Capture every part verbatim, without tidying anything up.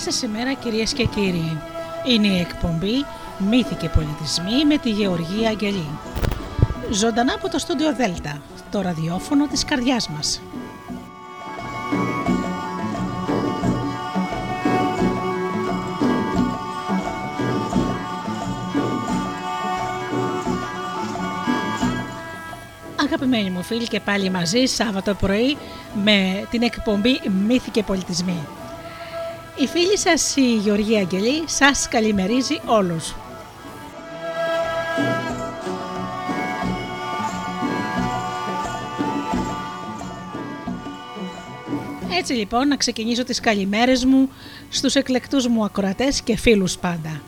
Καλή σας ημέρα κυρίες και κύριοι. Είναι η εκπομπή Μύθοι και Πολιτισμοί με τη Γεωργία Αγγελή. Ζωντανά από το Studio Delta, το ραδιόφωνο της καρδιάς μας. Αγαπημένοι μου φίλοι, και πάλι μαζί Σάββατο πρωί με την εκπομπή Μύθοι και Πολιτισμοί. Η φίλη σας η Γεωργία Αγγελή σας καλημερίζει όλους. Έτσι λοιπόν να ξεκινήσω τις καλημέρες μου στους εκλεκτούς μου ακροατές και φίλους πάντα.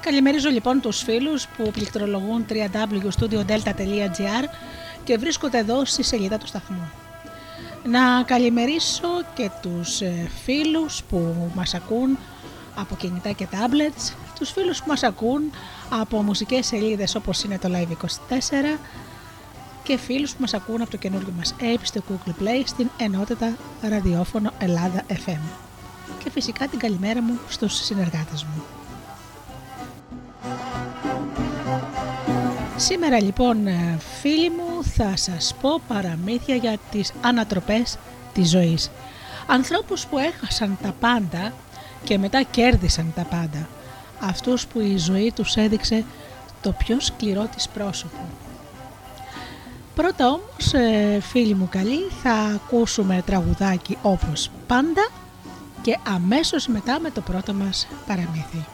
Καλημερίζω λοιπόν τους φίλους που πληκτρολογούν double-u double-u double-u τελεία studio delta τελεία gr και βρίσκονται εδώ στη σελίδα του σταθμού. Να καλημερίσω και τους φίλους που μας ακούν από κινητά και tablets, τους φίλους που μας ακούν από μουσικές σελίδες όπως είναι το Live είκοσι τέσσερα και φίλους που μας ακούν από το καινούργιο μας app στο Google Play στην ενότητα ραδιόφωνο Ελλάδα εφ εμ. Και φυσικά την καλημέρα μου στους συνεργάτες μου. Σήμερα λοιπόν φίλοι μου θα σας πω παραμύθια για τις ανατροπές της ζωής. Ανθρώπους που έχασαν τα πάντα και μετά κέρδισαν τα πάντα. Αυτούς που η ζωή τους έδειξε το πιο σκληρό της πρόσωπο. Πρώτα όμως φίλοι μου καλοί θα ακούσουμε τραγουδάκι όπως πάντα και αμέσως μετά με το πρώτο μας παραμύθι.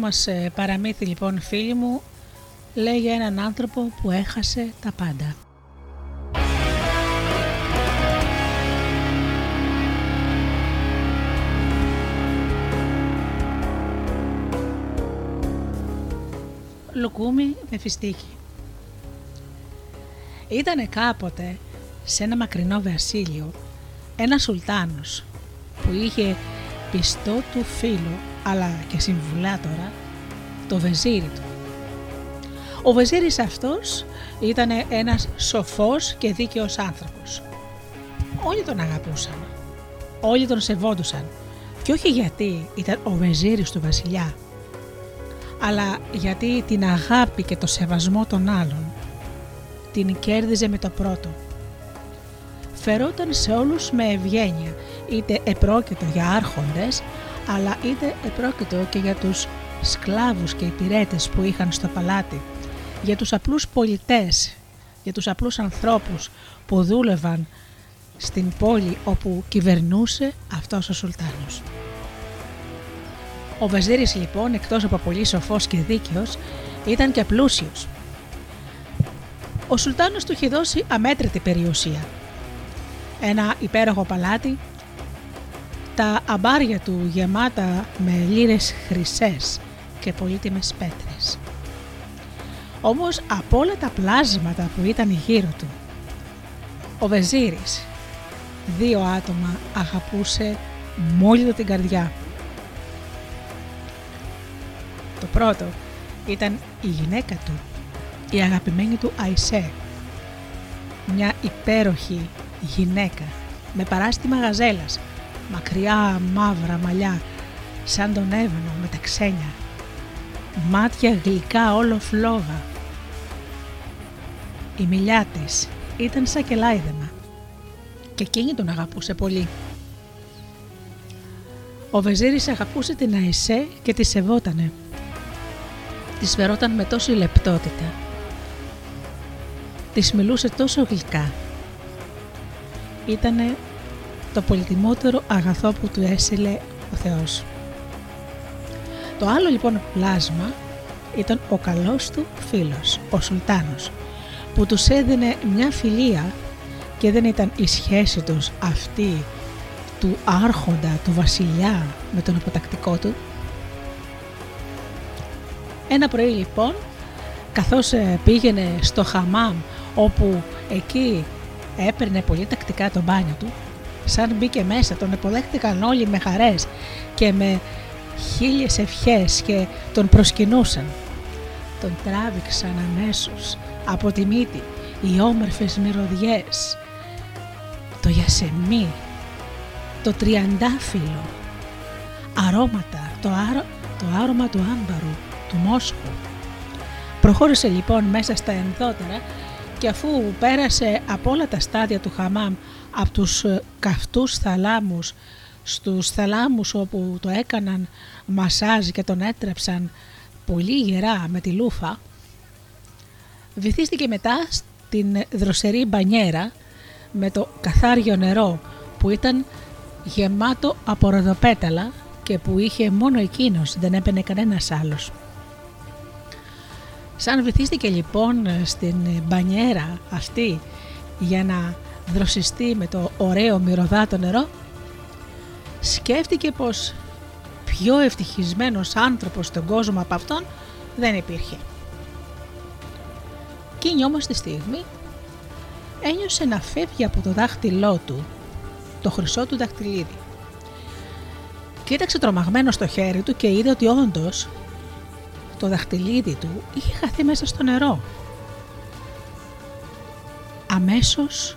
Μας παραμύθι λοιπόν φίλοι μου λέει για έναν άνθρωπο που έχασε τα πάντα. Λουκούμι με φιστίκι. Ήτανε κάποτε σε ένα μακρινό βασίλειο, ένας σουλτάνος που είχε πιστό του φίλο αλλά και συμβουλάτορα το βεζίρι του. Ο βεζίρις αυτός ήταν ένας σοφός και δίκαιος άνθρωπος. Όλοι τον αγαπούσαν, όλοι τον σεβόντουσαν και όχι γιατί ήταν ο βεζίρις του βασιλιά, αλλά γιατί την αγάπη και το σεβασμό των άλλων την κέρδιζε με το πρώτο. Φερόταν σε όλους με ευγένεια, είτε επρόκειτο για άρχοντες, αλλά είτε επρόκειτο και για τους σκλάβους και υπηρέτες που είχαν στο παλάτι, για τους απλούς πολιτές, για τους απλούς ανθρώπους που δούλευαν στην πόλη όπου κυβερνούσε αυτός ο Σουλτάνος. Ο Βεζίρις λοιπόν, εκτός από πολύ σοφός και δίκαιος, ήταν και πλούσιος. Ο Σουλτάνος του είχε δώσει αμέτρητη περιουσία. Ένα υπέροχο παλάτι, τα αμπάρια του γεμάτα με λίρες χρυσές και πολύτιμες πέτρες. Όμως από όλα τα πλάσματα που ήταν γύρω του, ο Βεζίρις δύο άτομα αγαπούσε μόλις την καρδιά. Το πρώτο ήταν η γυναίκα του, η αγαπημένη του Αϊσέ, μια υπέροχη γυναίκα με παράστημα γαζέλας, μακριά μαύρα μαλλιά σαν τον έβανο με τα ξένια, μάτια γλυκά όλο φλόγα. Η μιλιά της ήταν σαν κελάιδεμα και εκείνη τον αγαπούσε πολύ. Ο Βεζίρις αγαπούσε την Αϊσέ και τη σεβότανε. Της φερόταν με τόση λεπτότητα, της μιλούσε τόσο γλυκά. Ήτανε το πολυτιμότερο αγαθό που του έστειλε ο Θεός. Το άλλο λοιπόν πλάσμα ήταν ο καλός του φίλος, ο Σουλτάνος, που τους έδινε μια φιλία και δεν ήταν η σχέση τους αυτή του άρχοντα, του βασιλιά με τον αποτακτικό του. Ένα πρωί λοιπόν, καθώς πήγαινε στο χαμάμ, όπου εκεί έπαιρνε πολύ τακτικά το μπάνιο του, σαν μπήκε μέσα τον εποδέχτηκαν όλοι με χαρές και με χίλιες ευχές και τον προσκυνούσαν. Τον τράβηξαν αμέσως από τη μύτη οι όμορφες μυρωδιές, το γιασεμί, το τριαντάφυλλο, αρώματα, το, άρω, το άρωμα του άμπαρου, του μόσχου. Προχώρησε λοιπόν μέσα στα ενδότερα και αφού πέρασε από όλα τα στάδια του χαμάμ, από τους καυτούς θαλάμους, στους θαλάμους όπου το έκαναν μασάζ και τον έτρεψαν πολύ γερά με τη λούφα, βυθίστηκε μετά στην δροσερή μπανιέρα με το καθάριο νερό που ήταν γεμάτο από ροδοπέταλα και που είχε μόνο εκείνος, δεν έπαινε κανένας άλλος. Σαν βυθίστηκε λοιπόν στην μπανιέρα αυτή για να δροσιστεί με το ωραίο μυρωδάτο νερό, σκέφτηκε πως πιο ευτυχισμένος άνθρωπος στον κόσμο από αυτόν δεν υπήρχε. Εκείνη όμως τη στιγμή ένιωσε να φεύγει από το δάχτυλό του το χρυσό του δαχτυλίδι. Κοίταξε τρομαγμένο στο χέρι του και είδε ότι όντως το δαχτυλίδι του είχε χαθεί μέσα στο νερό. Αμέσως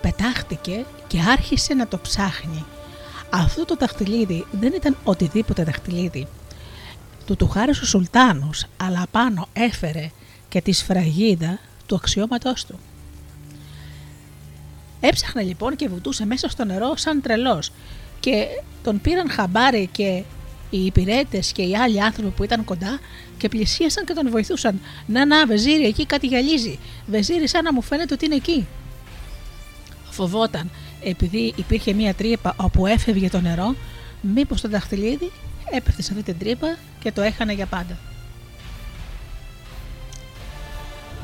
πετάχτηκε και άρχισε να το ψάχνει. Αυτό το δαχτυλίδι δεν ήταν οτιδήποτε δαχτυλίδι. Του του χάρισε ο Σουλτάνος, αλλά πάνω έφερε και τη σφραγίδα του αξιώματός του. Έψαχνε λοιπόν και βουτούσε μέσα στο νερό σαν τρελός και τον πήραν χαμπάρι και οι υπηρέτες και οι άλλοι άνθρωποι που ήταν κοντά και πλησίασαν και τον βοηθούσαν. «Να, να, Βεζίρι, εκεί κάτι γυαλίζει. Βεζίρι, σαν να μου φαίνεται ότι είναι εκεί». Φοβόταν, επειδή υπήρχε μία τρύπα όπου έφευγε το νερό, μήπως το δαχτυλίδι έπεφτε σε αυτή την τρύπα και το έχανε για πάντα.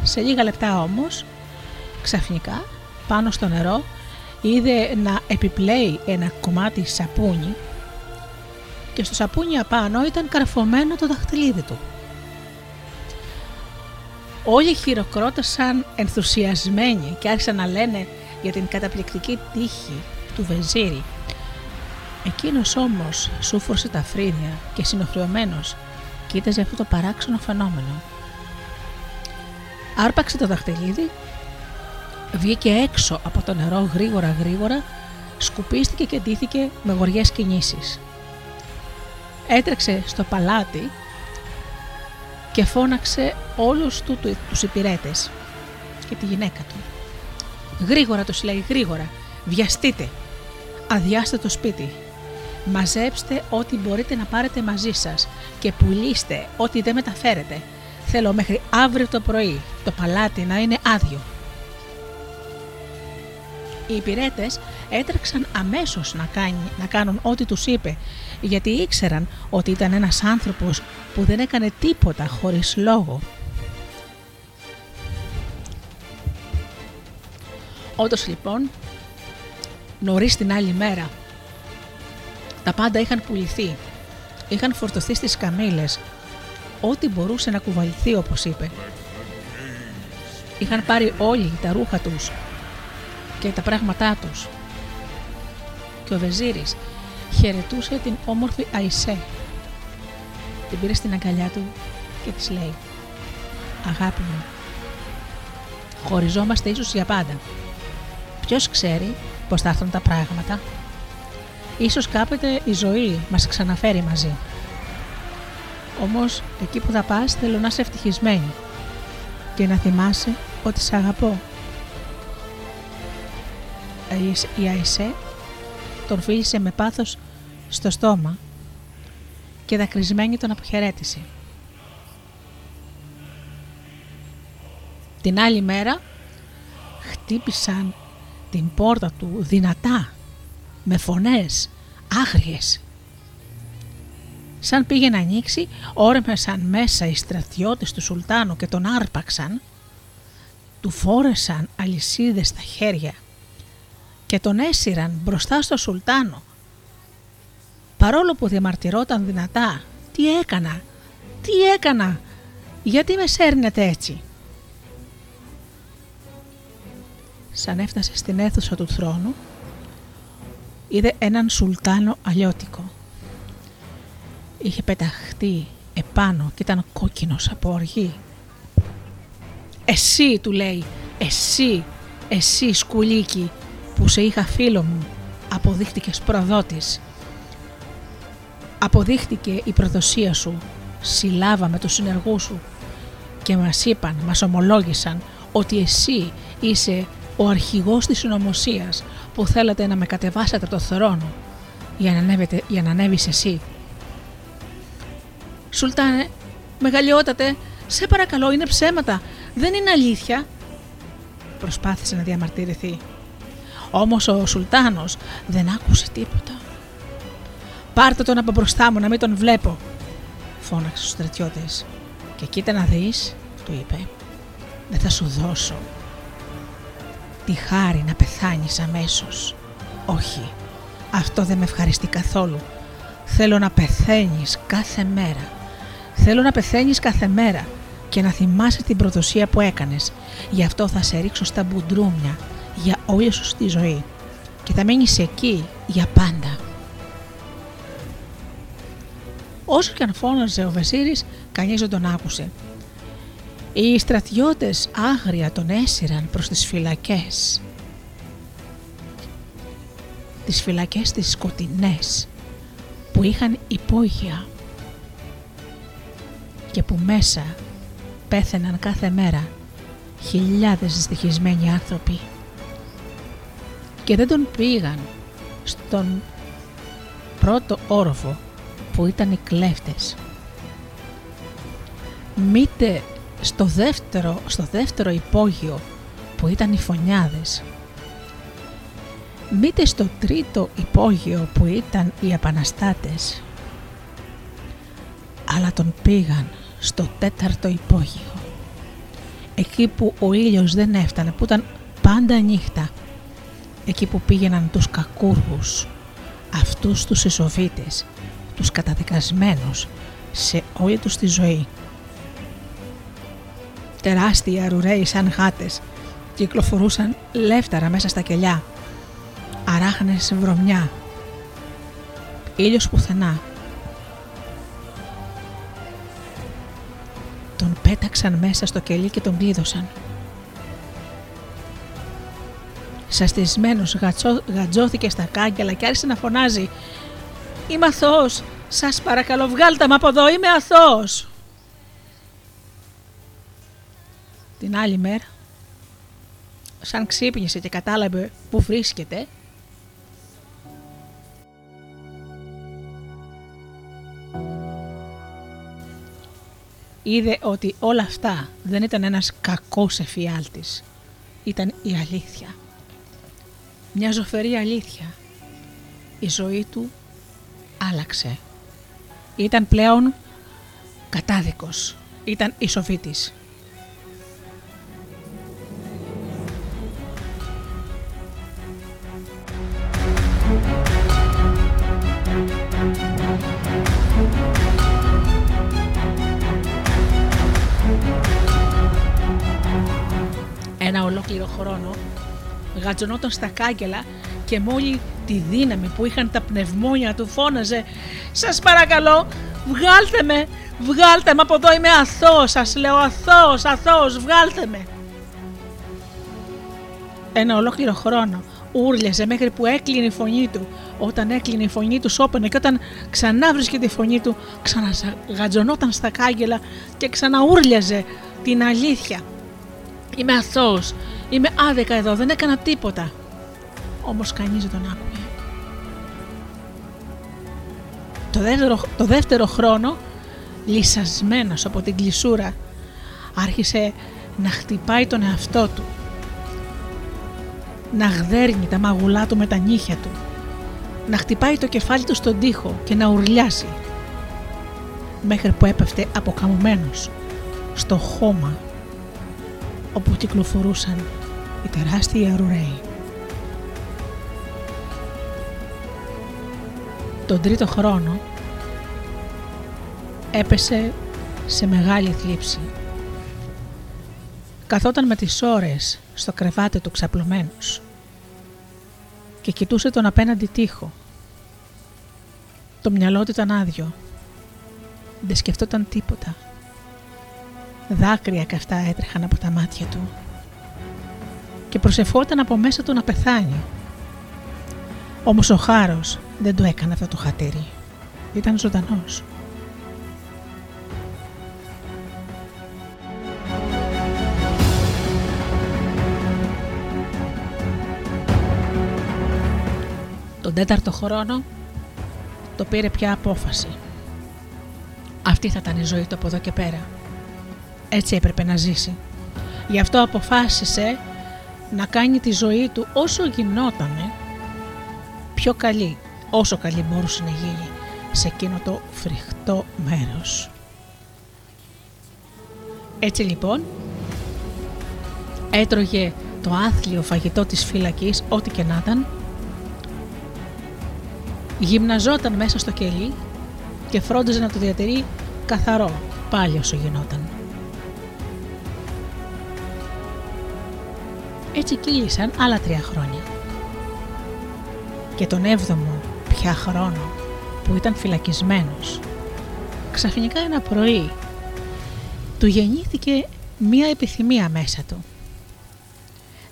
Σε λίγα λεπτά όμως, ξαφνικά, πάνω στο νερό, είδε να επιπλέει ένα κομμάτι σαπούνι και στο σαπούνι απάνω ήταν καρφωμένο το δαχτυλίδι του. Όλοι χειροκρότησαν ενθουσιασμένοι και άρχισαν να λένε για την καταπληκτική τύχη του Βεζίρι. Εκείνος όμως σούφρωσε τα φρύδια και συνοφριωμένος κοίταζε αυτό το παράξενο φαινόμενο. Άρπαξε το δαχτυλίδι, βγήκε έξω από το νερό γρήγορα γρήγορα, σκουπίστηκε και ντύθηκε με γοργές κινήσεις. Έτρεξε στο παλάτι και φώναξε όλους του, του, τους υπηρέτες και τη γυναίκα του. «Γρήγορα», τους λέει, «γρήγορα, βιαστείτε, αδειάστε το σπίτι, μαζέψτε ό,τι μπορείτε να πάρετε μαζί σας και πουλήστε ό,τι δεν μεταφέρετε. Θέλω μέχρι αύριο το πρωί το παλάτι να είναι άδειο». Οι υπηρέτες έτρεξαν αμέσως να, κάνει, να κάνουν ό,τι τους είπε, γιατί ήξεραν ότι ήταν ένας άνθρωπος που δεν έκανε τίποτα χωρίς λόγο. Όντως λοιπόν, νωρίς την άλλη μέρα, τα πάντα είχαν πουληθεί, είχαν φορτωθεί στις καμήλες, ό,τι μπορούσε να κουβαληθεί όπως είπε. Είχαν πάρει όλοι τα ρούχα τους και τα πράγματά τους. Και ο Βεζίρης χαιρετούσε την όμορφη Αϊσέ. Την πήρε στην αγκαλιά του και της λέει: «Αγάπη μου, χωριζόμαστε ίσως για πάντα. Ποιος ξέρει πώς θα έρθουν τα πράγματα. Ίσως κάποτε η ζωή μας ξαναφέρει μαζί. Όμως εκεί που θα πας θέλω να είσαι ευτυχισμένη και να θυμάσαι ότι σε αγαπώ». Η Αϊσέ τον φίλησε με πάθος στο στόμα και δακρυσμένη τον αποχαιρέτησε. Την άλλη μέρα χτύπησαν την πόρτα του δυνατά, με φωνές άγριες. Σαν πήγε να ανοίξει, όρμεσαν μέσα οι στρατιώτες του Σουλτάνου και τον άρπαξαν, του φόρεσαν αλυσίδες στα χέρια και τον έσυραν μπροστά στο Σουλτάνο. Παρόλο που διαμαρτυρόταν δυνατά, «Τι έκανα, τι έκανα, γιατί με σέρνετε έτσι». Σαν έφτασε στην αίθουσα του θρόνου, είδε έναν Σουλτάνο αλλιώτικο. Είχε πεταχτεί επάνω και ήταν κόκκινος από οργή. «Εσύ», του λέει, «εσύ, εσύ σκουλίκι, που σε είχα φίλο μου, αποδείχτηκες προδότης. Αποδείχτηκε η προδοσία σου, συλλάβαμε τους συνεργούς σου και μας είπαν, μας ομολόγησαν ότι εσύ είσαι ο αρχηγός της συνωμοσίας που θέλατε να με κατεβάσετε από το θρόνο για να, ανέβετε, για να ανέβεις εσύ. Σουλτάνε, μεγαλειότατε, σε παρακαλώ, είναι ψέματα, δεν είναι αλήθεια». Προσπάθησε να διαμαρτυρηθεί. Όμως ο Σουλτάνος δεν άκουσε τίποτα. «Πάρτε τον από μπροστά μου να μην τον βλέπω», φώναξε στους στρατιώτες. «Και κοίτα να δεις», του είπε, «δεν θα σου δώσω τη χάρη να πεθάνεις αμέσως. Όχι, αυτό δεν με ευχαριστεί καθόλου. Θέλω να πεθαίνεις κάθε μέρα. Θέλω να πεθαίνεις κάθε μέρα και να θυμάσαι την προδοσία που έκανες. Γι' αυτό θα σε ρίξω στα μπουντρούμια για όλη σου τη ζωή και θα μείνεις εκεί για πάντα». Όσο και αν φώναζε ο Βεζίρης, κανείς δεν τον άκουσε. Οι στρατιώτες άγρια τον έσυραν προς τις φυλακές. Τις φυλακές τις σκοτεινές που είχαν υπόγεια και που μέσα πέθαιναν κάθε μέρα χιλιάδες δυστυχισμένοι άνθρωποι. Και δεν τον πήγαν στον πρώτο όροφο που ήταν οι κλέφτες. Μήτε στο δεύτερο, στο δεύτερο υπόγειο που ήταν οι φονιάδες. Μήτε στο τρίτο υπόγειο που ήταν οι επαναστάτες. Αλλά τον πήγαν στο τέταρτο υπόγειο. Εκεί που ο ήλιος δεν έφτανε, που ήταν πάντα νύχτα. Εκεί που πήγαιναν τους κακούργους, αυτούς τους ισοβίτες, τους καταδικασμένους σε όλη τους τη ζωή. Τεράστια ρουραίοι σαν γάτες κυκλοφορούσαν λεύταρα μέσα στα κελιά, αράχνες βρωμιά, ήλιος πουθενά. Τον πέταξαν μέσα στο κελί και τον κλείδωσαν. Σαστισμένος γατσό, γατζώθηκε στα κάγκελα και άρχισε να φωνάζει «Είμαι αθώος! Σας παρακαλώ βγάλτε με από εδώ! Είμαι αθώος!» Την άλλη μέρα, σαν ξύπνησε και κατάλαβε που βρίσκεται, είδε ότι όλα αυτά δεν ήταν ένας κακός εφιάλτης, ήταν η αλήθεια. Μια ζωφερή αλήθεια. Η ζωή του άλλαξε. Ήταν πλέον κατάδικος. Ήταν ισοφίτης. Ένα ολόκληρο χρόνο γατζωνόταν στα κάγκελα και με όλη τη δύναμη που είχαν τα πνευμόνια του φώναζε «Σας παρακαλώ, βγάλτε με, βγάλτε με από εδώ, είμαι αθώος, σας λέω αθώος, αθώος, βγάλτε με». Ένα ολόκληρο χρόνο ούρλιαζε μέχρι που έκλεινε η φωνή του. Όταν έκλεινε η φωνή του σώπαινε και όταν ξανά βρίσκεται η φωνή του ξαναγατζωνόταν στα κάγκελα και ξαναούρλιαζε την αλήθεια. «Είμαι αθώος. Είμαι άδικα εδώ, δεν έκανα τίποτα». Όμως κανείς δεν τον άκουγε. Το δεύτερο, το δεύτερο χρόνο, λυσασμένος από την κλεισούρα, άρχισε να χτυπάει τον εαυτό του. Να γδέρνει τα μαγουλά του με τα νύχια του. Να χτυπάει το κεφάλι του στον τοίχο και να ουρλιάσει. Μέχρι που έπεφτε αποκαμωμένος στο χώμα όπου κυκλοφορούσαν οι τεράστιοι αρουραίοι. Τον τρίτο χρόνο έπεσε σε μεγάλη θλίψη. Καθόταν με τις ώρες στο κρεβάτι του ξαπλωμένος και κοιτούσε τον απέναντι τοίχο. Το μυαλό του ήταν άδειο. Δεν σκεφτόταν τίποτα. Δάκρυα και αυτά έτρεχαν από τα μάτια του και προσευχόταν από μέσα του να πεθάνει. Όμως ο χάρος δεν του έκανε αυτό το χατήρι. Ήταν ζωντανός. Τον τέταρτο χρόνο το πήρε πια απόφαση. Αυτή θα ήταν η ζωή του από εδώ και πέρα. Έτσι έπρεπε να ζήσει. Γι' αυτό αποφάσισε να κάνει τη ζωή του όσο γινότανε πιο καλή, όσο καλή μπορούσε να γίνει σε εκείνο το φρικτό μέρος. Έτσι λοιπόν έτρωγε το άθλιο φαγητό της φυλακής, ό,τι και να ήταν, γυμναζόταν μέσα στο κελί και φρόντιζε να το διατηρεί καθαρό πάλι όσο γινόταν. Έτσι κύλησαν άλλα τρία χρόνια. Και τον έβδομο πια χρόνο που ήταν φυλακισμένος, ξαφνικά ένα πρωί του γεννήθηκε μία επιθυμία μέσα του.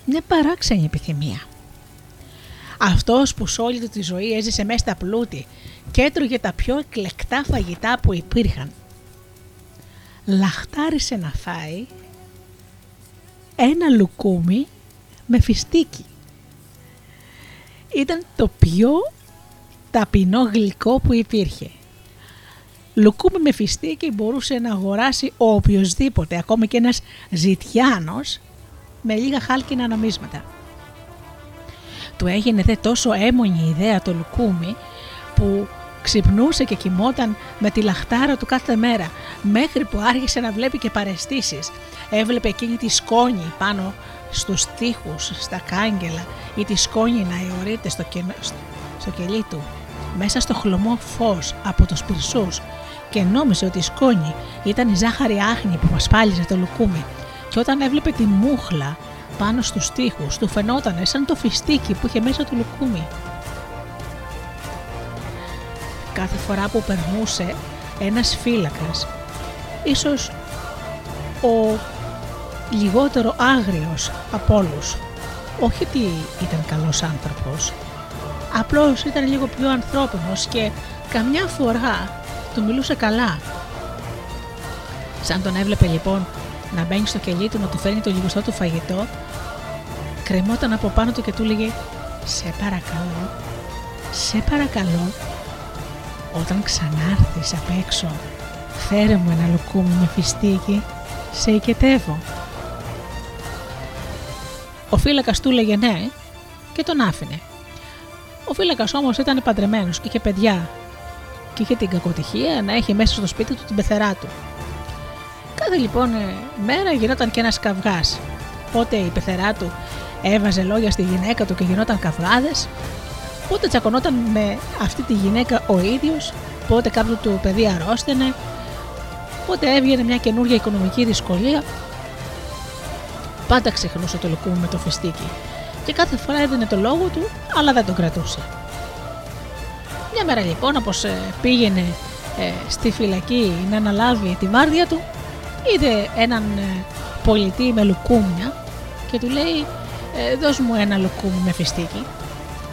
Μια παράξενη επιθυμία. Αυτός που σε όλη του τη ζωή έζησε μέσα στα πλούτη και έτρωγε τα πιο εκλεκτά φαγητά που υπήρχαν, λαχτάρισε να φάει ένα λουκούμι με φιστίκι. Ήταν το πιο ταπεινό γλυκό που υπήρχε. Λουκούμι με φιστίκι μπορούσε να αγοράσει ο οποιοσδήποτε, ακόμα και ένας ζητιάνος με λίγα χάλκινα νομίσματα. Του έγινε δε τόσο έμονη η ιδέα το λουκούμι που ξυπνούσε και κοιμόταν με τη λαχτάρα του κάθε μέρα, μέχρι που άρχισε να βλέπει και παρεστήσεις. Έβλεπε εκείνη τη σκόνη πάνω στους τοίχους, στα κάγκελα, ή τη σκόνη να αιωρείται στο, κε... στο κελί του, μέσα στο χλωμό φως από τους πυρσούς, και νόμιζε ότι η σκόνη ήταν η ζάχαρη άχνη που πασπάλιζε το λουκούμι. Και όταν έβλεπε τη μούχλα πάνω στους τοίχους, του φαινότανε σαν το φιστίκι που είχε μέσα του λουκούμι. Κάθε φορά που περνούσε ένας φύλακας, ίσως ο λιγότερο άγριος από όλους, όχι ότι ήταν καλός άνθρωπος, απλώς ήταν λίγο πιο ανθρώπινος και καμιά φορά του μιλούσε καλά. Σαν τον έβλεπε λοιπόν να μπαίνει στο κελί του, να του φέρνει το λιγοστό του φαγητό, κρεμόταν από πάνω του και του λέγε «Σε παρακαλώ, σε παρακαλώ, όταν ξανάρθεις απ' έξω, φέρε μου ένα λουκούμι με φιστίκι, σε οικετεύω». Ο φύλακας του λέγε ναι και τον άφηνε. Ο φύλακας όμως ήταν παντρεμένος και είχε παιδιά και είχε την κακοτυχία να έχει μέσα στο σπίτι του την πεθερά του. Κάθε λοιπόν μέρα γινόταν και ένας καυγάς. Πότε η πεθερά του έβαζε λόγια στη γυναίκα του και γινόταν καυγάδες, πότε τσακωνόταν με αυτή τη γυναίκα ο ίδιος, πότε κάποιο του παιδί αρρώστενε, πότε έβγαινε μια καινούργια οικονομική δυσκολία. Πάντα ξεχνούσε το λουκούμι με το φιστίκι και κάθε φορά έδινε το λόγο του, αλλά δεν τον κρατούσε. Μια μέρα λοιπόν, όπως πήγαινε στη φυλακή να αναλάβει τη βάρδια του, είδε έναν πολιτή με λουκούμια και του λέει «Δώσ' μου ένα λουκούμι με φιστίκι».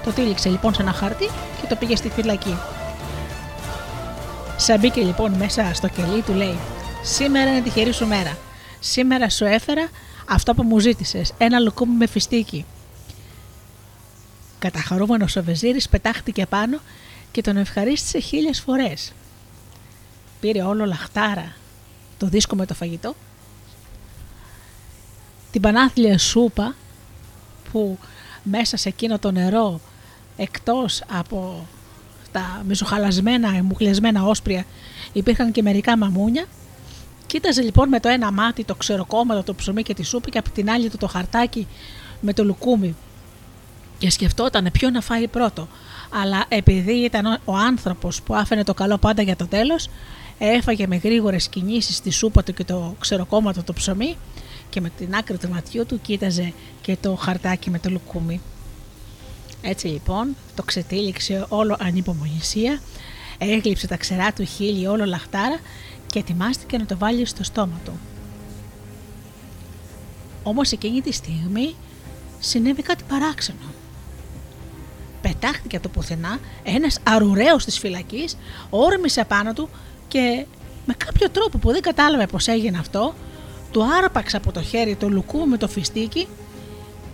Το τύλιξε λοιπόν σε ένα χαρτί και το πήγε στη φυλακή. Σαν μπήκε λοιπόν μέσα στο κελί, του λέει «Σήμερα είναι τυχερή σου μέρα. Σήμερα σου έφερα αυτό που μου ζήτησες, ένα λουκούμι με φιστίκι». Καταχαρούμενος ο Βεζίρης πετάχτηκε πάνω και τον ευχαρίστησε χίλιες φορές. Πήρε όλο λαχτάρα το δίσκο με το φαγητό, την πανάθλια σούπα που μέσα σε εκείνο το νερό, εκτός από τα μισοχαλασμένα, εμμουκλιασμένα όσπρια, υπήρχαν και μερικά μαμούνια. Κοίταζε λοιπόν με το ένα μάτι το ξεροκόμματο, το ψωμί και τη σούπη και από την άλλη του το χαρτάκι με το λουκούμι και σκεφτόταν ποιο να φάει πρώτο. Αλλά επειδή ήταν ο άνθρωπος που άφηνε το καλό πάντα για το τέλος, έφαγε με γρήγορες κινήσεις τη σούπα του και το ξεροκόμματο, το ψωμί, και με την άκρη του ματιού του κοίταζε και το χαρτάκι με το λουκούμι. Έτσι λοιπόν το ξετύλιξε όλο ανυπομονησία, έγλειψε τα ξερά του χείλη όλο λαχτάρα και ετοιμάστηκε να το βάλει στο στόμα του. Όμως εκείνη τη στιγμή συνέβη κάτι παράξενο. Πετάχτηκε από το πουθενά ένας αρουραίος της φυλακής, όρμησε πάνω του και με κάποιο τρόπο που δεν κατάλαβε πως έγινε αυτό, του άρπαξε από το χέρι το λουκούμι με το φιστίκι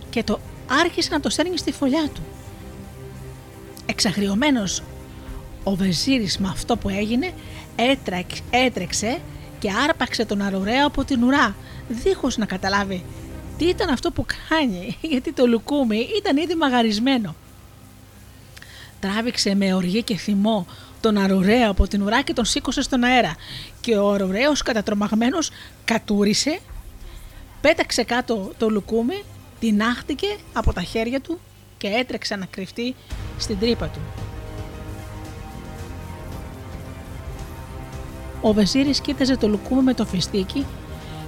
και το άρχισε να το στέλνει στη φωλιά του. Εξαγριωμένος ο Βεζίρης με αυτό που έγινε, έτρεξε, έτρεξε και άρπαξε τον αρουραίο από την ουρά, δίχως να καταλάβει τι ήταν αυτό που κάνει, γιατί το λουκούμι ήταν ήδη μαγαρισμένο. Τράβηξε με οργή και θυμό τον αρουραίο από την ουρά και τον σήκωσε στον αέρα και ο αρουραίος κατατρομαγμένος κατούρισε, πέταξε κάτω το λουκούμι, τινάχτηκε από τα χέρια του και έτρεξε να κρυφτεί στην τρύπα του. Ο Βεζίρης κοίταζε το λουκούμι με το φιστίκι,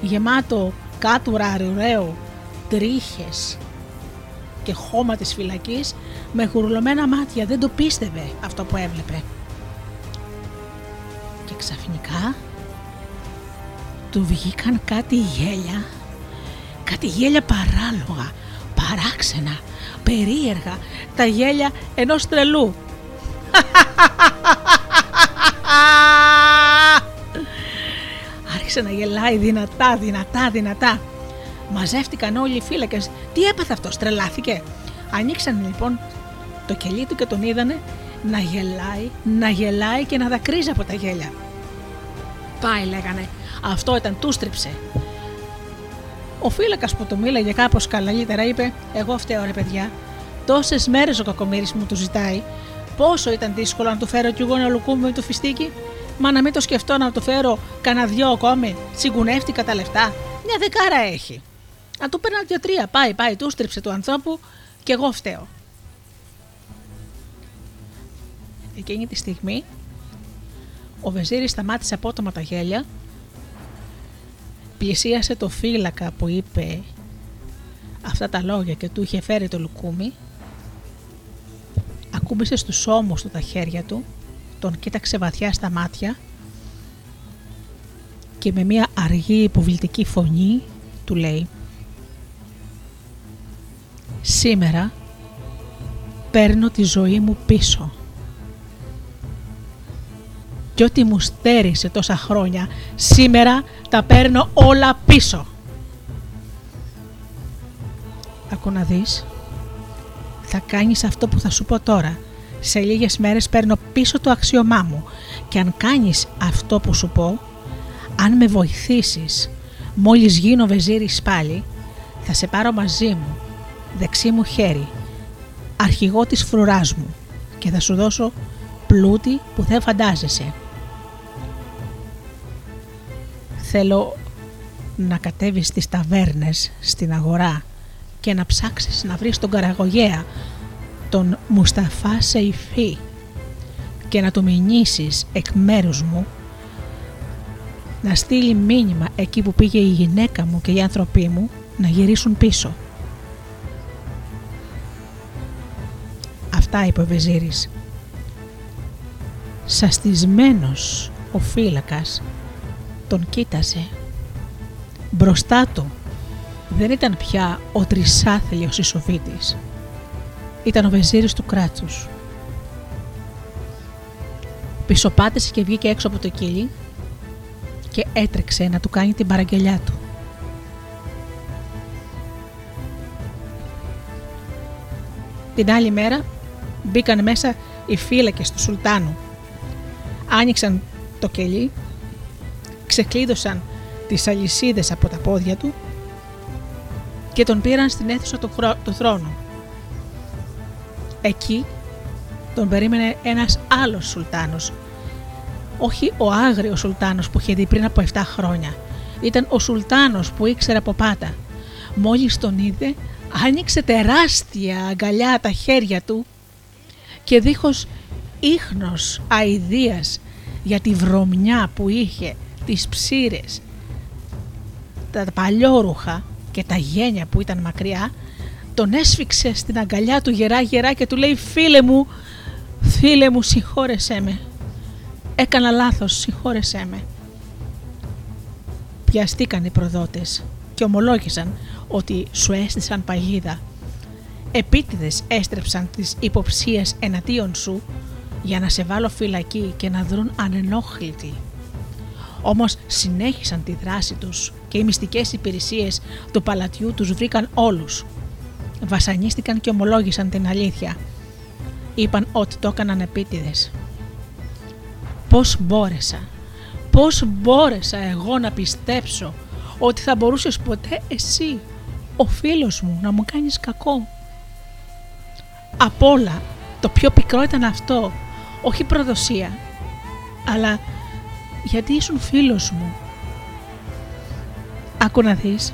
γεμάτο κάτουρα αρουραίο, τρίχες και χώμα της φυλακής, με γουρλωμένα μάτια, δεν το πίστευε αυτό που έβλεπε. Και ξαφνικά του βγήκαν κάτι γέλια, κάτι γέλια παράλογα, παράξενα, περίεργα, τα γέλια ενός τρελού. Άρχισε να γελάει δυνατά, δυνατά, δυνατά. Μαζεύτηκαν όλοι οι φύλακες. Τι έπαθε αυτός, τρελάθηκε? Ανοίξαν λοιπόν το κελί του και τον είδανε να γελάει, να γελάει και να δακρύζει από τα γέλια. Πάει, λέγανε, αυτό ήταν, του στρίψε. Ο φύλακας που το μίλαγε κάπως καλύτερα είπε, εγώ φταίω ρε παιδιά, τόσες μέρες ο κακομοίρης μου του ζητάει, πόσο ήταν δύσκολο να του φέρω κι εγώ ένα λουκούμι με το φιστίκι, μα να μην το σκεφτώ να του φέρω κανένα δυο ακόμη, τσιγκουνεύτηκα τα λεφτά, μια δεκάρα έχει. Να του παίρνα δύο-τρία, πάει, πάει, του στρίψε του ανθρώπου κι εγώ φταίω. Εκείνη τη στιγμή ο Βεζίρης σταμάτησε απότομα τα γέλια, πλησίασε το φύλακα που είπε αυτά τα λόγια και του είχε φέρει το λουκούμι, ακούμπησε στους ώμους του τα χέρια του, τον κοίταξε βαθιά στα μάτια και με μια αργή υποβλητική φωνή του λέει: «Σήμερα παίρνω τη ζωή μου πίσω και ό,τι μου στέρισε τόσα χρόνια, σήμερα τα παίρνω όλα πίσω. Ακού να δεις, θα κάνεις αυτό που θα σου πω τώρα. Σε λίγες μέρες παίρνω πίσω το αξιωμά μου και αν κάνεις αυτό που σου πω, αν με βοηθήσεις, μόλις γίνω βεζίρης πάλι, θα σε πάρω μαζί μου, δεξί μου χέρι, αρχηγό της φρουράς μου και θα σου δώσω πλούτη που δεν φαντάζεσαι. Θέλω να κατέβεις στις ταβέρνες, στην αγορά και να ψάξεις να βρεις τον καραγωγέα, τον Μουσταφά Σεϊφή και να του μηνύσεις εκ μέρους μου να στείλει μήνυμα εκεί που πήγε η γυναίκα μου και οι άνθρωποι μου να γυρίσουν πίσω». Αυτά είπε ο Βεζίρης. Σαστισμένος ο φύλακας τον κοίταζε. Μπροστά του δεν ήταν πια ο τρισάθλιος Ισοβίτης. Ήταν ο Βεζίρης του κράτους. Πισωπάτησε και βγήκε έξω από το κελί και έτρεξε να του κάνει την παραγγελιά του. Την άλλη μέρα μπήκαν μέσα οι φύλακες του Σουλτάνου. Άνοιξαν το κελί, ξεκλείδωσαν τις αλυσίδες από τα πόδια του και τον πήραν στην αίθουσα του θρόνου. Εκεί τον περίμενε ένας άλλος Σουλτάνος. Όχι ο άγριος Σουλτάνος που είχε δει πριν από επτά χρόνια. Ήταν ο Σουλτάνος που ήξερε από πάντα. Μόλις τον είδε, άνοιξε τεράστια αγκαλιά τα χέρια του και δίχως ίχνος αηδίας για τη βρωμιά που είχε, τις ψήρες, τα παλιόρουχα και τα γένια που ήταν μακριά, τον έσφιξε στην αγκαλιά του γερά γερά και του λέει: «Φίλε μου, φίλε μου, συγχώρεσέ με. Έκανα λάθος, συγχώρεσέ με». Πιαστήκαν οι προδότες και ομολόγησαν ότι σου έστησαν παγίδα. Επίτηδες έστρεψαν τις υποψίες εναντίον σου για να σε βάλω φυλακή και να δρουν ανενόχλητοι. Όμως συνέχισαν τη δράση τους και οι μυστικές υπηρεσίες του παλατιού τους βρήκαν όλους. Βασανίστηκαν και ομολόγησαν την αλήθεια. Είπαν ότι το έκαναν επίτηδες. Πώς μπόρεσα, πώς μπόρεσα εγώ να πιστέψω ότι θα μπορούσες ποτέ εσύ, ο φίλος μου, να μου κάνεις κακό. Απ' όλα, το πιο πικρό ήταν αυτό, όχι προδοσία, αλλά γιατί ήσουν φίλος μου. Άκου να δεις,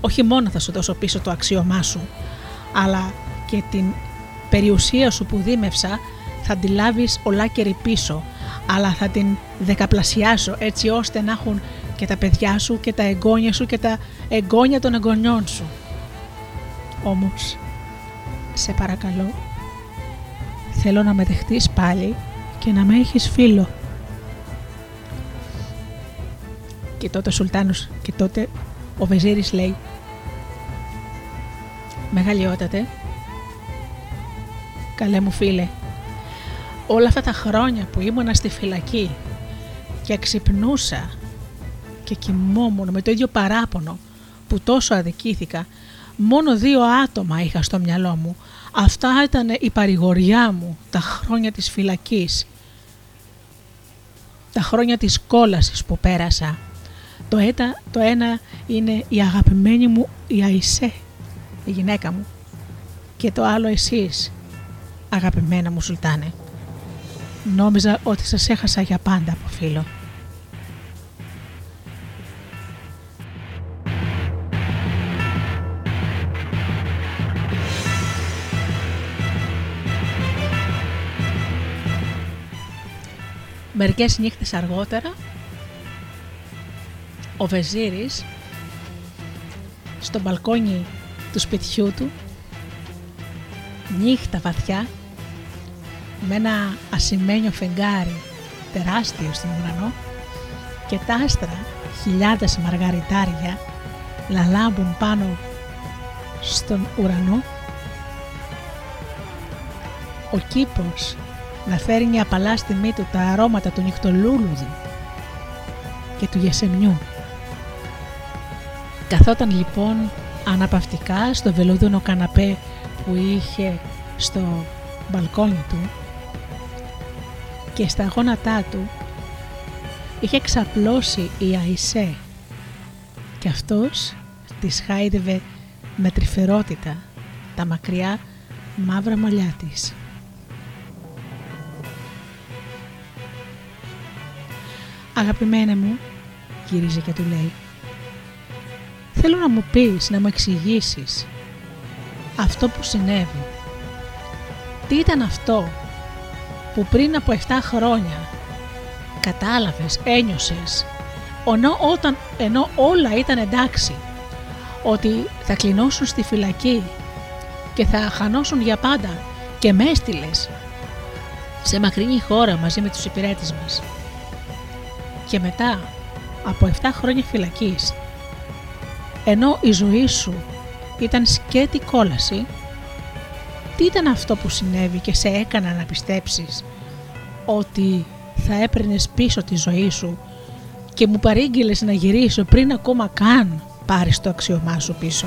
όχι μόνο θα σου δώσω πίσω το αξίωμά σου, αλλά και την περιουσία σου που δίμευσα θα τη λάβεις ολάκερη πίσω, αλλά θα την δεκαπλασιάσω έτσι ώστε να έχουν και τα παιδιά σου και τα εγγόνια σου και τα εγγόνια των εγγονιών σου. Όμως, σε παρακαλώ, θέλω να με δεχτείς πάλι και να με έχεις φίλο. Και τότε ο Σουλτάνος και τότε ο Βεζίρης λέει: «Μεγαλειότατε, καλέ μου φίλε, όλα αυτά τα χρόνια που ήμουνα στη φυλακή και ξυπνούσα και κοιμόμουν με το ίδιο παράπονο που τόσο αδικήθηκα, μόνο δύο άτομα είχα στο μυαλό μου. Αυτά ήταν η παρηγοριά μου, τα χρόνια της φυλακής, τα χρόνια της κόλασης που πέρασα. Το, έτα, το ένα είναι η αγαπημένη μου η Αϊσέ, η γυναίκα μου, και το άλλο εσείς, αγαπημένα μου Σουλτάνε. Νόμιζα ότι σας έχασα για πάντα από φίλο». Μερικές νύχτες αργότερα, ο Βεζίρης στο μπαλκόνι του σπιτιού του, νύχτα βαθιά, με ένα ασημένιο φεγγάρι τεράστιο στον ουρανό και τα άστρα, χιλιάδες μαργαριτάρια, λαλάμπουν πάνω στον ουρανό, ο κήπος να φέρνει απαλά στη μύτη του τα αρώματα του νυχτολούλουδου και του γεσεμιού. Καθόταν λοιπόν αναπαυτικά στο βελούδινο καναπέ που είχε στο μπαλκόνι του και στα γόνατά του είχε ξαπλώσει η Αϊσέ και αυτός της χάιδευε με τρυφερότητα τα μακριά μαύρα μαλλιά της. «Αγαπημένε μου», γυρίζει και του λέει, «θέλω να μου πεις, να μου εξηγήσεις αυτό που συνέβη. Τι ήταν αυτό που πριν από επτά χρόνια κατάλαβες, ένιωσες, ενώ, όταν, ενώ όλα ήταν εντάξει, ότι θα κλεινώσουν στη φυλακή και θα χανώσουν για πάντα και με έστειλες σε μακρινή χώρα μαζί με τους υπηρέτες μας. Και μετά από επτά χρόνια φυλακής, ενώ η ζωή σου ήταν σκέτη κόλαση, τι ήταν αυτό που συνέβη και σε έκανα να πιστέψεις ότι θα έπαιρνες πίσω τη ζωή σου και μου παρήγγειλες να γυρίσω πριν ακόμα καν πάρεις το αξιωμά σου πίσω?»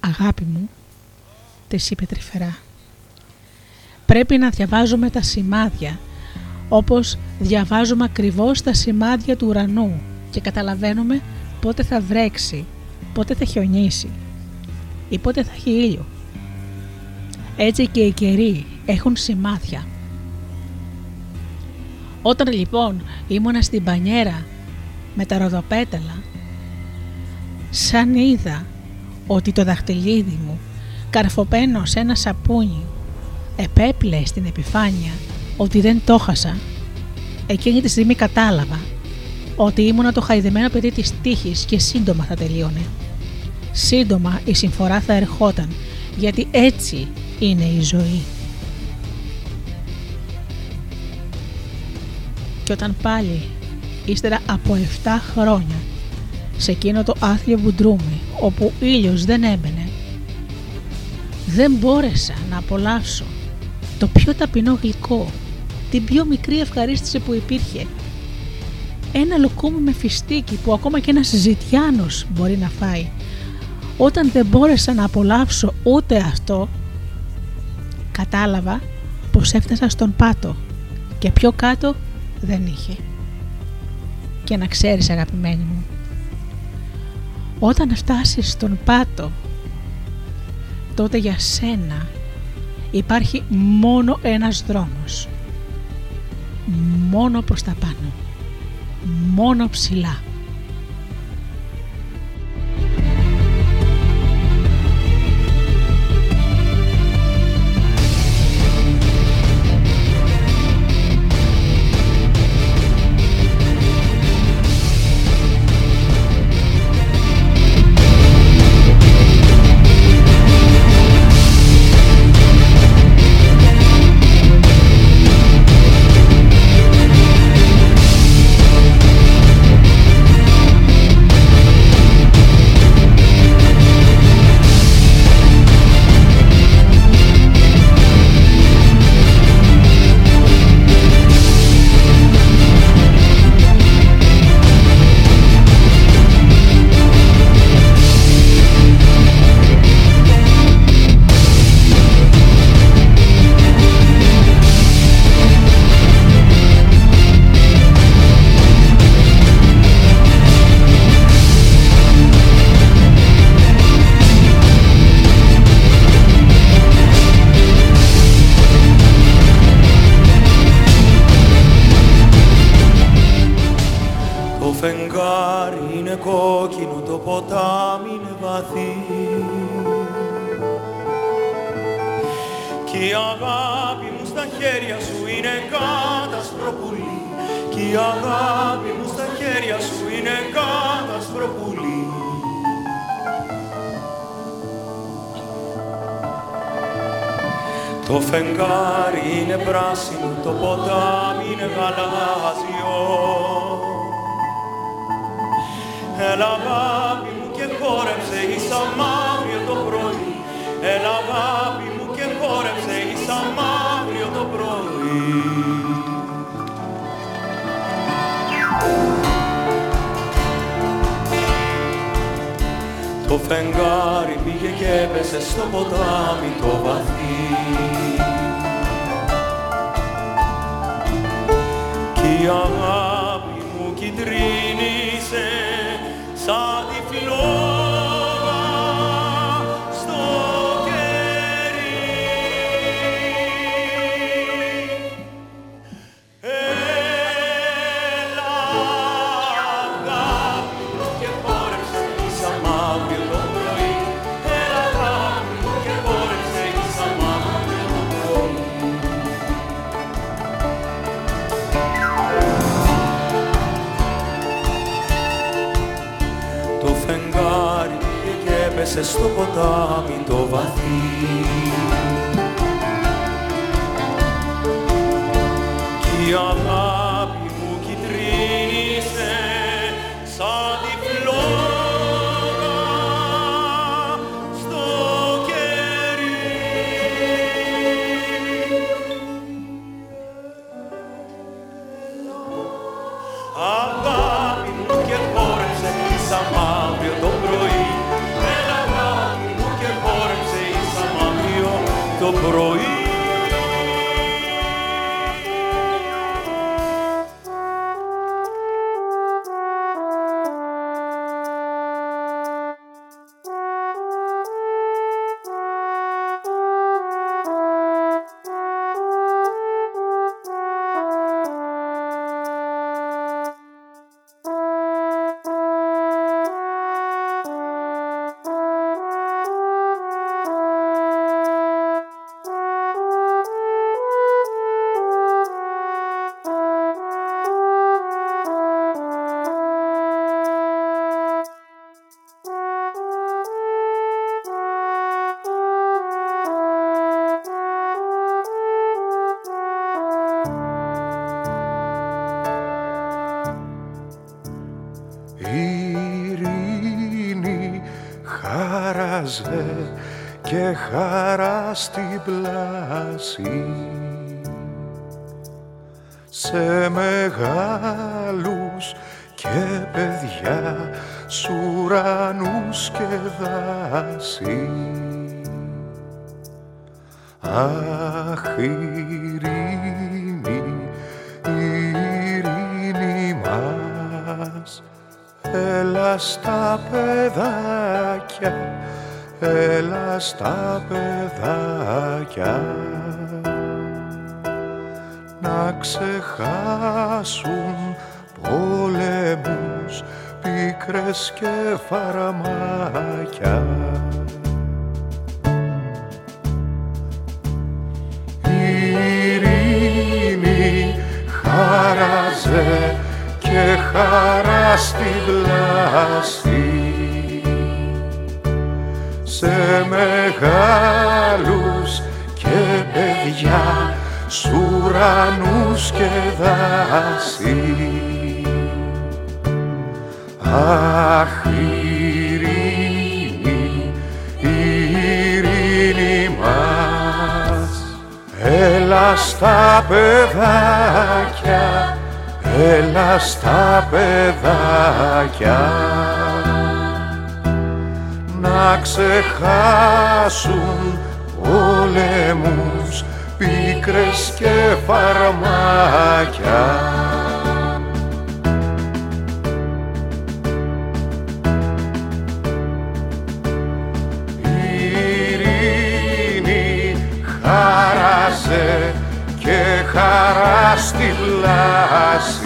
«Αγάπη μου», της είπε τρυφερά, «πρέπει να διαβάζουμε τα σημάδια όπως διαβάζουμε ακριβώς τα σημάδια του ουρανού και καταλαβαίνουμε πότε θα βρέξει, πότε θα χιονίσει ή πότε θα έχει ήλιο. Έτσι και οι καιροί έχουν σημάδια. Όταν λοιπόν ήμουνα στην πανιέρα με τα ροδοπέταλα, σαν είδα ότι το δαχτυλίδι μου, καρφωμένο σε ένα σαπούνι, επέπλεε στην επιφάνεια ότι δεν το χάσα, εκείνη τη στιγμή κατάλαβα ότι ήμουνα το χαϊδεμένο παιδί της τύχης και σύντομα θα τελείωνε. Σύντομα η συμφορά θα ερχόταν, γιατί έτσι είναι η ζωή. Και όταν πάλι, ύστερα από επτά χρόνια, σε εκείνο το άθλιο μπουντρούμι, όπου ήλιος δεν έμπαινε, δεν μπόρεσα να απολαύσω το πιο ταπεινό γλυκό, την πιο μικρή ευχαρίστηση που υπήρχε. Ένα λουκούμι με φιστίκι που ακόμα και ένας ζητιάνος μπορεί να φάει. Όταν δεν μπόρεσα να απολαύσω ούτε αυτό, κατάλαβα πως έφτασα στον πάτο και πιο κάτω δεν είχε. Και να ξέρεις, αγαπημένη μου, όταν φτάσεις στον πάτο, τότε για σένα υπάρχει μόνο ένας δρόμος, μόνο προς τα πάνω, μόνο ψηλά. Κι η αγάπη μου στα χέρια σου είναι κάτασπρο πουλί, κι η αγάπη μου στα χέρια χέρια σου είναι καταστροφούλη. Το φεγγάρι είναι πράσινο, το ποτάμι είναι γαλάζιο. Έλα αγάπη μου και χόρεψε ίσα μαύριο το πρωί. Έλα αγάπη μου και χόρεψε ίσα μαύριο το πρωί. Το φεγγάρι πήγε και έπεσε στο ποτάμι το βαθύ. Κι η αγάπη μου κυτρίνησε σαν τη φλόγα στο κερί. Έλα αγάπη μου και χόρεψε ίσα μαύριο το πρωί. Έλα αγάπη μου και χόρεψε ίσα μαύριο το πρωί. Το φεγγάρι πήγε και έπεσε στο ποτάμι το βαθύ. Η αγάπη μου κυτρίνησε σαν τη φλόγα στο κερί. Αγάπη μου και χόρεψε ίσα μαύριο το πρωί. Έλα αγάπη μου και χόρεψε ίσα μαύριο το πρωί. Και χαρά στην πλάση σε μεγάλους και παιδιά, σ' ουρανούς και δάση. Αχ, ειρήνη, ειρήνη μας, έλα στα παιδάκια, έλα στα παιδάκια να ξεχάσουν πολεμούς, πίκρες και φαρμάκια. Ειρήνη, χάραζε και χαρά στη βλάση σε μεγάλους και παιδιά, σ' ουρανούς και δάση. Αχ, ειρήνη, ειρήνη μας, έλα στα παιδάκια, έλα στα παιδάκια να ξεχάσουν πολεμούς, πίκρες και φαρμάκια. Ειρήνη, χάραζε και χαρά στη πλάση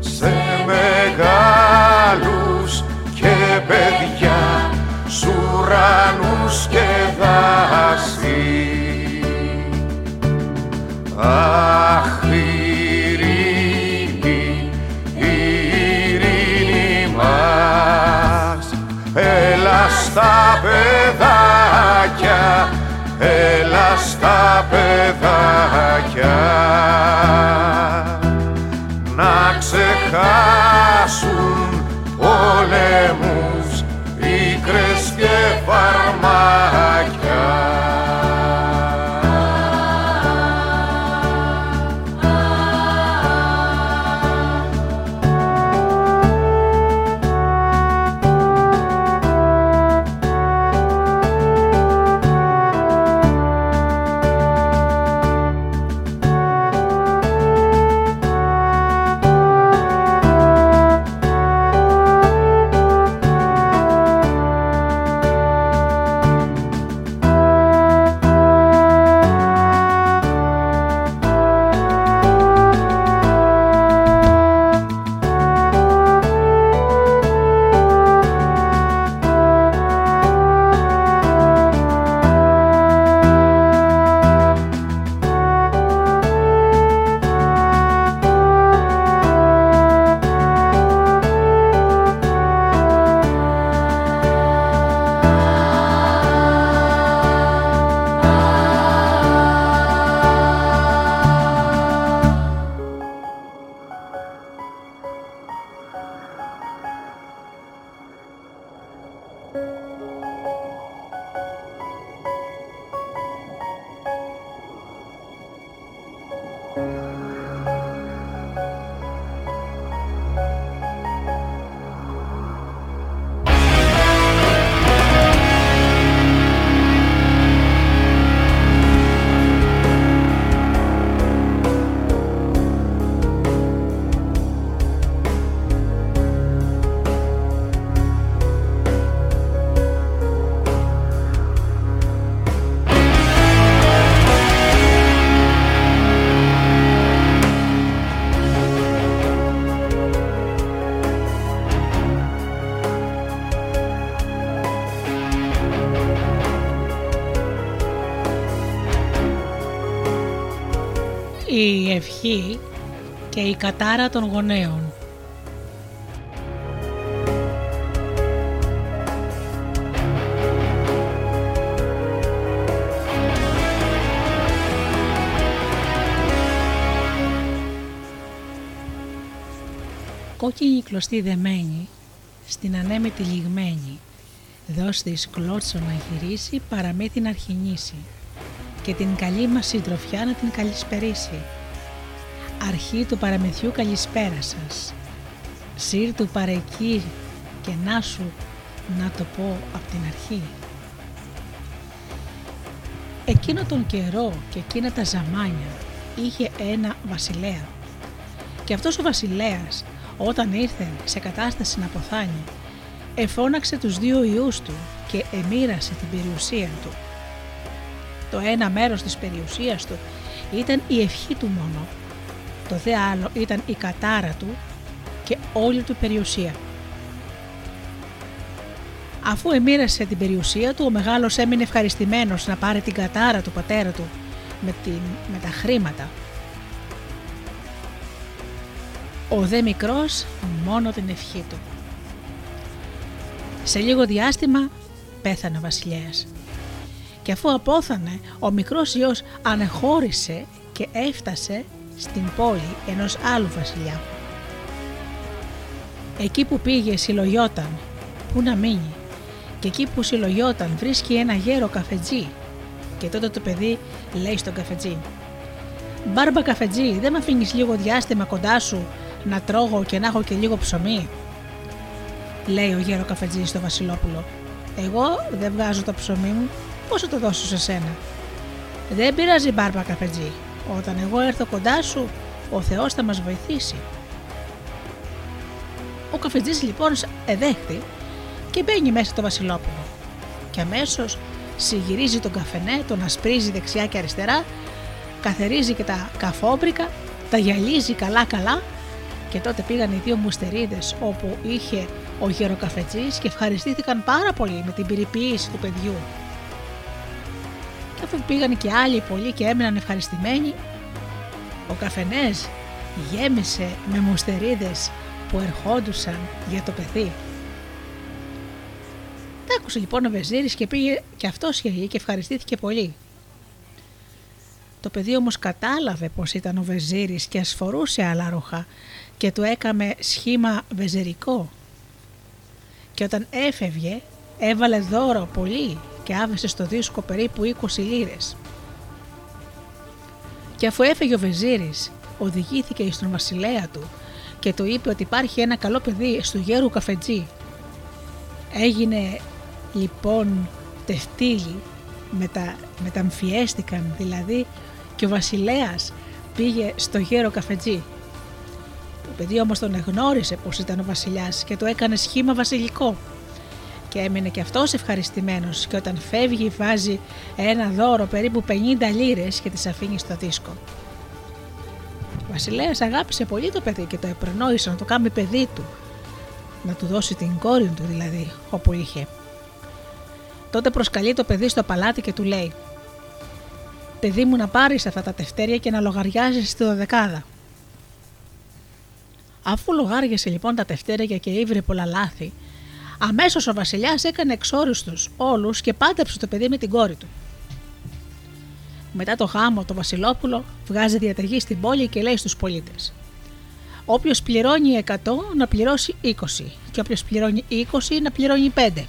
σε μεγάλους και παιδιά, σ' ουρανούς και δάση. Αχ, ειρήνη, η ευχή και η κατάρα των γονέων. Κόκκινη κλωστή δεμένη, στην ανέμητη λιγμένη, δώσ' της κλώτσο να γυρίσει, παραμέ την αρχινήσει, και την καλή μας συντροφιά να την καλησπερίσει. Αρχή του παραμυθιού καλησπέρα σας. Σύρ του παρεκεί και να σου, να το πω απ' την αρχή. Εκείνο τον καιρό και εκείνα τα ζαμάνια είχε ένα βασιλέα. Και αυτός ο βασιλέας, όταν ήρθε σε κατάσταση να ποθάνει, εφώναξε τους δύο ιούς του και εμοίρασε την περιουσία του. Το ένα μέρος της περιουσίας του ήταν η ευχή του μόνο, το δε άλλο ήταν η κατάρα του και όλη του περιουσία. Αφού εμοίρασε την περιουσία του, ο μεγάλος έμεινε ευχαριστημένος να πάρει την κατάρα του πατέρα του με, την, με τα χρήματα. Ο δε μικρός μόνο την ευχή του. Σε λίγο διάστημα πέθανε ο βασιλέας. Και αφού απόθανε, ο μικρός ιός ανεχώρησε και έφτασε στην πόλη ενός άλλου βασιλιά. Εκεί που πήγε συλλογιόταν, πού να μείνει, και εκεί που συλλογιόταν βρίσκει ένα γέρο καφετζή. Και τότε το παιδί λέει στον καφετζή: «Μπάρμπα καφετζή, δεν με αφήνεις λίγο διάστημα κοντά σου να τρώγω και να έχω και λίγο ψωμί?» Λέει ο γέρο καφετζής στο βασιλόπουλο: «Εγώ δεν βγάζω το ψωμί μου, πώς θα το δώσω σε σένα?» «Δεν πειράζει, μπάρμπα καφετζή, όταν εγώ έρθω κοντά σου, ο Θεός θα μας βοηθήσει». Ο καφετζής λοιπόν εδέχθη και μπαίνει μέσα το βασιλόπουλο και αμέσως συγυρίζει τον καφενέ, τον ασπρίζει δεξιά και αριστερά, καθαρίζει και τα καφόμπρικα, τα γυαλίζει καλά καλά. Και τότε πήγαν οι δύο μουστερίδες όπου είχε ο γεροκαφετζής και ευχαριστήθηκαν πάρα πολύ με την περιποίηση του παιδιού. Και αφού πήγαν και άλλοι πολλοί και έμειναν ευχαριστημένοι, ο καφενές γέμισε με μουστερίδες που ερχόντουσαν για το παιδί. Τα άκουσε λοιπόν ο βεζίρης και πήγε και αυτός γελεί και ευχαριστήθηκε πολύ. Το παιδί όμως κατάλαβε πως ήταν ο βεζίρης και ασφορούσε άλλα ρούχα και του έκαμε σχήμα βεζερικό. Και όταν έφευγε έβαλε δώρο πολύ και άβεσε στο δίσκο περίπου είκοσι λίρες. Και αφού έφεγε ο βεζίρης οδηγήθηκε εις τον βασιλέα του και του είπε ότι υπάρχει ένα καλό παιδί στου γέρου καφετζή. Έγινε λοιπόν τευτίλη, μετα, μεταμφιέστηκαν δηλαδή και ο βασιλέας πήγε στο γέρο καφετζή. Το παιδί όμως τον εγνώρισε πως ήταν ο βασιλιάς και του έκανε σχήμα βασιλικό και έμεινε και αυτός ευχαριστημένος και όταν φεύγει βάζει ένα δώρο περίπου πενήντα λίρες και τις αφήνει στο δίσκο. Ο βασιλέας αγάπησε πολύ το παιδί και το επρενόησε να το κάνει παιδί του, να του δώσει την κόρη του δηλαδή όπου είχε. Τότε προσκαλεί το παιδί στο παλάτι και του λέει: «Παιδί μου, να πάρεις αυτά τα τευτέρια και να λογαριάζεις στη δωδεκάδα». Αφού λογάριασε λοιπόν τα τευτέρια και ήβρε πολλά λάθη, αμέσως ο βασιλιάς έκανε εξόριστους όλους και πάντεψε το παιδί με την κόρη του. Μετά το γάμο το βασιλόπουλο βγάζει διαταγή στην πόλη και λέει στους πολίτες: «Όποιος πληρώνει εκατό να πληρώσει είκοσι και όποιος πληρώνει είκοσι να πληρώνει πέντε».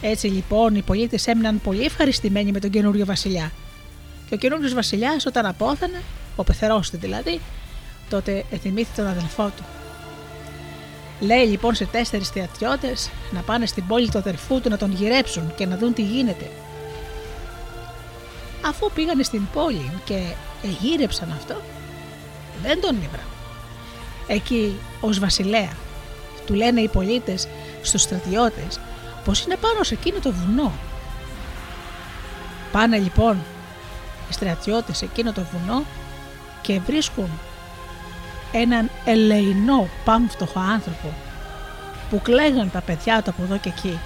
Έτσι λοιπόν οι πολίτες έμειναν πολύ ευχαριστημένοι με τον καινούριο βασιλιά. Και ο καινούριος βασιλιάς όταν απόθανε, ο πεθερός του δηλαδή, τότε εθυμήθη τον αδελφό του. Λέει λοιπόν σε τέσσερις στρατιώτες να πάνε στην πόλη του αδελφού του να τον γυρέψουν και να δουν τι γίνεται. Αφού πήγανε στην πόλη και εγύρεψαν αυτό, δεν τον ήβραν. Εκεί ως βασιλέα του λένε οι πολίτες στους στρατιώτες πως είναι πάνω σε εκείνο το βουνό. Πάνε λοιπόν οι στρατιώτες σε εκείνο το βουνό και βρίσκουν έναν ελεεινό πάμφτωχο άνθρωπο που κλαίγαν τα παιδιά του από εδώ και εκεί.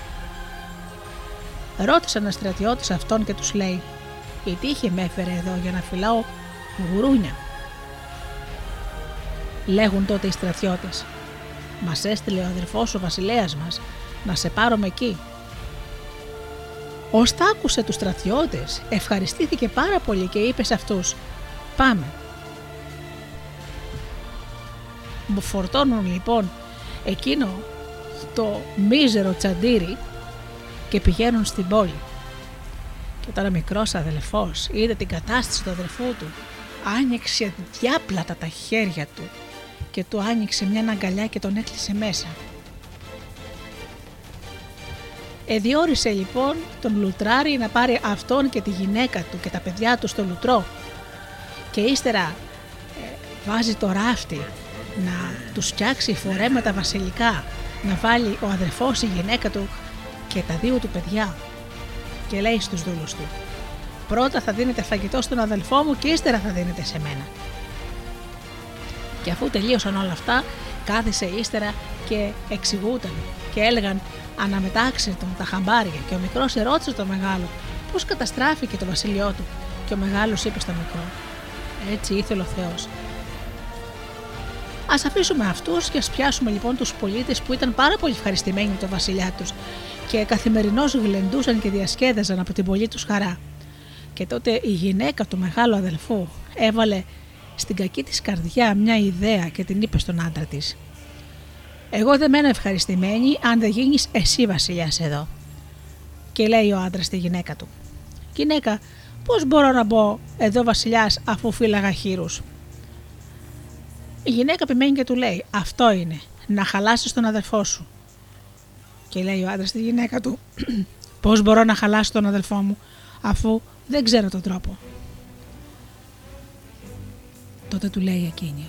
Ρώτησε ένας στρατιώτης αυτόν και τους λέει: «Η τύχη με έφερε εδώ για να φυλάω γουρούνια. Λέγουν τότε οι στρατιώτες, μας έστειλε ο αδερφός ο βασιλέας μας να σε πάρουμε εκεί. Ως τ' άκουσε τους στρατιώτες, ευχαριστήθηκε πάρα πολύ και είπε σε αυτούς, πάμε. Μου φορτώνουν λοιπόν εκείνο το μίζερο τσαντήρι και πηγαίνουν στην πόλη. Και όταν ο μικρός αδελφός είδε την κατάσταση του αδελφού του, άνοιξε διάπλατα τα χέρια του και του άνοιξε μια αγκαλιά και τον έκλεισε μέσα. Εδιόρισε λοιπόν τον λουτράρι να πάρει αυτόν και τη γυναίκα του και τα παιδιά του στο λουτρό και ύστερα ε, βάζει το ράφτη να τους φτιάξει φορέματα βασιλικά, να βάλει ο αδερφός, η γυναίκα του και τα δύο του παιδιά και λέει στους δούλους του, πρώτα θα δίνετε φαγητό στον αδελφό μου και ύστερα θα δίνετε σε μένα. Και αφού τελείωσαν όλα αυτά, κάθισε ύστερα και εξηγούταν και έλεγαν αναμετάξε τον τα χαμπάρια και ο μικρός ερώτησε τον μεγάλο πώς καταστράφηκε το βασίλειό του και ο μεγάλος είπε στον μικρό, έτσι ήθελε ο Θεός. Ας αφήσουμε αυτούς και ας πιάσουμε λοιπόν τους πολίτες που ήταν πάρα πολύ ευχαριστημένοι με τον βασιλιά τους και καθημερινώς γλεντούσαν και διασκέδαζαν από την πολύ τους χαρά. Και τότε η γυναίκα του μεγάλου αδελφού έβαλε στην κακή της καρδιά μια ιδέα και την είπε στον άντρα της. Εγώ δεν μένω ευχαριστημένη αν δεν γίνεις εσύ βασιλιάς εδώ. Και λέει ο άντρας στη γυναίκα του. Γυναίκα, πώς μπορώ να μπω εδώ βασιλιάς αφού φύλαγα χείρους. Η γυναίκα επιμένει και του λέει, αυτό είναι, να χαλάσεις τον αδελφό σου. Και λέει ο άντρας στη γυναίκα του, πώς μπορώ να χαλάσω τον αδελφό μου, αφού δεν ξέρω τον τρόπο. Τότε του λέει εκείνη,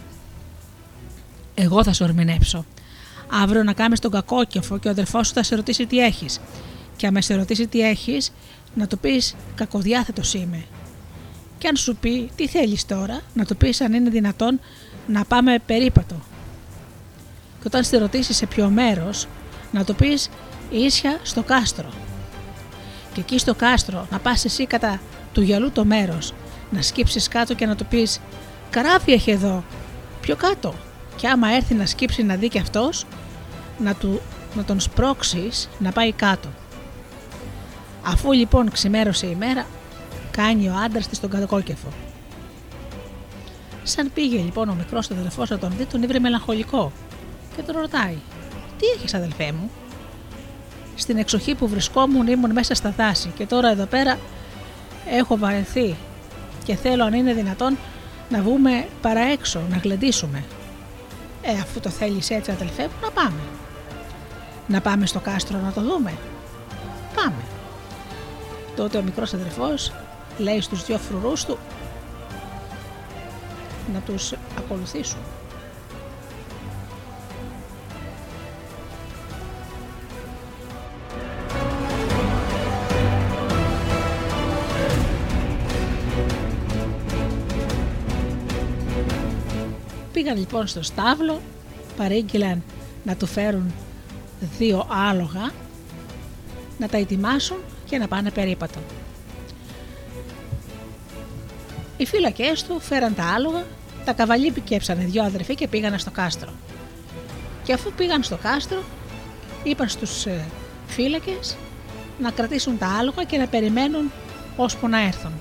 εγώ θα σου ορμηνέψω. Αύριο να κάνεις τον κακόκεφο και ο αδελφός σου θα σε ρωτήσει τι έχεις. Και αν με σε ρωτήσει τι έχεις, να του πεις κακοδιάθετος είμαι. Και αν σου πει τι θέλεις τώρα, να του πεις αν είναι δυνατόν να πάμε περίπατο. Και όταν σε ρωτήσει σε ποιο μέρος, να του πεις ίσια στο κάστρο. Και εκεί στο κάστρο να πας εσύ κατά του γυαλού το μέρος, να σκύψεις κάτω και να του πεις «Καράβι έχει εδώ, πιο κάτω». Και άμα έρθει να σκύψει να δει και αυτός, να, του, να τον σπρώξεις να πάει κάτω. Αφού λοιπόν ξημέρωσε η μέρα, κάνει ο άντρας της τον κατακόκεφο. Σαν πήγε λοιπόν ο μικρός αδελφός να τον δει, τον ήβρε μελαγχολικό και τον ρωτάει «Τι έχεις αδελφέ μου, στην εξοχή που βρισκόμουν ήμουν μέσα στα δάση και τώρα εδώ πέρα έχω βαρεθεί και θέλω αν είναι δυνατόν να βγούμε παραέξω, να γλεντήσουμε». Ε, αφού το θέλεις έτσι αδελφέ μου, να πάμε. Να πάμε στο κάστρο να το δούμε. Πάμε. Τότε ο μικρός αδελφός λέει στους δύο φρουρούς του να τους ακολουθήσουν. Πήγαν λοιπόν στο στάβλο, παρήγγειλαν να του φέρουν δύο άλογα, να τα ετοιμάσουν και να πάνε περίπατο. Οι φύλακες του φέραν τα άλογα, τα καβαλίπικεψανε δύο αδερφοί και πήγανε στο κάστρο. Και αφού πήγαν στο κάστρο, είπαν στους φύλακες να κρατήσουν τα άλογα και να περιμένουν ώσπου να έρθουν.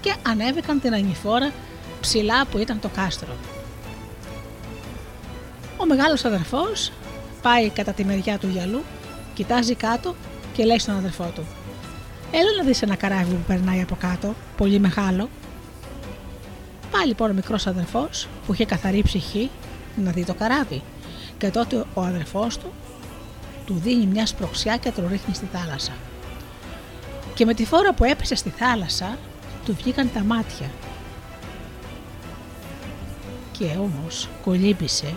Και ανέβηκαν την ανηφόρα ψηλά που ήταν το κάστρο. Ο μεγάλος αδερφός πάει κατά τη μεριά του γυαλού, κοιτάζει κάτω και λέει στον αδερφό του «Έλα να δεις ένα καράβι που περνάει από κάτω, πολύ μεγάλο». Πάει λοιπόν ο μικρός αδερφός που είχε καθαρή ψυχή να δει το καράβι και τότε ο αδερφός του του δίνει μια σπροξιά και τον ρίχνει στη θάλασσα. Και με τη φορά που έπεσε στη θάλασσα του βγήκαν τα μάτια και όμως κολύμπησε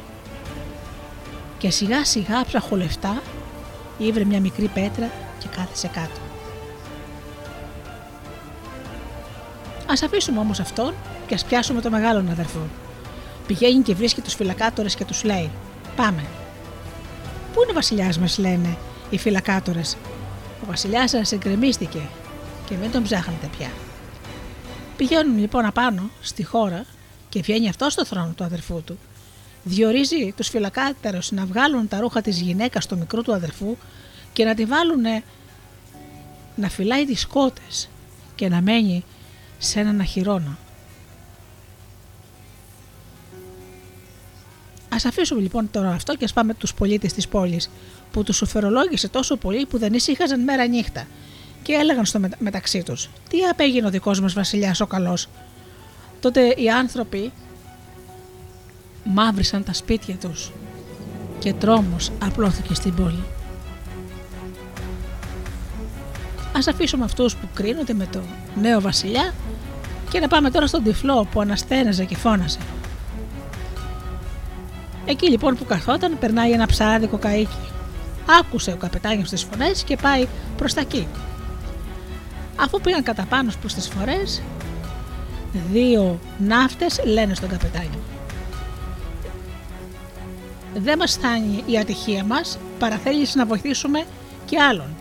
και σιγά σιγά ψαχολευτά ήβρε μια μικρή πέτρα και κάθισε κάτω. Ας αφήσουμε όμως αυτόν και ας πιάσουμε τον μεγάλον αδερφό. Πηγαίνει και βρίσκει τους φυλακάτορες και τους λέει «Πάμε». «Πού είναι ο βασιλιάς μας» λένε οι φυλακάτορες. «Ο βασιλιάς σας εγκρεμίστηκε και μην τον ψάχνετε πια». Πηγαίνουν λοιπόν απάνω στη χώρα και βγαίνει αυτό στο θρόνο του αδερφού του. Διορίζει τους φυλακάτερους να βγάλουν τα ρούχα της γυναίκας του μικρού του αδερφού και να τη βάλουν να φυλάει τις κότες και να μένει σε έναν αχυρώνα. Ας αφήσουμε λοιπόν τώρα αυτό και ας πάμε τους πολίτες της πόλης που τους οφερολόγησε τόσο πολύ που δεν ησύχαζαν μέρα νύχτα και έλεγαν στο μετα- μεταξύ τους «Τι απέγινε ο δικός μας βασιλιάς ο καλός». Τότε οι άνθρωποι μαύρισαν τα σπίτια τους και τρόμος απλώθηκε στην πόλη. Ας αφήσουμε αυτούς που κρίνονται με το νέο βασιλιά και να πάμε τώρα στον τυφλό που αναστέναζε και φώναζε. Εκεί λοιπόν που καθόταν περνάει ένα ψαράδικο καΐκι. Άκουσε ο καπετάνιος τις φωνές και πάει προς τα εκεί. Αφού πήγαν κατά πάνω προς τις φορές, δύο ναύτες λένε στον καπετάνιο. Δεν μας φτάνει η ατυχία μας, παρά θέλεις να βοηθήσουμε και άλλον.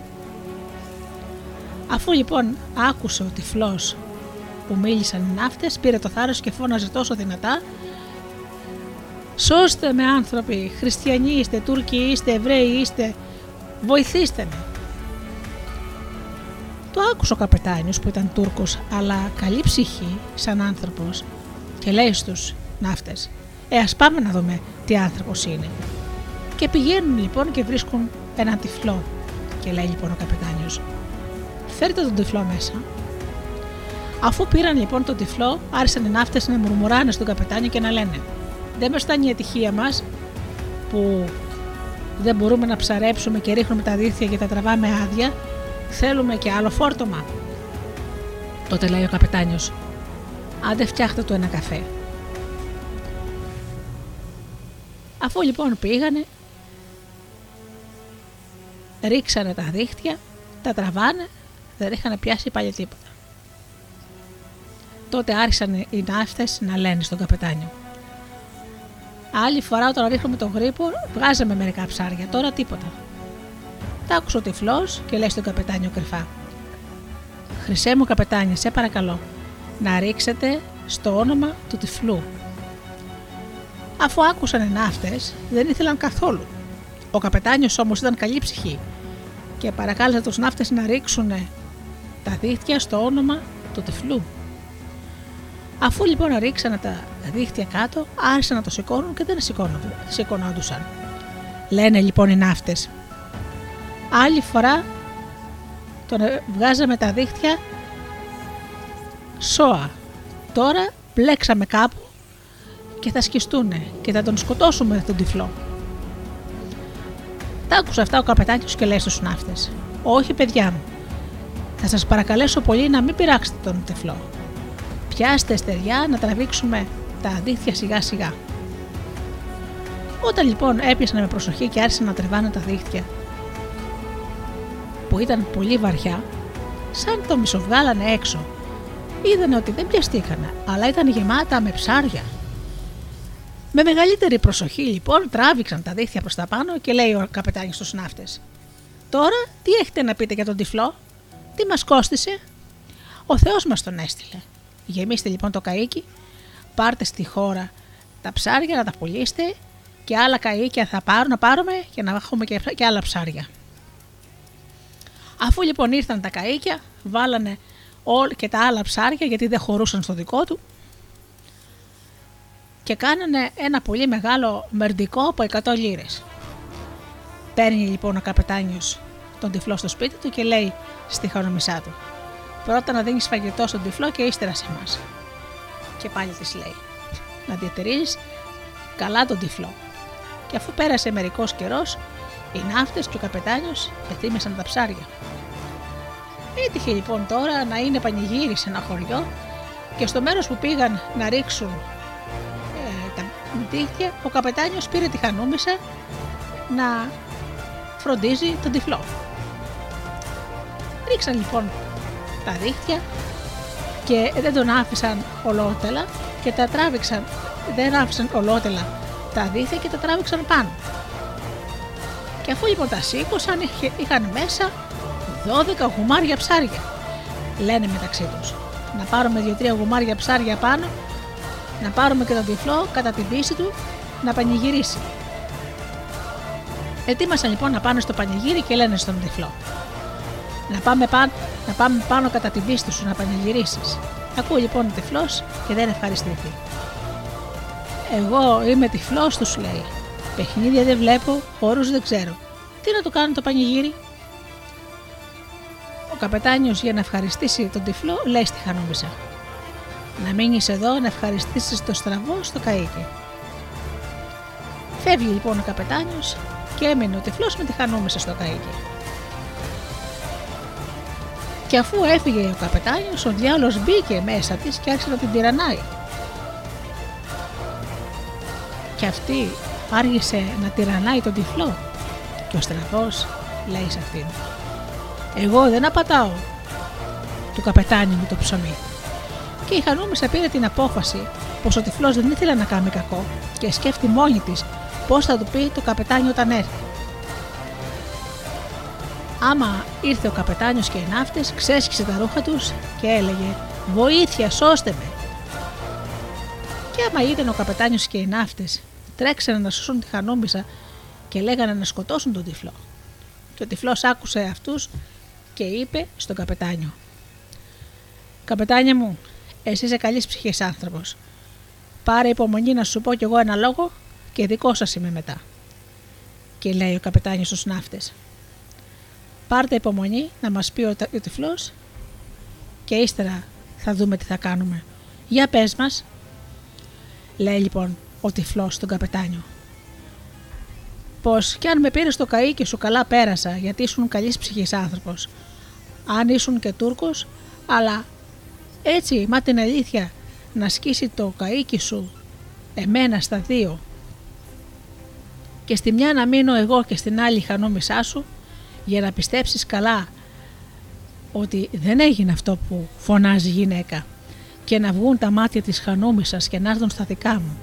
Αφού λοιπόν άκουσε ο τυφλός που μίλησαν οι ναύτες, πήρε το θάρρος και φώναζε τόσο δυνατά «Σώστε με άνθρωποι, χριστιανοί είστε, Τούρκοι είστε, Εβραίοι είστε, βοηθήστε με». Το άκουσε ο καπετάνιος που ήταν Τούρκος αλλά καλή ψυχή σαν άνθρωπος και λέει στους ναύτες «Ε, ας πάμε να δούμε τι άνθρωπος είναι». Και πηγαίνουν λοιπόν και βρίσκουν έναν τυφλό και λέει λοιπόν ο καπετάνιος «Φέρτε τον τυφλό μέσα». Αφού πήραν λοιπόν τον τυφλό άρχισαν οι ναύτες να μουρμουράνε στον καπετάνιο και να λένε «Δεν μας φτάνει η ατυχία μας που δεν μπορούμε να ψαρέψουμε και ρίχνουμε τα δίχτυα και τα τραβάμε άδεια, θέλουμε και άλλο φόρτωμα». Τότε λέει ο καπετάνιος «Άντε φτιάχτε του ένα καφέ». Αφού λοιπόν πήγανε, ρίξανε τα δίχτυα, τα τραβάνε, δεν είχαν πιάσει πάλι τίποτα. Τότε άρχισαν οι ναύτες να λένε στον καπετάνιο «Άλλη φορά όταν ρίχνουμε τον γρίπο βγάζαμε μερικά ψάρια, τώρα τίποτα». Τ' άκουσε ο τυφλός και λέει στον καπετάνιο κρυφά «Χρυσέ μου καπετάνιε, σε παρακαλώ, να ρίξετε στο όνομα του τυφλού». Αφού άκουσαν οι ναύτες, δεν ήθελαν καθόλου. Ο καπετάνιος όμως ήταν καλή ψυχή και παρακάλεσε τους ναύτες να ρίξουν τα δίχτυα στο όνομα του τυφλού. Αφού λοιπόν ρίξανε τα δίχτυα κάτω, άρχισαν να το σηκώνουν και δεν σηκωνόντουσαν. Λένε λοιπόν οι ναύτες «Άλλη φορά τον βγάζαμε τα δίχτυα σώα, τώρα πλέξαμε κάπου και θα σκιστούνε και θα τον σκοτώσουμε τον τυφλό». Τ' άκουσα αυτά ο καπετάνιος και λέει στους ναύτες «Όχι παιδιά μου, θα σας παρακαλέσω πολύ να μην πειράξετε τον τυφλό. Πιάστε στεριά να τραβήξουμε τα δίχτυα σιγά σιγά». Όταν λοιπόν έπιασαν με προσοχή και άρχισαν να τρεβάνε τα δίχτυα που ήταν πολύ βαριά, σαν το μισοβγάλανε έξω, είδανε ότι δεν πιαστήκανε αλλά ήταν γεμάτα με ψάρια. Με μεγαλύτερη προσοχή λοιπόν τράβηξαν τα δίχτυα προς τα πάνω και λέει ο καπετάνιος στους ναύτες «Τώρα τι έχετε να πείτε για τον τυφλό, τι μας κόστησε, ο Θεός μας τον έστειλε. Γεμίστε λοιπόν το καΐκι, πάρτε στη χώρα τα ψάρια να τα πουλήσετε και άλλα καΐκια θα πάρουν, να πάρουμε και να έχουμε και άλλα ψάρια». Αφού λοιπόν ήρθαν τα καΐκια, βάλανε όλα και τα άλλα ψάρια γιατί δεν χωρούσαν στο δικό του και κάνανε ένα πολύ μεγάλο μερντικό από εκατό λίρες. Παίρνει λοιπόν ο καπετάνιος τον τυφλό στο σπίτι του και λέει στη χωρομισά του «Πρώτα να δίνεις φαγητό στον τυφλό και ύστερα σε εμάς». Και πάλι της λέει «Να διατηρείς καλά τον τυφλό». Και αφού πέρασε μερικός καιρός, οι ναύτες και ο καπετάνιος ετοίμασαν τα ψάρια. Έτυχε λοιπόν τώρα να είναι πανηγύρι σε ένα χωριό και στο μέρος που πήγαν να ρίξουν ε, τα δίχτυα, ο καπετάνιος πήρε τη χανούμισσα να φροντίζει τον τυφλό. Ρίξαν λοιπόν τα δίχτυα και δεν τον άφησαν ολότελα και τα τράβηξαν, δεν άφησαν ολότελα τα δίχτυα και τα τράβηξαν πάνω. Και αφού λοιπόν τα σήκωσαν, είχαν μέσα δώδεκα γουμάρια ψάρια. Λένε μεταξύ τους να πάρουμε δύο τρία γουμάρια ψάρια πάνω, να πάρουμε και τον τυφλό κατά την πίση του να πανηγυρίσει. Ετοίμασαν λοιπόν να πάνε στο πανηγύρι και λένε στον τυφλό: Να πάμε, πάν, να πάμε πάνω κατά την πίστη σου να πανηγυρίσεις. Ακούει λοιπόν ο τυφλός και δεν ευχαριστηθεί. Εγώ είμαι τυφλός, τους λέει. Παιχνίδια δεν βλέπω, χώρους δεν ξέρω. Τι να του κάνω το πανηγύρι. Ο καπετάνιος για να ευχαριστήσει τον τυφλό λέει στη χανούμισσα: Να μείνεις εδώ να ευχαριστήσεις το στραβό στο καΐκι. Φεύγει λοιπόν ο καπετάνιος και έμεινε ο τυφλός με τη χανούμισσα στο καΐκι. Και αφού έφυγε ο καπετάνιος, ο διάολος μπήκε μέσα της και άρχισε να την τυραννάει. Και αυτή άργησε να τυραννάει τον τυφλό και ο στραβός λέει σε αυτήν: Εγώ δεν απατάω του καπετάνιου μου το ψωμί. Και η χανούμισσα πήρε την απόφαση πως ο τυφλός δεν ήθελε να κάνει κακό και σκέφτη μόνη της πως θα του πει το καπετάνιο όταν έρθει. Άμα ήρθε ο καπετάνιος και οι ναύτες, ξέσχισε τα ρούχα τους και έλεγε «Βοήθεια, σώστε με!». Και άμα ήταν ο καπετάνιος και οι ναύτες, τρέξανε να σώσουν τη χανούμισσα και λέγανε να σκοτώσουν τον τυφλό. Και ο τυφλός άκουσε αυτούς και είπε στον καπετάνιο: «Καπετάνια μου, εσύ είσαι καλής ψυχής άνθρωπος. Πάρε υπομονή να σου πω κι εγώ ένα λόγο και δικό σας είμαι μετά». Και λέει ο καπετάνιος στους ναύτες: Πάρτε υπομονή να μας πει ο τυφλός και ύστερα θα δούμε τι θα κάνουμε. Για πες μας. Λέει λοιπόν ο τυφλός στον καπετάνιο: Πως κι αν με πήρες το καΐκι σου καλά πέρασα γιατί ήσουν καλής ψυχής άνθρωπος. Αν ήσουν και Τούρκος, αλλά έτσι μα την αλήθεια να σκίσει το καΐκι σου εμένα στα δύο και στη μια να μείνω εγώ και στην άλλη η χανούμισά σου, για να πιστέψεις καλά ότι δεν έγινε αυτό που φωνάζει γυναίκα και να βγουν τα μάτια της χανούμισσας και να έρθουν στα δικά μου.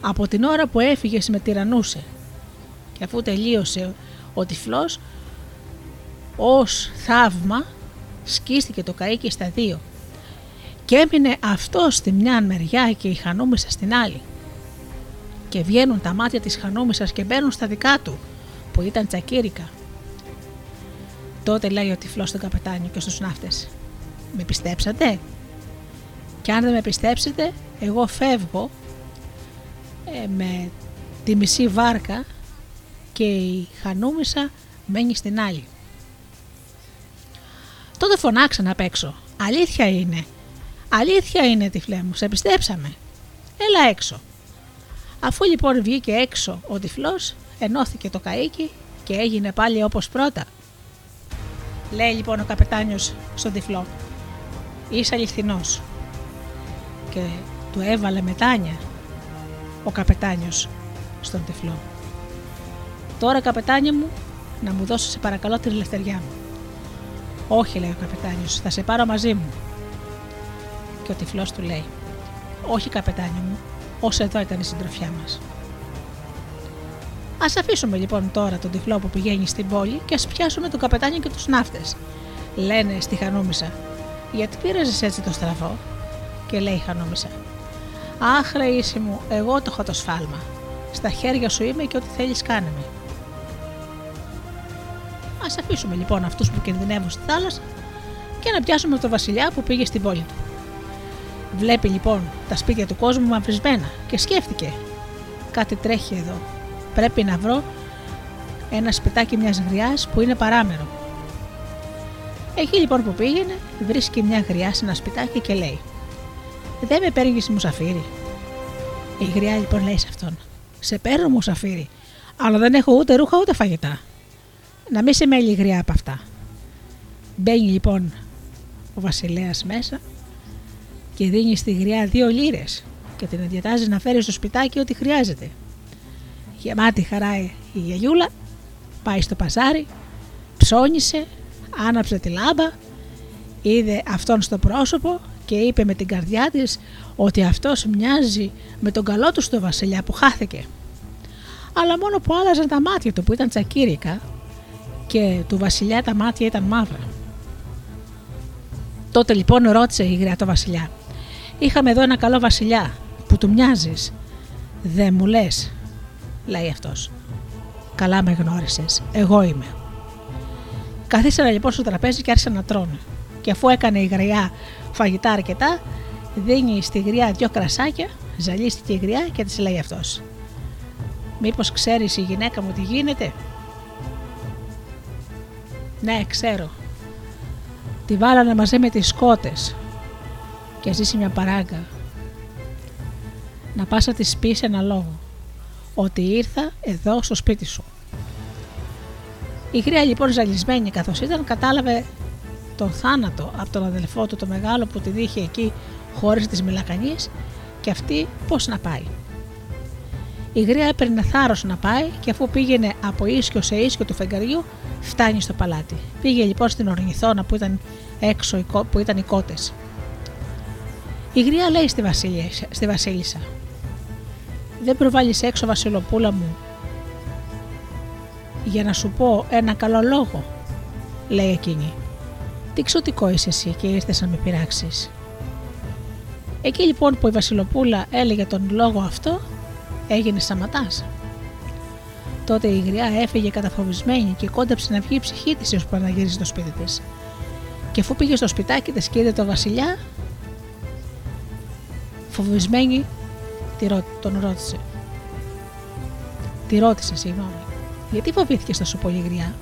Από την ώρα που έφυγες με τυραννούσε. Και αφού τελείωσε ο τυφλός, ως θαύμα σκίστηκε το καΐκι στα δύο και έμεινε αυτός στη μια μεριά και η χανούμισσα στην άλλη. Και βγαίνουν τα μάτια της χανούμισσας και μπαίνουν στα δικά του που ήταν τσακίρικα. Τότε λέει ο τυφλός στον καπετάνιο και στους ναύτες: Με πιστέψατε? Και αν δεν με πιστέψετε, εγώ φεύγω ε, με τη μισή βάρκα και η χανούμισσα μένει στην άλλη. Τότε φωνάξαν απ' έξω: Αλήθεια είναι, αλήθεια είναι τυφλέ μου, σε πιστέψαμε. Έλα έξω. Αφού λοιπόν βγήκε έξω ο τυφλός, ενώθηκε το καΐκι και έγινε πάλι όπως πρώτα. Λέει λοιπόν ο καπετάνιος στον τυφλό: Είσαι αληθινός. Και του έβαλε μετάνια ο καπετάνιος στον τυφλό: Τώρα, καπετάνιο μου, να μου δώσεις σε παρακαλώ την ελευθεριά μου. Όχι, λέει ο καπετάνιος, θα σε πάρω μαζί μου. Και ο τυφλός του λέει: Όχι, καπετάνιο μου, ως εδώ ήταν η συντροφιά μας. Ας αφήσουμε λοιπόν τώρα τον τυφλό που πηγαίνει στην πόλη και ας πιάσουμε τον καπετάνιο και τους ναύτες. Λένε στη χανούμισσα: Γιατί πήραζες έτσι το στραβό? Και λέει η χανούμισσα: Αχ, ρεΐσι μου, εγώ το έχω το σφάλμα. Στα χέρια σου είμαι και ό,τι θέλεις κάνε με. Ας αφήσουμε λοιπόν αυτούς που κινδυνεύουν στη θάλασσα και να πιάσουμε τον βασιλιά που πήγε στην πόλη του. Βλέπει λοιπόν τα σπίτια του κόσμου μαυρισμένα και σκέφτηκε: Κάτι τρέχει εδώ. Πρέπει να βρω ένα σπιτάκι μιας γριάς που είναι παράμερο. Εκεί λοιπόν που πήγαινε, βρίσκει μια γριά σε ένα σπιτάκι και λέει: Δεν με παίρνεις μουσαφίρι? Η γριά λοιπόν λέει σε αυτόν: Σε παίρνω μουσαφίρι, αλλά δεν έχω ούτε ρούχα ούτε φαγητά. Να μην σε μέλει γριά από αυτά. Μπαίνει λοιπόν ο βασιλέας μέσα και δίνει στη γριά δύο λίρες και την διατάζει να φέρει στο σπιτάκι ό,τι χρειάζεται. Γεμάτη χαρά η γιαγιούλα, πάει στο παζάρι, ψώνισε, άναψε τη λάμπα, είδε αυτόν στο πρόσωπο και είπε με την καρδιά της ότι αυτός μοιάζει με τον καλό του στο βασιλιά που χάθηκε. Αλλά μόνο που άλλαζαν τα μάτια του που ήταν τσακίρικα και του βασιλιά τα μάτια ήταν μαύρα. Τότε λοιπόν ρώτησε η γριά το βασιλιά. Είχαμε εδώ ένα καλό βασιλιά που του μοιάζεις. Δεν μου λες, λέει αυτός. Καλά με γνώρισες, εγώ είμαι. Καθίσανε λοιπόν στο τραπέζι και άρχισαν να τρώνε. Και αφού έκανε η γριά φαγητά αρκετά, δίνει στη γριά δυο κρασάκια, ζαλίστηκε η γριά και της λέει αυτός. Μήπως ξέρεις η γυναίκα μου τι γίνεται? Ναι, ξέρω. Τη βάλανε μαζί με τις σκότες και ζήσει μια παράγκα. Να πας να της πεις ένα λόγο, ότι ήρθα εδώ στο σπίτι σου. Η γριά λοιπόν ζαλισμένη καθώς ήταν κατάλαβε τον θάνατο από τον αδελφό του το μεγάλο που τη είχε εκεί χωρίς τις μελακανίες και αυτή πώς να πάει. Η γριά έπαιρνε θάρρος να πάει και αφού πήγαινε από ίσκιο σε ίσκιο του φεγγαριού φτάνει στο παλάτι. Πήγε λοιπόν στην ορνηθώνα που ήταν έξω που ήταν οι κότες. Η γριά λέει στη, στη βασίλισσα «Δεν προβάλλεις έξω βασιλοπούλα μου για να σου πω ένα καλό λόγο», λέει εκείνη. «Τι ξωτικό είσαι εσύ και ήρθες να με πειράξεις». Εκεί λοιπόν που η βασιλοπούλα έλεγε τον λόγο αυτό έγινε σαματάς. Τότε η γριά έφυγε καταφοβισμένη και κόντεψε να βγει η ψυχή της έως που αναγύριζε το σπίτι της. Και αφού πήγε στο σπιτάκι της και είδε το βασιλιά, φοβισμένη τον ρώτησε. Τη ρώτησε, συγγνώμη, γιατί φοβήθηκες τόσο πολύ γριά?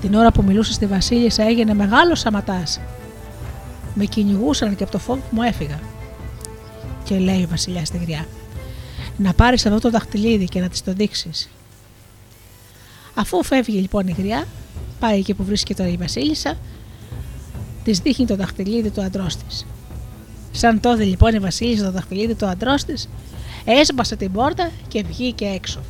Την ώρα που μιλούσε στη βασίλισσα έγινε μεγάλος σαματάς. Με κυνηγούσαν και από το φόβο μου έφυγα. Και λέει ο βασιλιάς στη γριά, να πάρεις αυτό το δαχτυλίδι και να της το δείξεις. Αφού φεύγει λοιπόν η γριά, πάει εκεί που βρίσκεται η βασίλισσα, της δείχνει το δαχτυλίδι του αντρός της. Σαν τότε λοιπόν η βασίλισσα το δαχτυλίδι του αντρός της, έσπασε την πόρτα και βγήκε έξω.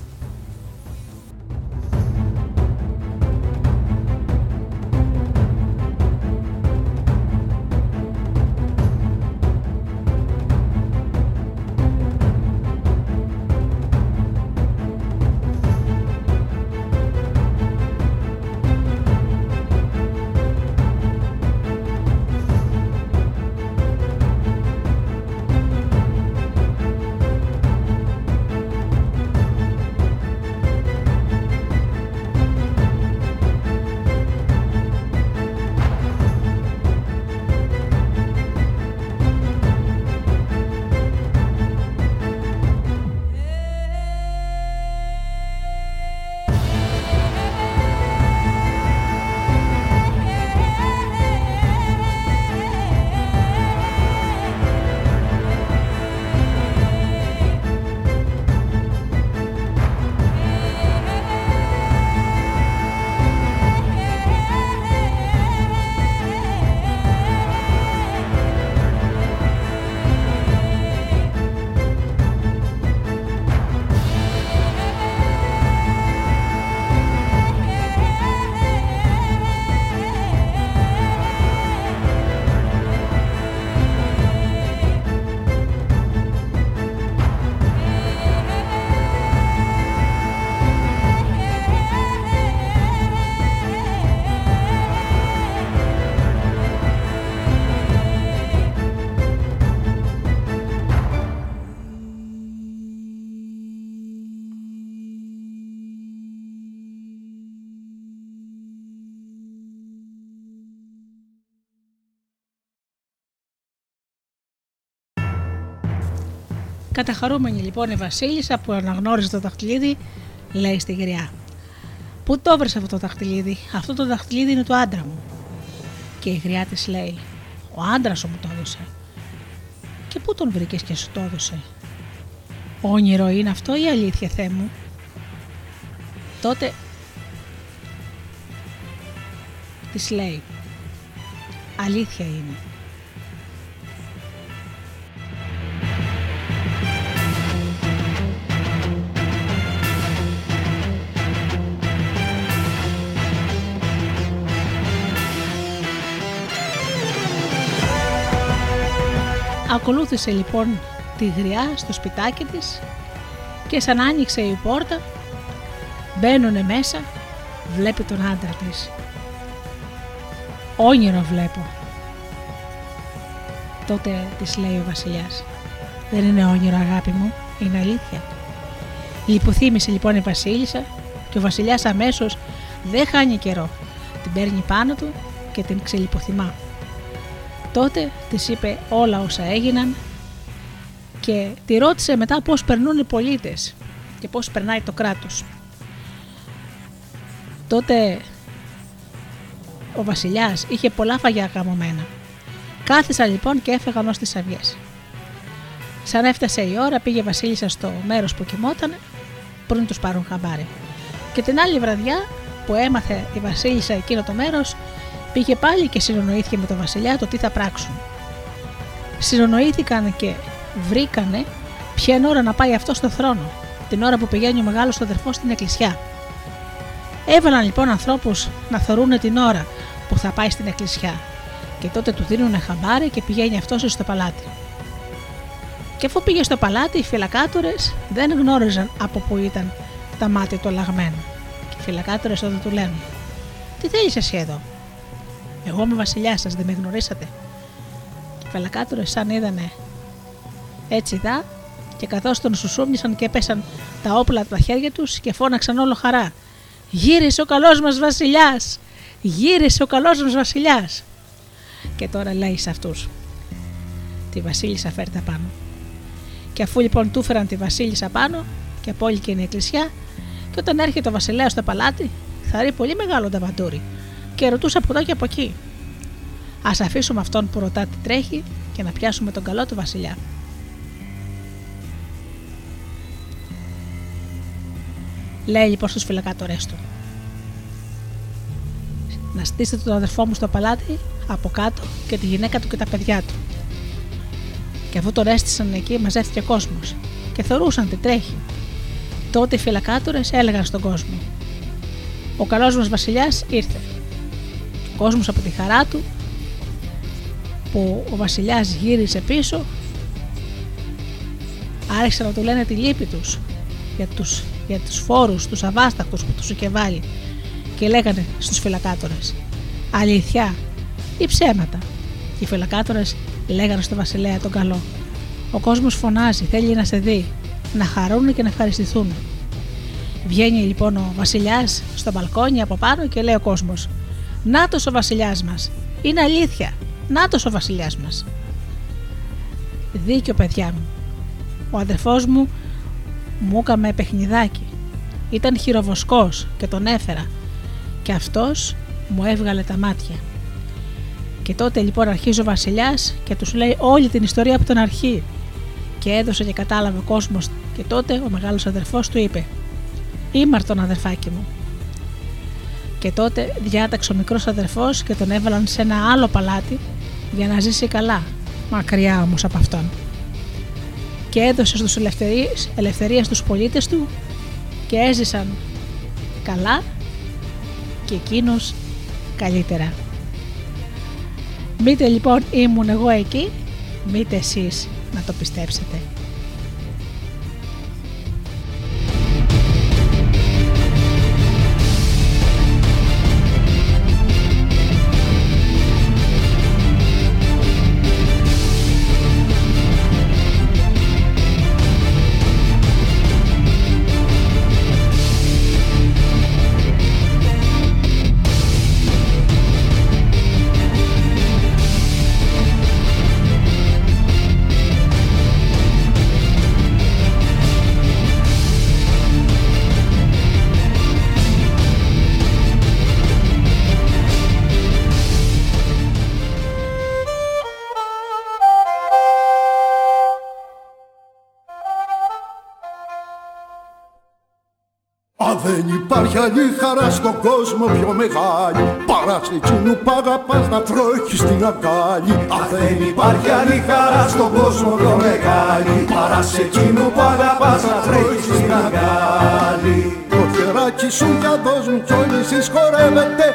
Καταχαρούμενη λοιπόν η βασίλισσα που αναγνώριζε το δαχτυλίδι, λέει στη γριά: «Πού το βρες αυτό το δαχτυλίδι? Αυτό το δαχτυλίδι είναι του άντρα μου». Και η γριά της λέει: «Ο άντρας σου μου το έδωσε». «Και πού τον βρήκες και σου το έδωσε? Όνειρο είναι αυτό ή αλήθεια, Θεέ μου?» Τότε της λέει: «Αλήθεια είναι». Ακολούθησε λοιπόν τη γριά στο σπιτάκι της και σαν άνοιξε η πόρτα, μπαίνουνε μέσα, βλέπει τον άντρα της. «Όνειρο βλέπω». Τότε της λέει ο βασιλιάς: «Δεν είναι όνειρο, αγάπη μου, είναι αλήθεια». Λιποθύμησε λοιπόν η βασίλισσα και ο βασιλιάς αμέσως δεν χάνει καιρό. Την παίρνει πάνω του και την ξελιποθυμά. Τότε της είπε όλα όσα έγιναν και τη ρώτησε μετά πώς περνούν οι πολίτες και πώς περνάει το κράτος. Τότε ο βασιλιάς είχε πολλά φαγιά γαμωμένα. Κάθισαν λοιπόν και έφεγαν ως τις αυγές. Σαν έφτασε η ώρα, πήγε η βασίλισσα στο μέρος που κοιμότανε πριν τους πάρουν χαμπάρι. Και την άλλη βραδιά που έμαθε η βασίλισσα εκείνο το μέρος, πήγε πάλι και συνονοήθηκε με τον βασιλιά το τι θα πράξουν. Συνονοήθηκαν και βρήκανε ποια είναι ώρα να πάει αυτό στο θρόνο, την ώρα που πηγαίνει ο μεγάλος αδερφός στην εκκλησιά. Έβαλαν λοιπόν ανθρώπους να θωρούν την ώρα που θα πάει στην εκκλησιά και τότε του δίνουν χαμπάρι και πηγαίνει αυτός στο παλάτι. Και αφού πήγε στο παλάτι, οι φυλακάτορες δεν γνώριζαν από πού ήταν τα μάτια του αλλαγμένα. Και οι φυλακάτορες τότε του λένε: «Τι θέλεις εσύ εδώ?» «Εγώ είμαι βασιλιά σας, δεν με γνωρίσατε?» Και οι φυλακάτορες σαν είδανε έτσι δά και καθώς τον σουσούμνησαν και πέσαν τα όπλα από τα χέρια τους και φώναξαν όλο χαρά: «Γύρισε ο καλός μας βασιλιάς! Γύρισε ο καλός μας βασιλιάς!» Και τώρα λέει σε αυτούς: «Τη βασίλισσα φέρτε πάνω». Και αφού λοιπόν του φέραν τη βασίλισσα πάνω και από όλη και είναι η εκκλησιά, και όταν έρχεται ο βασιλέας στο παλάτι, θα ρει πολύ μεγάλο ταβαντούρι και ρωτούσε από εδώ και από εκεί. Ας αφήσουμε αυτόν που ρωτά τι τρέχει και να πιάσουμε τον καλό του βασιλιά. Λέει λοιπόν στους φυλακάτορές του: «Να στήσετε τον αδερφό μου στο παλάτι από κάτω και τη γυναίκα του και τα παιδιά του». Και αφού τον έστησαν εκεί, μαζεύτηκε κόσμος και θεωρούσαν τι τρέχει. Τότε οι φυλακάτορες έλεγαν στον κόσμο: «Ο καλός μας βασιλιάς ήρθε». Ο κόσμος από τη χαρά του που ο βασιλιάς γύρισε πίσω, άρχισαν να του λένε τη λύπη τους για τους, για τους φόρους, τους αβάσταχτους που τους είχε βάλει, και λέγανε στους φυλακάτορες: «Αλήθεια ή ψέματα?» Και οι φυλακάτορες λέγανε στο βασιλέα τον καλό: «Ο κόσμος φωνάζει, θέλει να σε δει, να χαρούν και να ευχαριστηθούν». Βγαίνει λοιπόν ο βασιλιάς στο μπαλκόνι από πάνω και λέει ο κόσμος: «Νάτος ο βασιλιάς μας, είναι αλήθεια, νάτος ο βασιλιάς μας». «Δίκιο, παιδιά μου, ο αδερφός μου μου έκαμε παιχνιδάκι, ήταν χειροβοσκός και τον έφερα και αυτός μου έβγαλε τα μάτια». Και τότε λοιπόν αρχίζει ο βασιλιάς και τους λέει όλη την ιστορία από την αρχή και έδωσε και κατάλαβε ο κόσμος, και τότε ο μεγάλος αδερφός του είπε: «Ήμαρτον, αδερφάκι μου». Και τότε διάταξε ο μικρός αδερφός και τον έβαλαν σε ένα άλλο παλάτι για να ζήσει καλά, μακριά όμως από αυτόν. Και έδωσε στους ελευθερίες τους πολίτες του και έζησαν καλά και εκείνος καλύτερα. Μήτε λοιπόν ήμουν εγώ εκεί, μήτε εσείς να το πιστέψετε. Δεν υπάρχει άλλη χαρά στον κόσμο πιο μεγάλη παρά σε εκείνου που αγαπάς να τρώχεις την αγκάλι. Α, δεν υπάρχει άλλη χαρά στον κόσμο πιο μεγάλη παρά σε εκείνου που αγαπάς να τρώχεις την αγκάλι. Το χεράκι σου για δώσ' μου κι όλοι εσείς χορεύετε,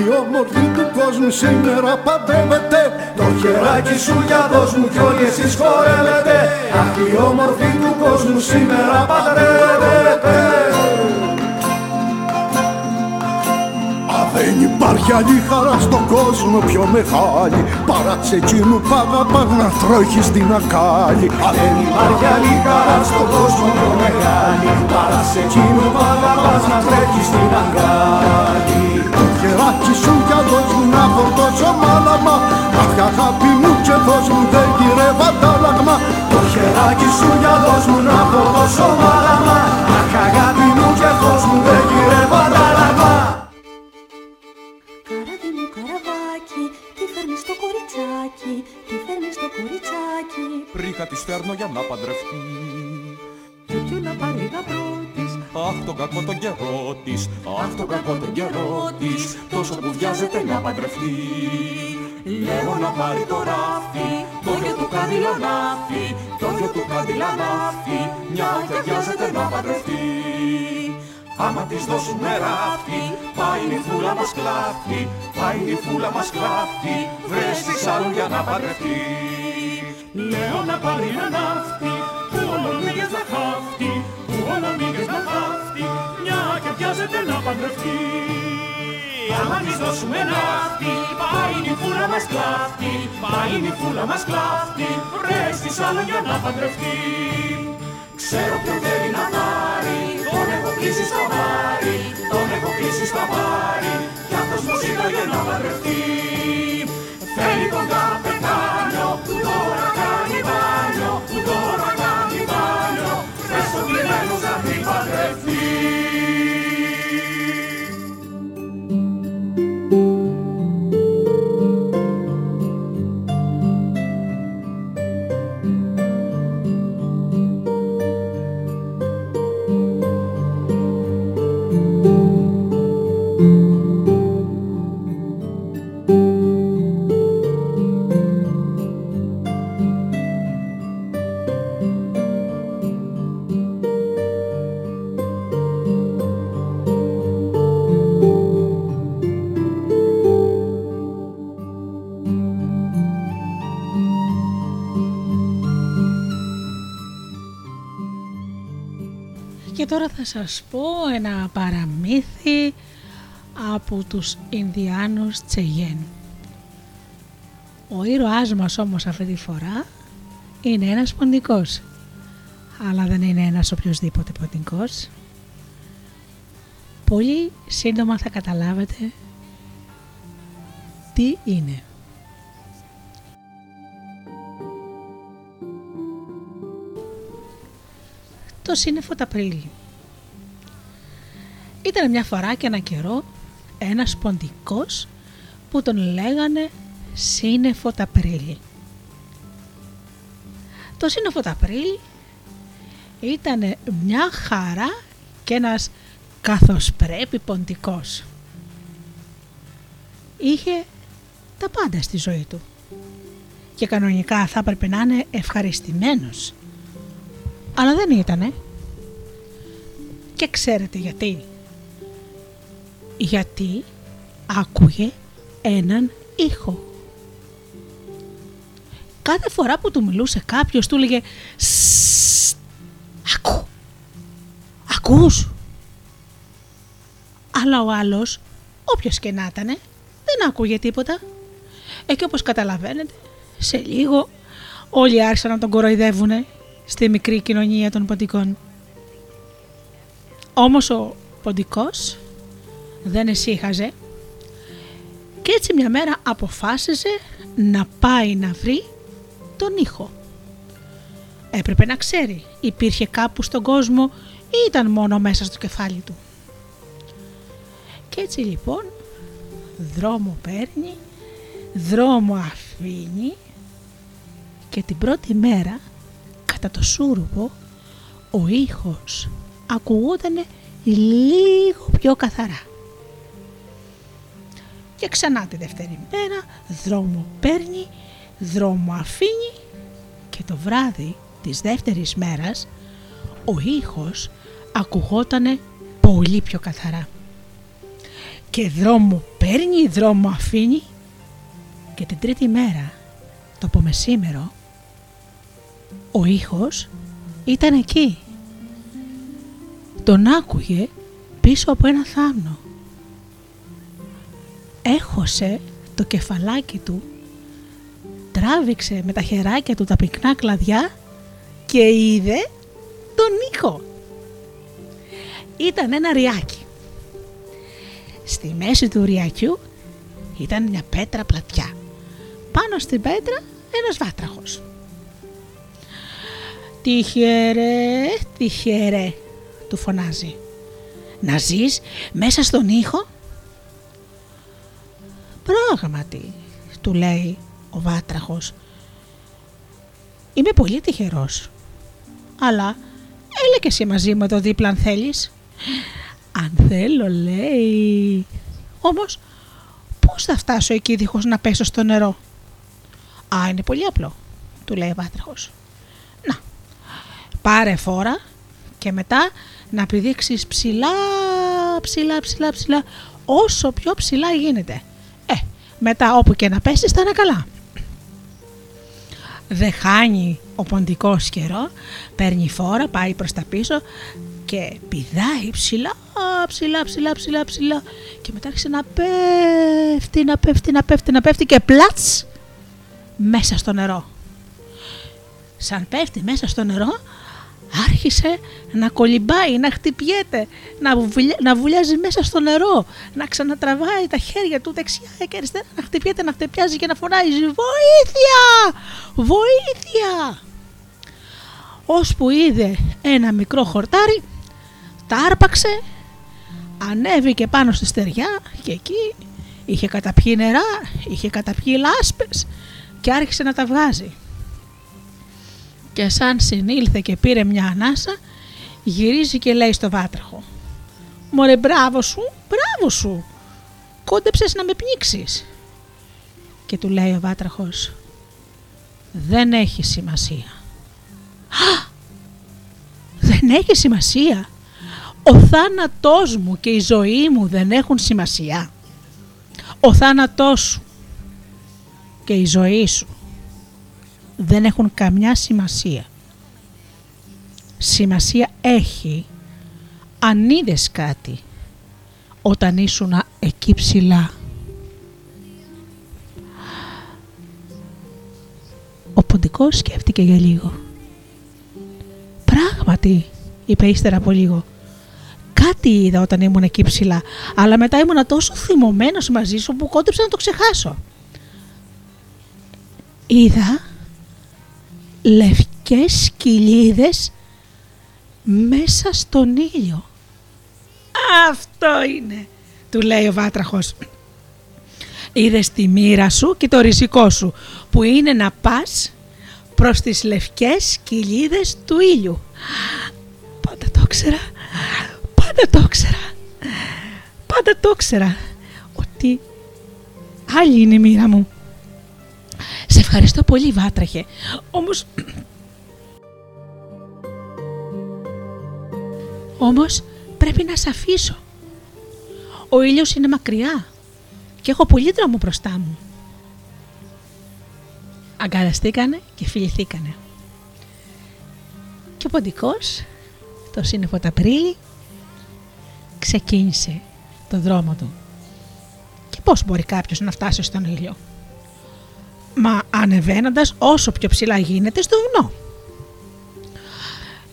η όμορφη του κόσμου σήμερα παντρεύεται. Το χεράκι σου για δώσ' μου κι όλοι εσείς χορεύετε, η όμορφη του κόσμου σήμερα παντρεύεται. Δεν υπάρχει άλλη χαρά στον κόσμο πιο μεγάλη παρά τ' εκείνου που αγαπάς να τρώχεις την ακάλη. Δεν υπάρχει άλλη χαρά στον κόσμο πιο μεγάλη παρά τ' εκείνου που αγαπάς να τρέχεις την αγκάλη. Το χεράκι σου κι δώσ' μου να φορτώσω μάλαμα, κάθε αγάπη μου και δώσ' μου δεν γυρεύα τα λαγμά. Το χεράκι σου κι δώσ' μου να φορτώσω μάλαμα, κάθε αγάπη μου και δώσ' μου δεν γυρεύα τα λαγμά. Τι φέρνεις το κοριτσάκι? Πρίχα τη φέρνω για να παντρευτεί. Κι κι να πάρει γαμπρό της. Αχ τον κακό τον καιρό της. Αχ τον κακό τον καιρό της. Τόσο που βιάζεται να παντρευτεί. Λέω να πάρει το ράφι, το γιο του καδυλανάφι, το γιο του καδυλανάφι, μια και βιάζεται να παντρευτεί. Άμα της δώσουνε ράφι, πάει η φούλα μας κλάφτη, πάει η φούλα μας κλάφτη, βρες της άλλου για να παντρευτεί. Λέω να πάρει ένα ναύτη, που ολομίγες να χάφτη, που ολομίγες να χάφτη, μια και πιάζεται να παντρευτεί. Άμα της δώσουνε ράφι, πάει η φούλα μας κλάφτη, πάει η φούλα μας κλάφτη, βρες της άλλου για να παντρευτεί. Ξέρω ποιον θέλει να πάρει, τον έχω κλείσει στα βάρη, τον έχω κλείσει στα βάρη, κι αυτός μου ζήταγε να παντρευτεί. Θέλει τον καπετάνιο, που τώρα κάνει μπάνιο, που τώρα κάνει μπάνιο, θες τον κλειμένος να μην παντρευτεί. Τώρα θα σας πω ένα παραμύθι από τους Ινδιάνους Τσεγιέν. Ο ήρωάς μας όμως αυτή τη φορά είναι ένας ποντικός, αλλά δεν είναι ένας οποιοσδήποτε ποντικός. Πολύ σύντομα θα καταλάβετε τι είναι. Το Σύννεφο Τ' Απρίλη. Ήταν μια φορά και ένα καιρό ένας ποντικός που τον λέγανε Σύννεφο Τ' Απρίλη. Το Σύννεφο Τ' Απρίλη ήταν μια χαρά και ένας καθώς πρέπει ποντικός. Είχε τα πάντα στη ζωή του και κανονικά θα έπρεπε να είναι ευχαριστημένος. Αλλά δεν ήτανε. Και ξέρετε γιατί? Γιατί άκουγε έναν ήχο. Κάθε φορά που του μιλούσε κάποιος του έλεγε «Σσσσσ, ακού, ακούς». Αλλά ο άλλος, όποιος και να ήτανε, δεν άκουγε τίποτα. Ε, και όπως καταλαβαίνετε, σε λίγο όλοι άρχισαν να τον κοροϊδεύουνε στη μικρή κοινωνία των ποντικών. Όμως ο ποντικός δεν εσύχαζε και έτσι μια μέρα αποφάσισε να πάει να βρει τον ήχο. Έπρεπε να ξέρει, υπήρχε κάπου στον κόσμο ή ήταν μόνο μέσα στο κεφάλι του. Και έτσι λοιπόν δρόμο παίρνει, δρόμο αφήνει και την πρώτη μέρα κατά το σούρουπο ο ήχος ακουγόταν λίγο πιο καθαρά. Και ξανά τη δεύτερη μέρα δρόμο παίρνει, δρόμο αφήνει και το βράδυ της δεύτερης μέρας ο ήχος ακουγόταν πολύ πιο καθαρά. Και δρόμο παίρνει, δρόμο αφήνει και την τρίτη μέρα το απομεσήμερο ο ήχος ήταν εκεί. Τον άκουγε πίσω από ένα θάμνο. έχωσε το κεφαλάκι του, τράβηξε με τα χεράκια του τα πυκνά κλαδιά και είδε τον ήχο. Ήταν ένα ριάκι. Στη μέση του ριάκιου ήταν μια πέτρα πλατιά. Πάνω στην πέτρα ένας βάτραχος. «Τυχερέ, τυχερέ», του φωνάζει. «Να ζεις μέσα στον ήχο?» «Πράγματι», του λέει ο βάτραχος. «Είμαι πολύ τυχερός. Αλλά έλα και εσύ μαζί μου εδώ δίπλα αν θέλεις». «Αν θέλω», λέει. «Όμως πώς θα φτάσω εκεί δίχως να πέσω στο νερό?» «Α, είναι πολύ απλό», του λέει ο βάτραχος. «Να, πάρε φόρα και μετά να πηδήξεις ψηλά, ψηλά, ψηλά, ψηλά, όσο πιο ψηλά γίνεται. Ε, μετά όπου και να πέσεις θα είναι καλά». Δεν χάνει ο ποντικός καιρό, παίρνει φόρα, πάει προς τα πίσω και πηδάει ψηλά, ψηλά, ψηλά, ψηλά, ψηλά και μετά άρχισε να πέφτει, να πέφτει, να πέφτει, να πέφτει και πλάτς μέσα στο νερό. Σαν πέφτει μέσα στο νερό, άρχισε να κολυμπάει, να χτυπιέται, να, βουλια... να βουλιάζει μέσα στο νερό, να ξανατραβάει τα χέρια του δεξιά και αριστερά, να χτυπιέται, να χτυπιάζει και να φωνάζει «Βοήθεια! Βοήθεια!», ώσπου είδε ένα μικρό χορτάρι, τα άρπαξε, ανέβηκε πάνω στη στεριά και εκεί είχε καταπιεί νερά, είχε καταπιεί λάσπες και άρχισε να τα βγάζει. Και σαν συνήλθε και πήρε μια ανάσα, γυρίζει και λέει στο βάτραχο: «Μωρέ, μπράβο σου, μπράβο σου, κόντεψες να με πνίξεις». Και του λέει ο βάτραχος: «Δεν έχει σημασία». «Α, δεν έχει σημασία? Ο θάνατός μου και η ζωή μου δεν έχουν σημασία? Ο θάνατός σου και η ζωή σου δεν έχουν καμιά σημασία. Σημασία έχει αν είδες κάτι όταν ήσουν εκεί ψηλά». Ο ποντικός σκέφτηκε για λίγο. «Πράγματι», είπε ύστερα από λίγο, «κάτι είδα όταν ήμουν εκεί ψηλά, αλλά μετά ήμουν τόσο θυμωμένος μαζί σου που κόντεψα να το ξεχάσω. Είδα λευκές κοιλίδες μέσα στον ήλιο». «Αυτό είναι», του λέει ο βάτραχος. «Είδες τη μοίρα σου και το ριζικό σου, που είναι να πας προς τις λευκές κοιλίδες του ήλιου». «Πάντα το ξέρα, πάντα το ξέρα, πάντα το ξέρα, ότι άλλη είναι η μοίρα μου. Σε ευχαριστώ πολύ, βάτραχε, όμως, όμως πρέπει να σ' αφήσω. Ο ήλιος είναι μακριά και έχω πολύ δρόμο μπροστά μου». Αγκαλιαστήκανε και φιληθήκανε. Και ο ποντικός, το σύννεφο τ' Απρίλη, ξεκίνησε το δρόμο του. Και πώς μπορεί κάποιος να φτάσει στον ήλιο? Μα ανεβαίνοντας όσο πιο ψηλά γίνεται στο βουνό.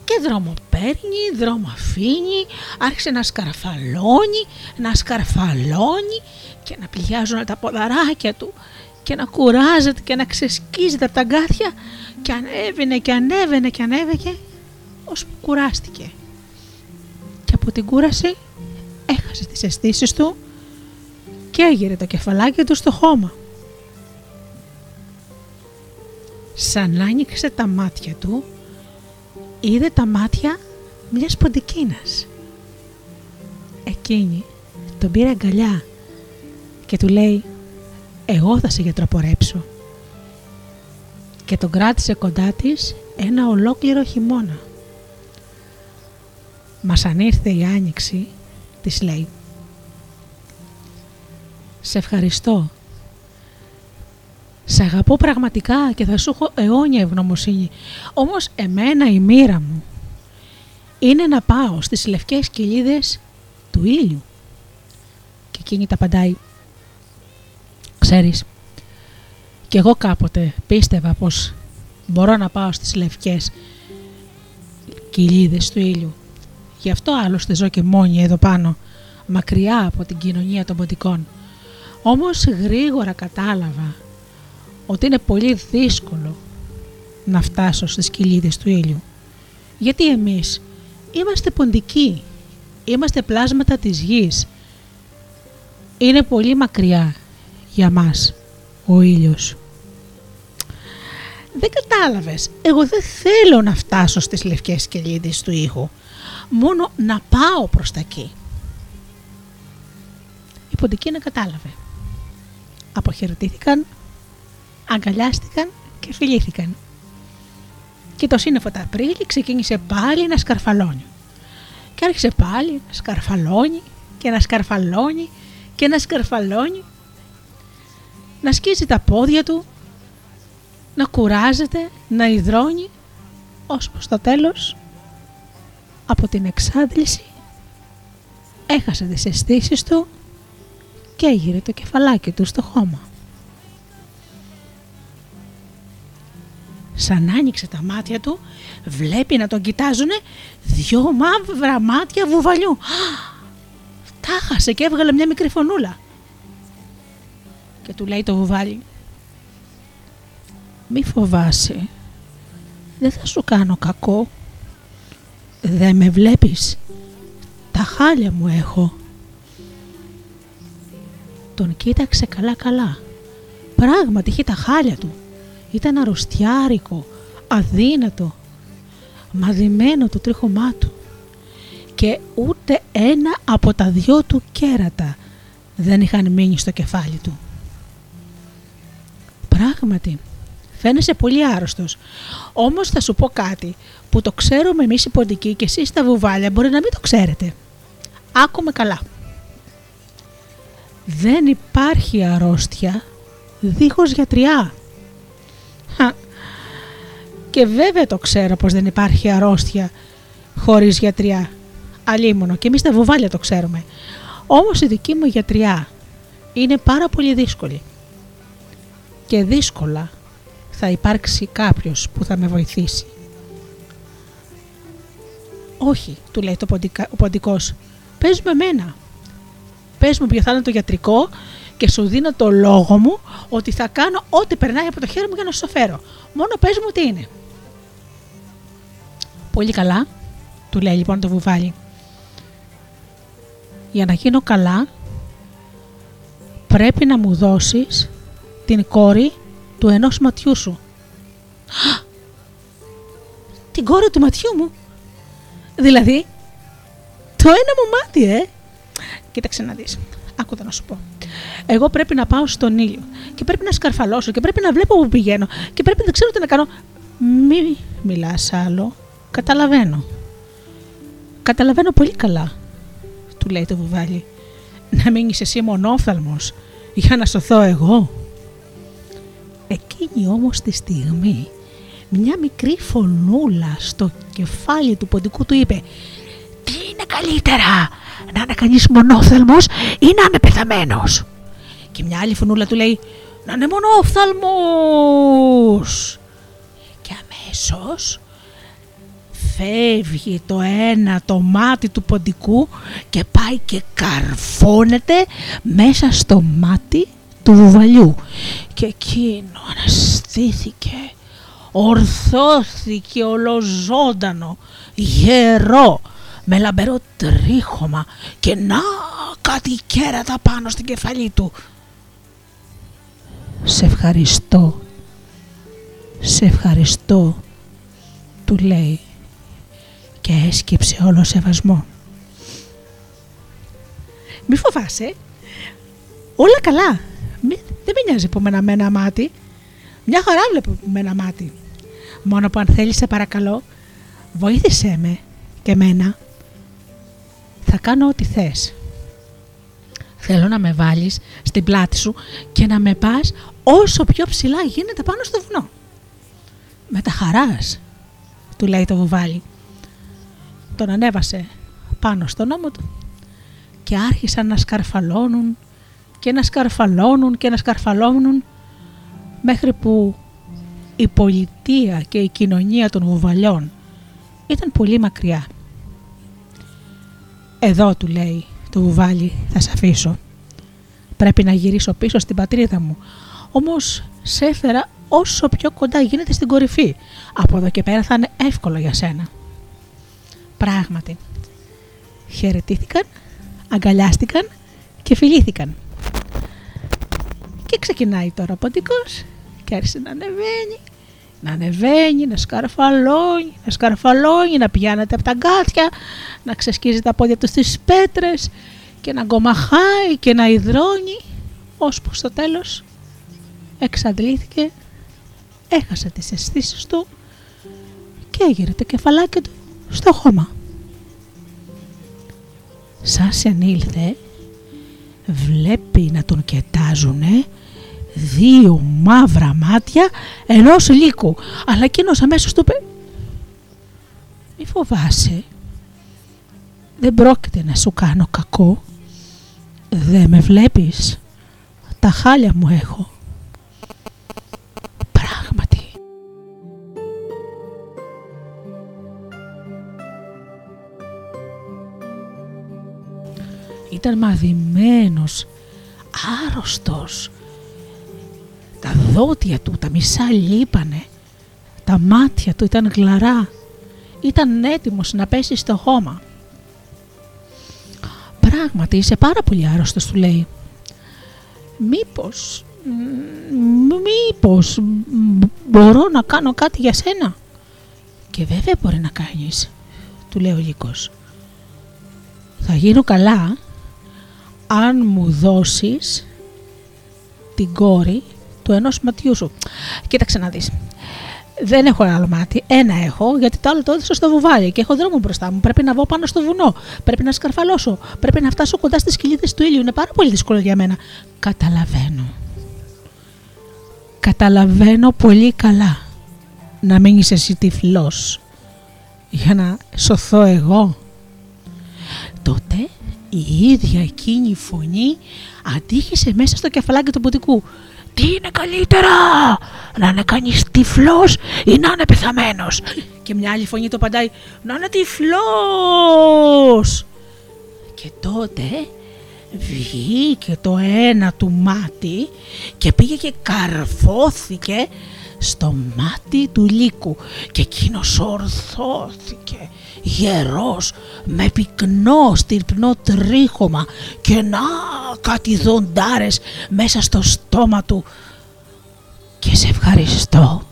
Και δρόμο παίρνει, δρόμο αφήνει, άρχισε να σκαρφαλώνει, να σκαρφαλώνει και να πληγιάζουν τα ποδαράκια του και να κουράζεται και να ξεσκίζεται από τα αγκάθια και ανέβαινε και ανέβαινε και ανέβαινε ώσπου κουράστηκε. Και από την κούραση έχασε τις αισθήσεις του και έγειρε το κεφαλάκι του στο χώμα. Σαν άνοιξε τα μάτια του, είδε τα μάτια μιας ποντικίνας. Εκείνη τον πήρε αγκαλιά και του λέει: «Εγώ θα σε γιατροπορέψω». Και τον κράτησε κοντά της ένα ολόκληρο χειμώνα. Μας αν ήρθε η άνοιξη, της λέει: «Σε ευχαριστώ. Σ' αγαπώ πραγματικά και θα σου έχω αιώνια ευγνωμοσύνη. Όμως εμένα η μοίρα μου είναι να πάω στις λευκές κοιλίδες του ήλιου». Και εκείνη τα απαντάει: Ξέρεις, κι εγώ κάποτε πίστευα πως μπορώ να πάω στις λευκές κοιλίδες του ήλιου. Γι' αυτό άλλωστε ζω και μόνη εδώ πάνω, μακριά από την κοινωνία των ποντικών. Όμως γρήγορα κατάλαβα ότι είναι πολύ δύσκολο να φτάσω στις κοιλίδες του ήλιου. Γιατί εμείς είμαστε ποντικοί, είμαστε πλάσματα της γης. Είναι πολύ μακριά για μας ο ήλιος. Δεν κατάλαβες, εγώ δεν θέλω να φτάσω στις λευκές κοιλίδες του ήχου, μόνο να πάω προς τα εκεί. Η ποντική να κατάλαβε. Αποχαιρετήθηκαν, αγκαλιάστηκαν και φιλήθηκαν. Και το σύννεφο τ' Απρίλη ξεκίνησε πάλι να σκαρφαλώνει. Και άρχισε πάλι να σκαρφαλώνει και να σκαρφαλώνει και να σκαρφαλώνει. Να σκίζει τα πόδια του, να κουράζεται, να υδρώνει, ώσπου στο τέλος από την εξάντληση έχασε τις αισθήσεις του και έγειρε το κεφαλάκι του στο χώμα. Σαν άνοιξε τα μάτια του, βλέπει να τον κοιτάζουνε δυο μαύρα μάτια βουβαλιού. Τάχασε και έβγαλε μια μικρή φωνούλα. Και του λέει το βουβάλι, μη φοβάσαι, δεν θα σου κάνω κακό. Δεν με βλέπεις, τα χάλια μου έχω. Τον κοίταξε καλά καλά. Πράγματι είχε τα χάλια του. Ήταν αρρωστιάρικο, αδύνατο, μαδημένο το τρίχωμά του και ούτε ένα από τα δυο του κέρατα δεν είχαν μείνει στο κεφάλι του. Πράγματι, φαίνεσαι πολύ άρρωστος, όμως θα σου πω κάτι που το ξέρουμε εμείς οι ποντικοί και εσείς τα βουβάλια μπορεί να μην το ξέρετε. Άκουμε καλά. Δεν υπάρχει αρρώστια δίχως γιατριά. Και βέβαια το ξέρω πως δεν υπάρχει αρρώστια χωρίς γιατριά. Αλίμονο, και εμείς τα βουβάλια το ξέρουμε. Όμως η δική μου γιατριά είναι πάρα πολύ δύσκολη. Και δύσκολα θα υπάρξει κάποιος που θα με βοηθήσει. Όχι, του λέει το ποντικα, ο ποντικός, πες με εμένα. Πες μου ποιο θα είναι το γιατρικό και σου δίνω το λόγο μου ότι θα κάνω ό,τι περνάει από το χέρι μου για να σου το φέρω. Μόνο πες μου τι είναι. Πολύ καλά, του λέει λοιπόν το βουβάλι. Για να γίνω καλά, πρέπει να μου δώσεις την κόρη του ενός ματιού σου. Α, την κόρη του ματιού μου. Δηλαδή, το ένα μου μάτι, ε. Κοίταξε να δεις. Άκουτα να σου πω. Εγώ πρέπει να πάω στον ήλιο και πρέπει να σκαρφαλώσω και πρέπει να βλέπω που πηγαίνω και πρέπει να ξέρω τι να κάνω. Μη μιλάς άλλο. Καταλαβαίνω. Καταλαβαίνω πολύ καλά, του λέει το βουβάλι. Να μείνεις εσύ μονόφθαλμος για να σωθώ εγώ. Εκείνη όμως τη στιγμή μια μικρή φωνούλα στο κεφάλι του ποντικού του είπε, τι είναι καλύτερα, να είναι κανείς μονόφθαλμος ή να είναι πεθαμένος? Και μια άλλη φωνούλα του λέει, να είναι μονόφθαλμος. Και αμέσως φεύγει το ένα το μάτι του ποντικού και πάει και καρφώνεται μέσα στο μάτι του βουβαλιού. Και εκείνο αναστήθηκε, ορθώθηκε ολοζώντανο, γερό, με λαμπερό τρίχωμα και να κάτι κέρατα πάνω στην κεφαλή του. Σε ευχαριστώ, σε ευχαριστώ, του λέει και έσκυψε όλο σεβασμό. Μη φοβάσαι, όλα καλά. Μη, δεν με νοιάζει που με ένα μάτι. Μια χαρά βλέπω με ένα μάτι. Μόνο που αν θέλεις, σε παρακαλώ, βοήθησέ με και μένα. Θα κάνω ό,τι θες. Θέλω να με βάλεις στην πλάτη σου και να με πας όσο πιο ψηλά γίνεται πάνω στο βουνό. Με τα χαράς, του λέει το βουβάλι. Τον ανέβασε πάνω στον ώμο του και άρχισαν να σκαρφαλώνουν και να σκαρφαλώνουν και να σκαρφαλώνουν μέχρι που η πολιτεία και η κοινωνία των βουβαλιών ήταν πολύ μακριά. «Εδώ», του λέει το βουβάλι, «θα σ' αφήσω. Πρέπει να γυρίσω πίσω στην πατρίδα μου. Όμως σε έφερα όσο πιο κοντά γίνεται στην κορυφή. Από εδώ και πέρα θα είναι εύκολο για σένα». Πράγματι, χαιρετήθηκαν, αγκαλιάστηκαν και φιλήθηκαν. Και ξεκινάει τώρα ο ποντικός και άρχισε να ανεβαίνει, να ανεβαίνει, να σκαρφαλώνει, να σκαρφαλώνει, να πιάνεται από τα γκάτια, να ξεσκίζει τα πόδια του στις πέτρες και να γκομαχάει και να υδρώνει, ώσπου στο τέλος εξαντλήθηκε, έχασε τις αισθήσεις του και έγειρε το κεφαλάκι του στο χώμα. Σαν συνήλθε, βλέπει να τον κοιτάζουνε δύο μαύρα μάτια ενός λύκου, αλλά εκείνος αμέσως του είπε: «Μη φοβάσαι, δεν πρόκειται να σου κάνω κακό. Δεν με βλέπεις, τα χάλια μου έχω». Ήταν μαδημένος, άρρωστος, τα δόντια του, τα μισά λείπανε, τα μάτια του ήταν γλαρά, ήταν έτοιμος να πέσει στο χώμα. «Πράγματι είσαι πάρα πολύ άρρωστος», του λέει, «μήπως, μήπως μπορώ να κάνω κάτι για σένα?» «Και βέβαια μπορεί να κάνεις», του λέει ο λύκος, «θα γίνω καλά αν μου δώσεις την κόρη του ενός ματιού σου». «Κοίταξε να δεις. Δεν έχω άλλο μάτι. Ένα έχω, γιατί το άλλο το έδωσα στο βουβάλι και έχω δρόμο μπροστά μου. Πρέπει να βγω πάνω στο βουνό. Πρέπει να σκαρφαλώσω. Πρέπει να φτάσω κοντά στις κοιλίδες του ήλιου. Είναι πάρα πολύ δύσκολο για μένα. Καταλαβαίνω. Καταλαβαίνω πολύ καλά να μείνεις εσύ τυφλός για να σωθώ εγώ». Τότε η ίδια εκείνη η φωνή αντίχησε μέσα στο κεφαλάκι του ποντικού. «Τι είναι καλύτερα, να είναι κανείς τυφλός ή να είναι πεθαμένος?» Και μια άλλη φωνή το απαντάει: «Να είναι τυφλός». Και τότε βγήκε το ένα του μάτι και πήγε και καρφώθηκε στο μάτι του λύκου και εκείνος ορθώθηκε, γερός, με πυκνό στυρπνό τρίχωμα και να κάτι δοντάρες μέσα στο στόμα του. «Και σε ευχαριστώ,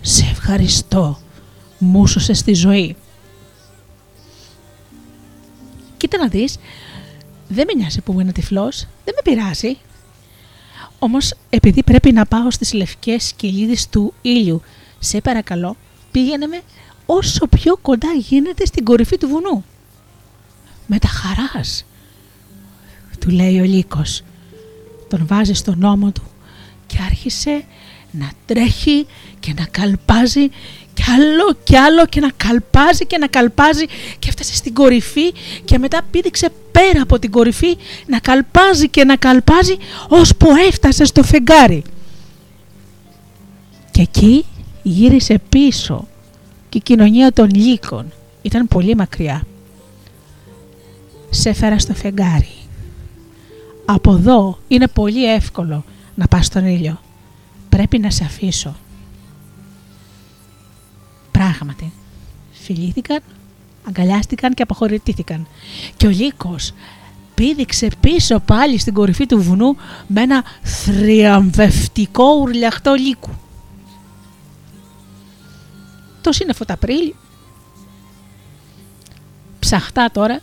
σε ευχαριστώ, μου σώσες τη ζωή». «Κοίτα να δεις, δεν με νοιάζει που είναι τυφλός, δεν με πειράζει. Όμως επειδή πρέπει να πάω στις λευκές κοιλίδες του ήλιου, σε παρακαλώ πήγαινε με όσο πιο κοντά γίνεται στην κορυφή του βουνού». «Με τα χαράς», του λέει ο λύκος. Τον βάζει στον ώμο του και άρχισε να τρέχει και να καλπάζει κι άλλο κι άλλο και να καλπάζει και να καλπάζει και έφτασε στην κορυφή και μετά πήδηξε πέρα από την κορυφή να καλπάζει και να καλπάζει ώσπου έφτασε στο φεγγάρι. Και εκεί γύρισε πίσω και η κοινωνία των λύκων ήταν πολύ μακριά. «Σε έφερα στο φεγγάρι. Από εδώ είναι πολύ εύκολο να πας στον ήλιο. Πρέπει να σε αφήσω». Πράγματι, φιλήθηκαν, αγκαλιάστηκαν και αποχαιρετήθηκαν. Και ο λύκος πήδηξε πίσω πάλι στην κορυφή του βουνού με ένα θριαμβευτικό ουρλιαχτό λύκου. Το σύννεφο τ' Απρίλη, ψαχτά τώρα,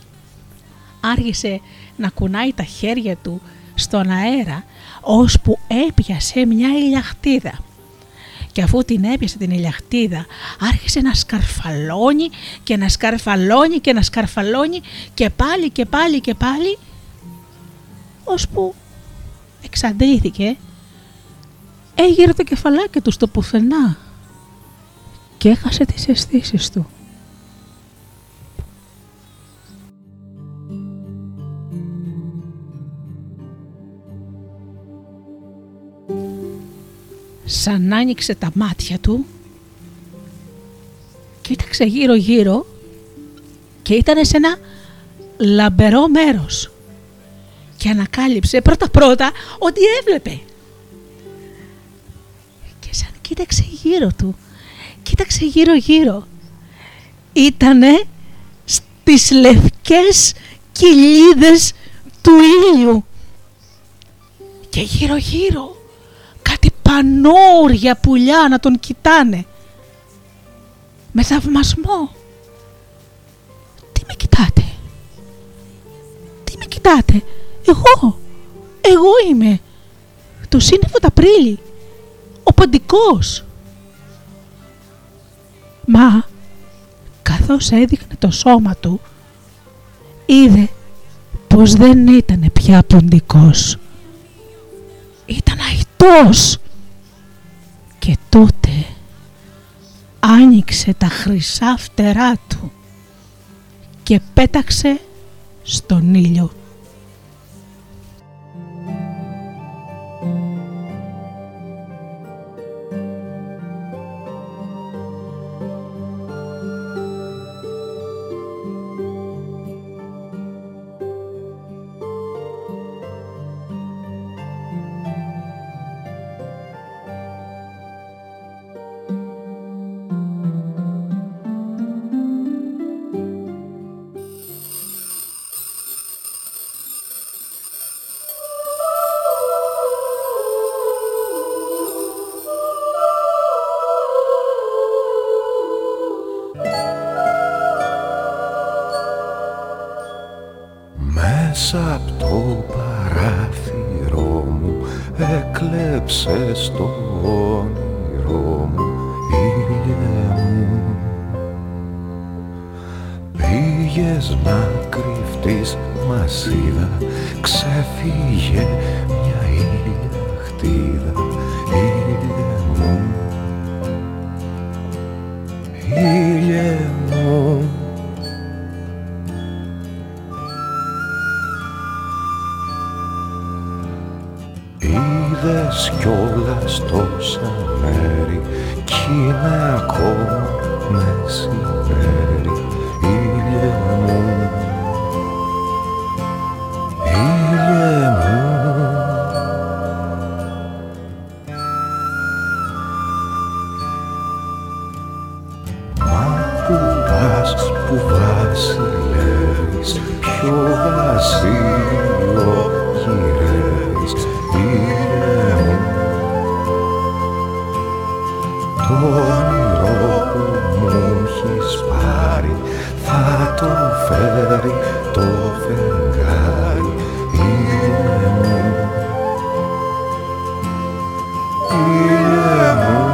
άργησε να κουνάει τα χέρια του στον αέρα ώσπου έπιασε μια ηλιαχτίδα. Και αφού την έπιασε την ηλιαχτίδα, άρχισε να σκαρφαλώνει και να σκαρφαλώνει και να σκαρφαλώνει και πάλι και πάλι και πάλι, ώσπου εξαντλήθηκε, έγειρε το κεφαλάκι του στο πουθενά και έχασε τις αισθήσεις του. σαν άνοιξε τα μάτια του, κοίταξε γύρω γύρω και ήταν σε ένα λαμπερό μέρος και ανακάλυψε πρώτα πρώτα ότι έβλεπε. Και σαν κοίταξε γύρω του, κοίταξε γύρω γύρω, ήτανε στις λευκές κοιλίδες του ήλιου και γύρω γύρω κάτι πανόρια πουλιά να τον κοιτάνε με θαυμασμό. Τι με κοιτάτε, τι με κοιτάτε, εγώ, εγώ είμαι το Σύννεφο Τ' Απρίλη, ο ποντικός. Μα καθώς έδειχνε το σώμα του, είδε πως δεν ήταν πια ποντικός. Ήταν αϊτός. Και τότε άνοιξε τα χρυσά φτερά του και πέταξε στον ήλιο. Μέσα απ' το παράθυρό μου έκλεψες το όνειρό μου, ήλιε μου. Πήγες να κρυφτείς, μας είδα, ξεφύγε μια ήλια χτίδα, ήλιε μου, ήλιε μου. Είδες κιόλας τόσα μέρη κι είναι ακόμα μεσημέρι, ήλιε μου, ήλιε μου. Μα που πας, που βασιλεύεις, ποιο βασίλειο γυρεύεις, ήλιε μου, το όνειρό που μου έχεις πάρει θα το φέρει το φεγγάρι, ήλιε μου, ήλιε μου.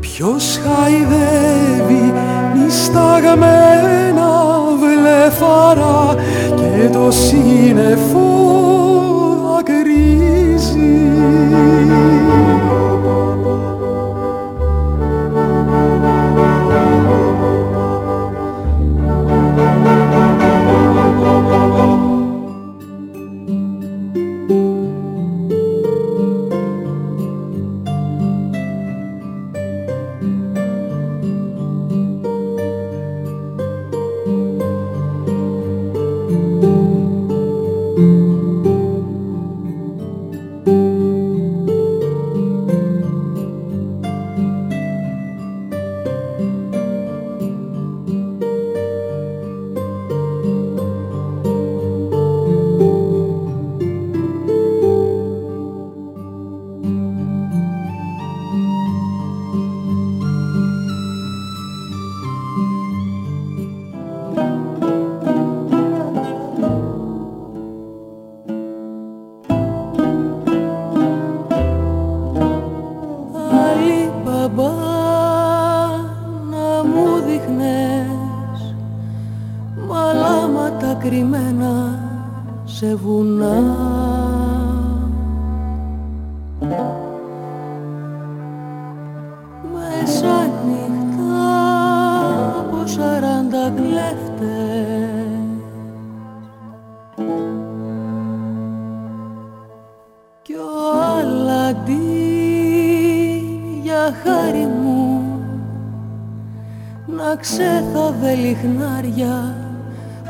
Ποιος χαϊδεύει νησταγμένα φορά και το σύννεφο ακρίζει. Λιχνάρια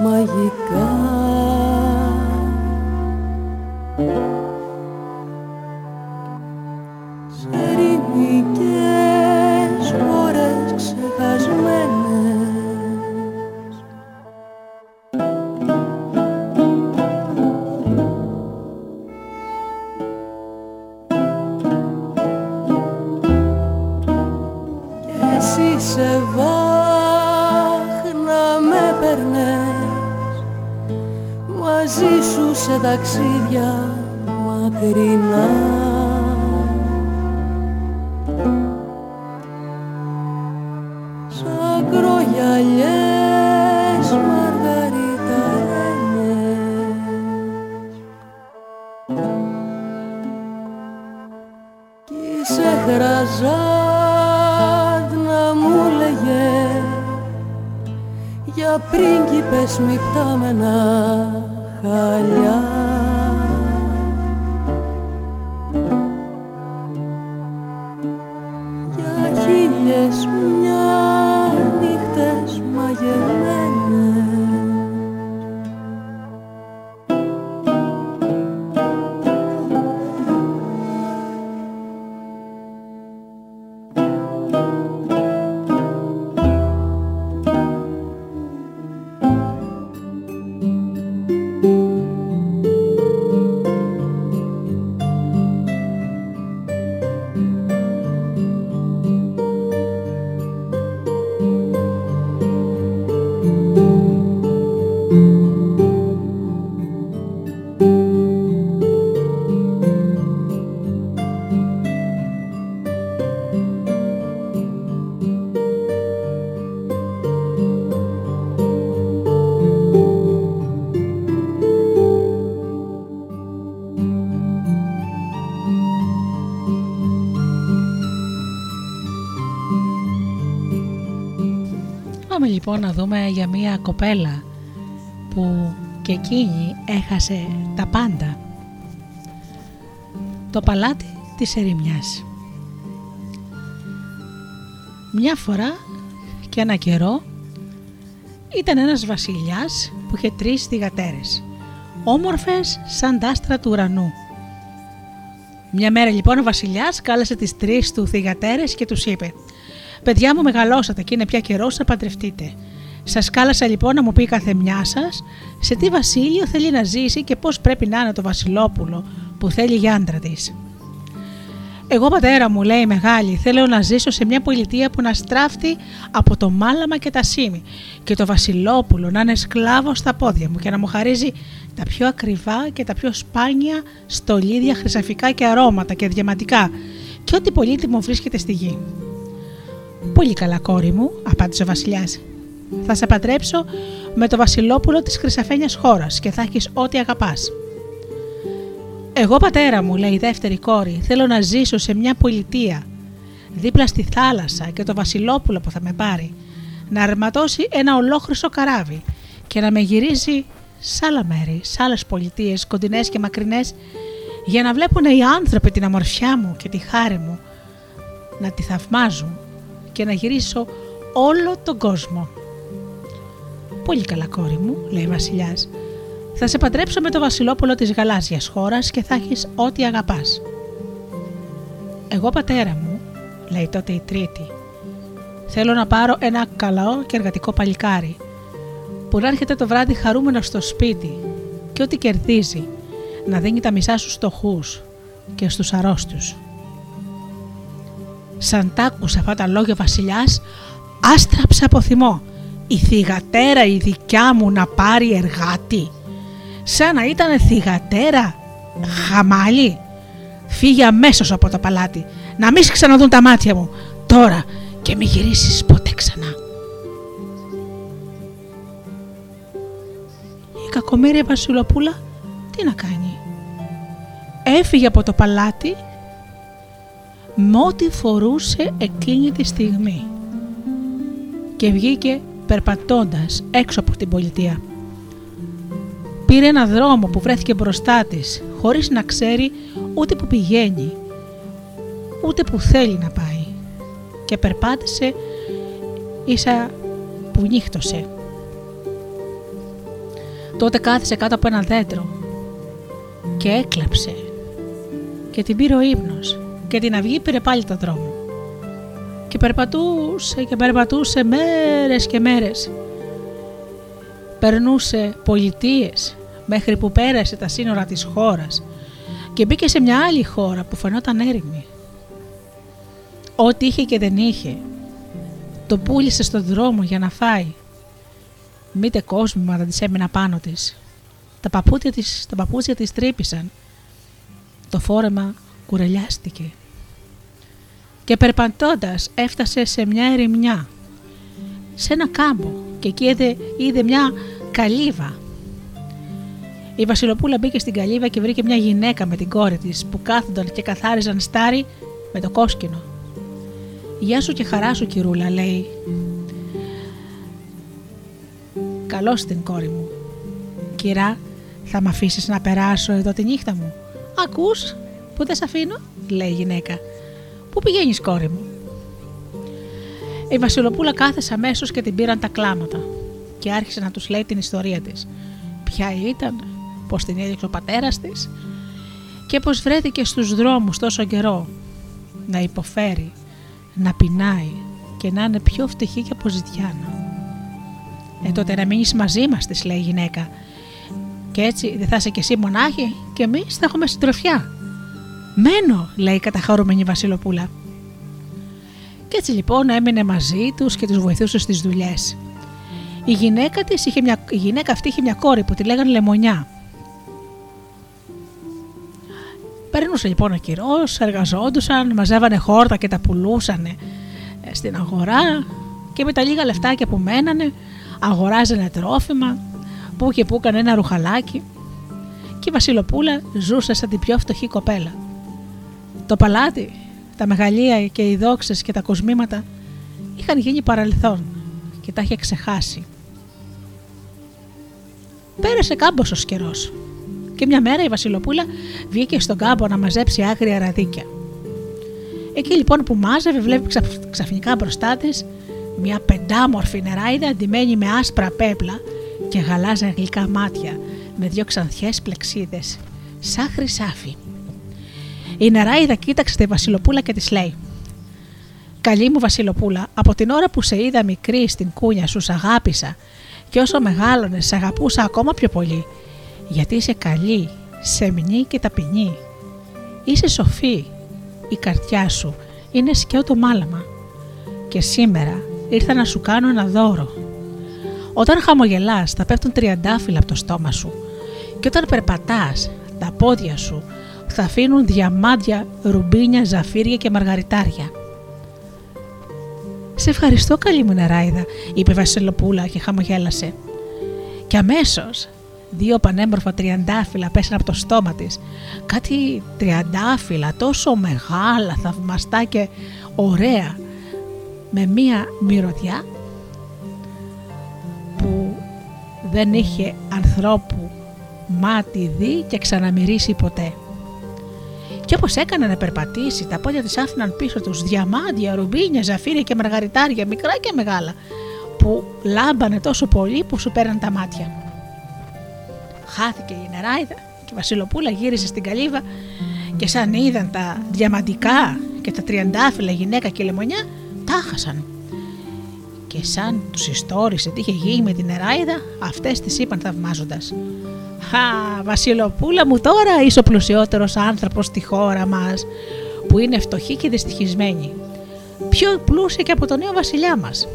μαγικά. Σερινικές χώρες ξεχασμένες, κι εσύ σε μαζί σου σε ταξίδια μακρινά. Σ' ακρογιαλιές μαργαριταρένες κι σε χραζάτ να μου λέγες για πρίγκιπες μικτάμενα χαλιά. Για χίλιες μια νύχτες μαγευμένες, λοιπόν, να δούμε για μια κοπέλα που και εκείνη έχασε τα πάντα. Το παλάτι της ερημιάς. Μια φορά και ένα καιρό ήταν ένας βασιλιάς που είχε τρεις θυγατέρες, όμορφες σαν τα άστρα του ουρανού. Μια μέρα λοιπόν ο βασιλιάς κάλεσε τις τρεις του θυγατέρες και τους είπε: «Παιδιά μου, μεγαλώσατε και είναι πια καιρός να παντρευτείτε. Σας κάλεσα λοιπόν να μου πει κάθε μια σας σε τι βασίλειο θέλει να ζήσει και πώς πρέπει να είναι το βασιλόπουλο που θέλει για άντρα της». «Εγώ, πατέρα μου», λέει η μεγάλη, «θέλω να ζήσω σε μια πολιτεία που να στράφτει από το μάλαμα και τα σίμι και το βασιλόπουλο να είναι σκλάβο στα πόδια μου και να μου χαρίζει τα πιο ακριβά και τα πιο σπάνια στολίδια, χρυσαφικά και αρώματα και διαματικά και ό,τι πολύτιμο βρίσκεται στη γη». «Πολύ καλά, κόρη μου», απάντησε ο βασιλιάς. Θα σε παντρέψω με το βασιλόπουλο της χρυσαφένιας χώρας και θα έχεις ό,τι αγαπάς. Εγώ, πατέρα μου, λέει η δεύτερη κόρη, θέλω να ζήσω σε μια πολιτεία δίπλα στη θάλασσα και το βασιλόπουλο που θα με πάρει να αρματώσει ένα ολόχρυσο καράβι και να με γυρίζει σε άλλα μέρη, σε άλλες πολιτείες, κοντινές και μακρινές, για να βλέπουν οι άνθρωποι την αμορφιά μου και τη χάρη μου, να τη θαυμάζουν και να γυρίσω όλο τον κόσμο. «Πολύ καλά, κόρη μου», λέει ο βασιλιάς, «θα σε παντρέψω με το βασιλόπουλο της γαλάζιας χώρας και θα έχεις ό,τι αγαπάς». «Εγώ, πατέρα μου», λέει τότε η τρίτη, «θέλω να πάρω ένα καλό και εργατικό παλικάρι που να έρχεται το βράδυ χαρούμενο στο σπίτι και ό,τι κερδίζει να δίνει τα μισά στους φτωχούς και στους αρρώστους». Σαν τ' άκουσε αυτά τα λόγια ο βασιλιάς, άστραψε από θυμό. Η θυγατέρα η δικιά μου να πάρει εργάτη, σαν να ήταν θυγατέρα χαμάλι. Φύγε αμέσως από το παλάτι, να μην ξαναδούν τα μάτια μου τώρα και μη γυρίσεις ποτέ ξανά. Η κακομοίρια βασιλοπούλα τι να κάνει; Έφυγε από το παλάτι με ό,τι φορούσε εκείνη τη στιγμή και βγήκε περπατώντας έξω από την πολιτεία. Πήρε ένα δρόμο που βρέθηκε μπροστά της, χωρίς να ξέρει ούτε που πηγαίνει, ούτε που θέλει να πάει, και περπάτησε ίσα που νύχτωσε. Τότε κάθισε κάτω από ένα δέντρο και έκλαψε και την πήρε ο ύπνος και την αυγή πήρε πάλι το δρόμο. Και περπατούσε και περπατούσε μέρες και μέρες. Περνούσε πολιτείες μέχρι που πέρασε τα σύνορα της χώρας και μπήκε σε μια άλλη χώρα που φαινόταν έρημη. Ό,τι είχε και δεν είχε, το πούλησε στον δρόμο για να φάει. Μήτε κόσμηματα της έμεινα πάνω της. Τα παπούτσια της, τα παπούτσια της τρύπησαν. Το φόρεμα κουρελιάστηκε. Και περπατώντας έφτασε σε μια ερημιά, σε ένα κάμπο, και εκεί είδε, είδε μια καλύβα. Η βασιλοπούλα μπήκε στην καλύβα και βρήκε μια γυναίκα με την κόρη της που κάθονταν και καθάριζαν στάρι με το κόσκινο. «Γεια σου και χαρά σου, κυρούλα», λέει. «Καλώς την κόρη μου». «Κυρά, θα μ' αφήσεις να περάσω εδώ τη νύχτα μου?» «Ακούς που δεν σ' αφήνω», λέει η γυναίκα. «Πού πηγαίνεις, κόρη μου?» Η βασιλοπούλα κάθεσε αμέσως και την πήραν τα κλάματα και άρχισε να τους λέει την ιστορία της. Ποια ήταν, πως την έδειξε ο πατέρας της και πως βρέθηκε στους δρόμους τόσο καιρό να υποφέρει, να πεινάει και να είναι πιο φτωχή και από ζητιάνα. «Ε, τότε να μείνεις μαζί μας», της λέει η γυναίκα, «και έτσι δεν θα είσαι και εσύ μονάχη και εμείς θα έχουμε συντροφιά». «Μένω», λέει η καταχαρούμενη βασιλοπούλα. Και έτσι λοιπόν έμεινε μαζί τους και τους βοηθούσε στις δουλειές. Η γυναίκα, της είχε μια... η γυναίκα αυτή είχε μια κόρη που τη λέγανε Λεμονιά. Περνούσε λοιπόν ο καιρός, εργαζόντουσαν, μαζεύανε χόρτα και τα πουλούσανε στην αγορά και με τα λίγα λεφτάκια που μένανε αγοράζανε τρόφιμα, που και που έκανε ένα ρουχαλάκι, και η βασιλοπούλα ζούσε σαν την πιο φτωχή κοπέλα. Το παλάτι, τα μεγαλεία και οι δόξες και τα κοσμήματα είχαν γίνει παρελθόν και τα είχε ξεχάσει. Πέρασε κάμποσος καιρός και μια μέρα η βασιλοπούλα βγήκε στον κάμπο να μαζέψει άγρια ραδίκια. Εκεί λοιπόν που μάζευε βλέπει ξαφνικά μπροστά της μια πεντάμορφη νεράιδα ντυμένη με άσπρα πέπλα και γαλάζια γλυκά μάτια με δυο ξανθιές πλεξίδες σαν χρυσάφι. Η νεράιδα κοίταξε τη βασιλοπούλα και της λέει: «Καλή μου βασιλοπούλα, από την ώρα που σε είδα μικρή στην κούνια σου σ' αγάπησα και όσο μεγάλωνες σ' αγαπούσα ακόμα πιο πολύ, γιατί είσαι καλή, σεμνή και ταπεινή. Είσαι σοφή, η καρδιά σου είναι σκέο το μάλαμα και σήμερα ήρθα να σου κάνω ένα δώρο. Όταν χαμογελάς θα πέφτουν τριαντάφυλλα από το στόμα σου και όταν περπατάς τα πόδια σου θα αφήνουν διαμάντια, ρουμπίνια, ζαφύρια και μαργαριτάρια. «Σε ευχαριστώ, καλή μου νεράιδα», είπε Βασιλοπούλα και χαμογέλασε. Και αμέσως δύο πανέμορφα τριαντάφυλλα πέσαν από το στόμα της. Κάτι τριαντάφυλλα τόσο μεγάλα, θαυμαστά και ωραία, με μία μυρωδιά που δεν είχε ανθρώπου μάτι δει και ξαναμυρίσει ποτέ. Και όπως έκανε να περπατήσει, τα πόδια της άφηναν πίσω τους διαμάντια, ρουμπίνια, ζαφύρια και μαργαριτάρια, μικρά και μεγάλα, που λάμπανε τόσο πολύ που σου πέραν τα μάτια. Χάθηκε η νεράιδα και η Βασιλοπούλα γύρισε στην καλύβα και σαν είδαν τα διαμαντικά και τα τριαντάφυλλα γυναίκα και λεμονιά, τα χάσαν. Και σαν τους ιστόρισε τι είχε γίνει με την νεράιδα, αυτές τις είπαν θαυμάζοντας: «Χα, Βασιλοπούλα μου, τώρα είσαι ο πλουσιότερος άνθρωπος στη χώρα μας, που είναι φτωχή και δυστυχισμένη, πιο πλούσια και από τον νέο βασιλιά μας.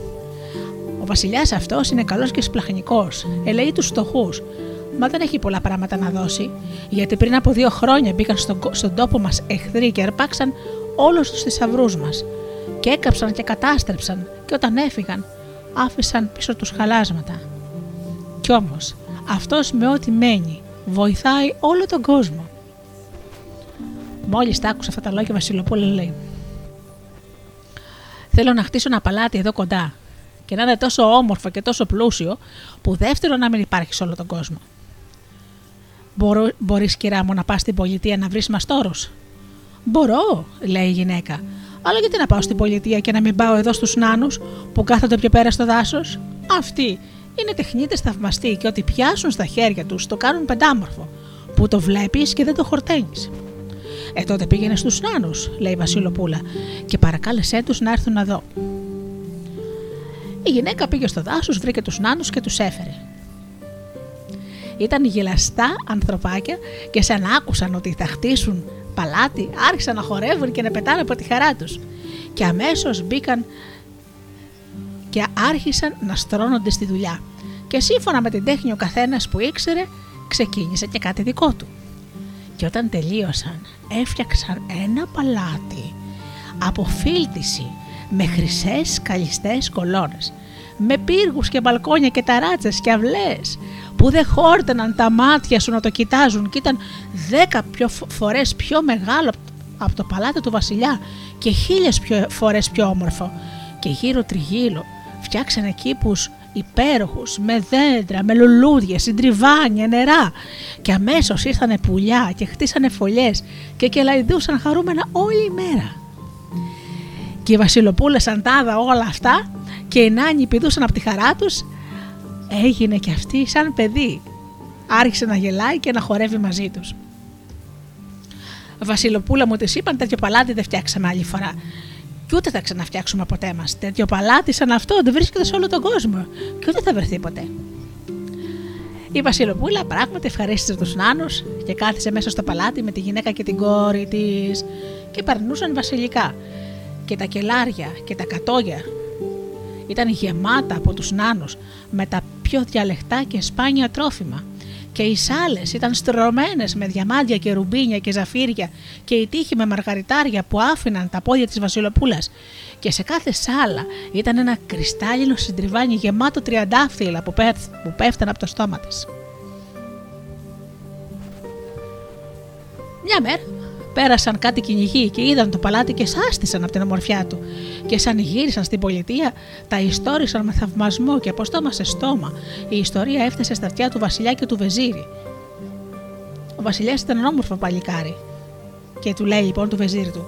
Ο βασιλιάς αυτός είναι καλός και σπλαχνικός, ελέγει τους φτωχούς, μα δεν έχει πολλά πράγματα να δώσει, γιατί πριν από δύο χρόνια μπήκαν στον, στον τόπο μας εχθροί και αρπάξαν όλους τους θησαυρούς μας και έκαψαν και κατάστρεψαν, και όταν έφυγαν άφησαν πίσω τους χαλάσματα. Κι όμως αυτός με ό,τι μένει βοηθάει όλο τον κόσμο». Μόλις τα άκουσα αυτά τα λόγια, η Βασιλοπούλα λέει: «Θέλω να χτίσω ένα παλάτι εδώ κοντά και να είναι τόσο όμορφο και τόσο πλούσιο που δεύτερο να μην υπάρχει σε όλο τον κόσμο. Μπορείς, κυρά μου, να πας στην πολιτεία να βρεις μαστόρους?» «Μπορώ», λέει η γυναίκα, «αλλά γιατί να πάω στην πολιτεία και να μην πάω εδώ στους νάνους που κάθονται πιο πέρα στο δάσος? Αυτοί είναι τεχνίτες θαυμαστοί και ό,τι πιάσουν στα χέρια τους το κάνουν πεντάμορφο, που το βλέπεις και δεν το χορταίνεις». «Ε, τότε πήγαινε στους νάνους», λέει η Βασιλοπούλα, «και παρακάλεσέ τους να έρθουν εδώ». Η γυναίκα πήγε στο δάσος, βρήκε τους νάνους και τους έφερε. Ήταν γελαστά ανθρωπάκια και σαν άκουσαν ότι θα χτίσουν παλάτι, άρχισαν να χορεύουν και να πετάνε από τη χαρά τους. Και αμέσως μπήκαν και άρχισαν να στρώνονται στη δουλειά. Και σύμφωνα με την τέχνη ο καθένας που ήξερε ξεκίνησε και κάτι δικό του. Και όταν τελείωσαν έφτιαξαν ένα παλάτι από φίλτιση, με χρυσές καλιστές κολόνες, με πύργους και μπαλκόνια και ταράτσες και αυλές που δεν χόρταναν τα μάτια σου να το κοιτάζουν, και ήταν δέκα φορές πιο μεγάλο από το παλάτι του βασιλιά και χίλιες φορές πιο όμορφο. Και γύρω τριγύρω φτιάξανε κήπους υπέροχους, με δέντρα, με λουλούδια, συντριβάνια, νερά, και αμέσως ήρθανε πουλιά και χτίσανε φωλιές και κελαϊδούσαν χαρούμενα όλη η μέρα. Και η Βασιλοπούλα σαν τάδα όλα αυτά και οι νάνοι πηδούσαν από τη χαρά τους, έγινε και αυτή σαν παιδί. Άρχισε να γελάει και να χορεύει μαζί τους. «Βασιλοπούλα μου», της είπαν, «τέτοιο παλάτι δεν φτιάξαμε άλλη φορά και ούτε θα ξαναφτιάξουμε ποτέ μας. Τέτοιο παλάτι σαν αυτό δεν βρίσκεται σε όλο τον κόσμο και ούτε θα βρεθεί ποτέ». Η Βασιλοπούλα πράγματι ευχαρίστησε τους νάνους και κάθισε μέσα στο παλάτι με τη γυναίκα και την κόρη της και περνούσαν βασιλικά. Και τα κελάρια και τα κατόγια ήταν γεμάτα από τους νάνους με τα πιο διαλεκτά και σπάνια τρόφιμα, και οι σάλες ήταν στρωμένες με διαμάντια και ρουμπίνια και ζαφύρια και οι τείχοι με μαργαριτάρια που άφηναν τα πόδια της Βασιλοπούλας, και σε κάθε σάλα ήταν ένα κρυστάλλινο συντριβάνι γεμάτο τριαντάφυλλα που, πέφ... που πέφτανε από το στόμα της. Μια μέρα πέρασαν κάτι κυνηγοί και είδαν το παλάτι και σάστησαν από την ομορφιά του, και σαν γύρισαν στην πολιτεία τα ιστόρισαν με θαυμασμό, και από στόμα σε στόμα η ιστορία έφτασε στα αυτιά του βασιλιά και του βεζίρι. Ο βασιλιάς ήταν όμορφο παλικάρι και του λέει λοιπόν του βεζίρι του: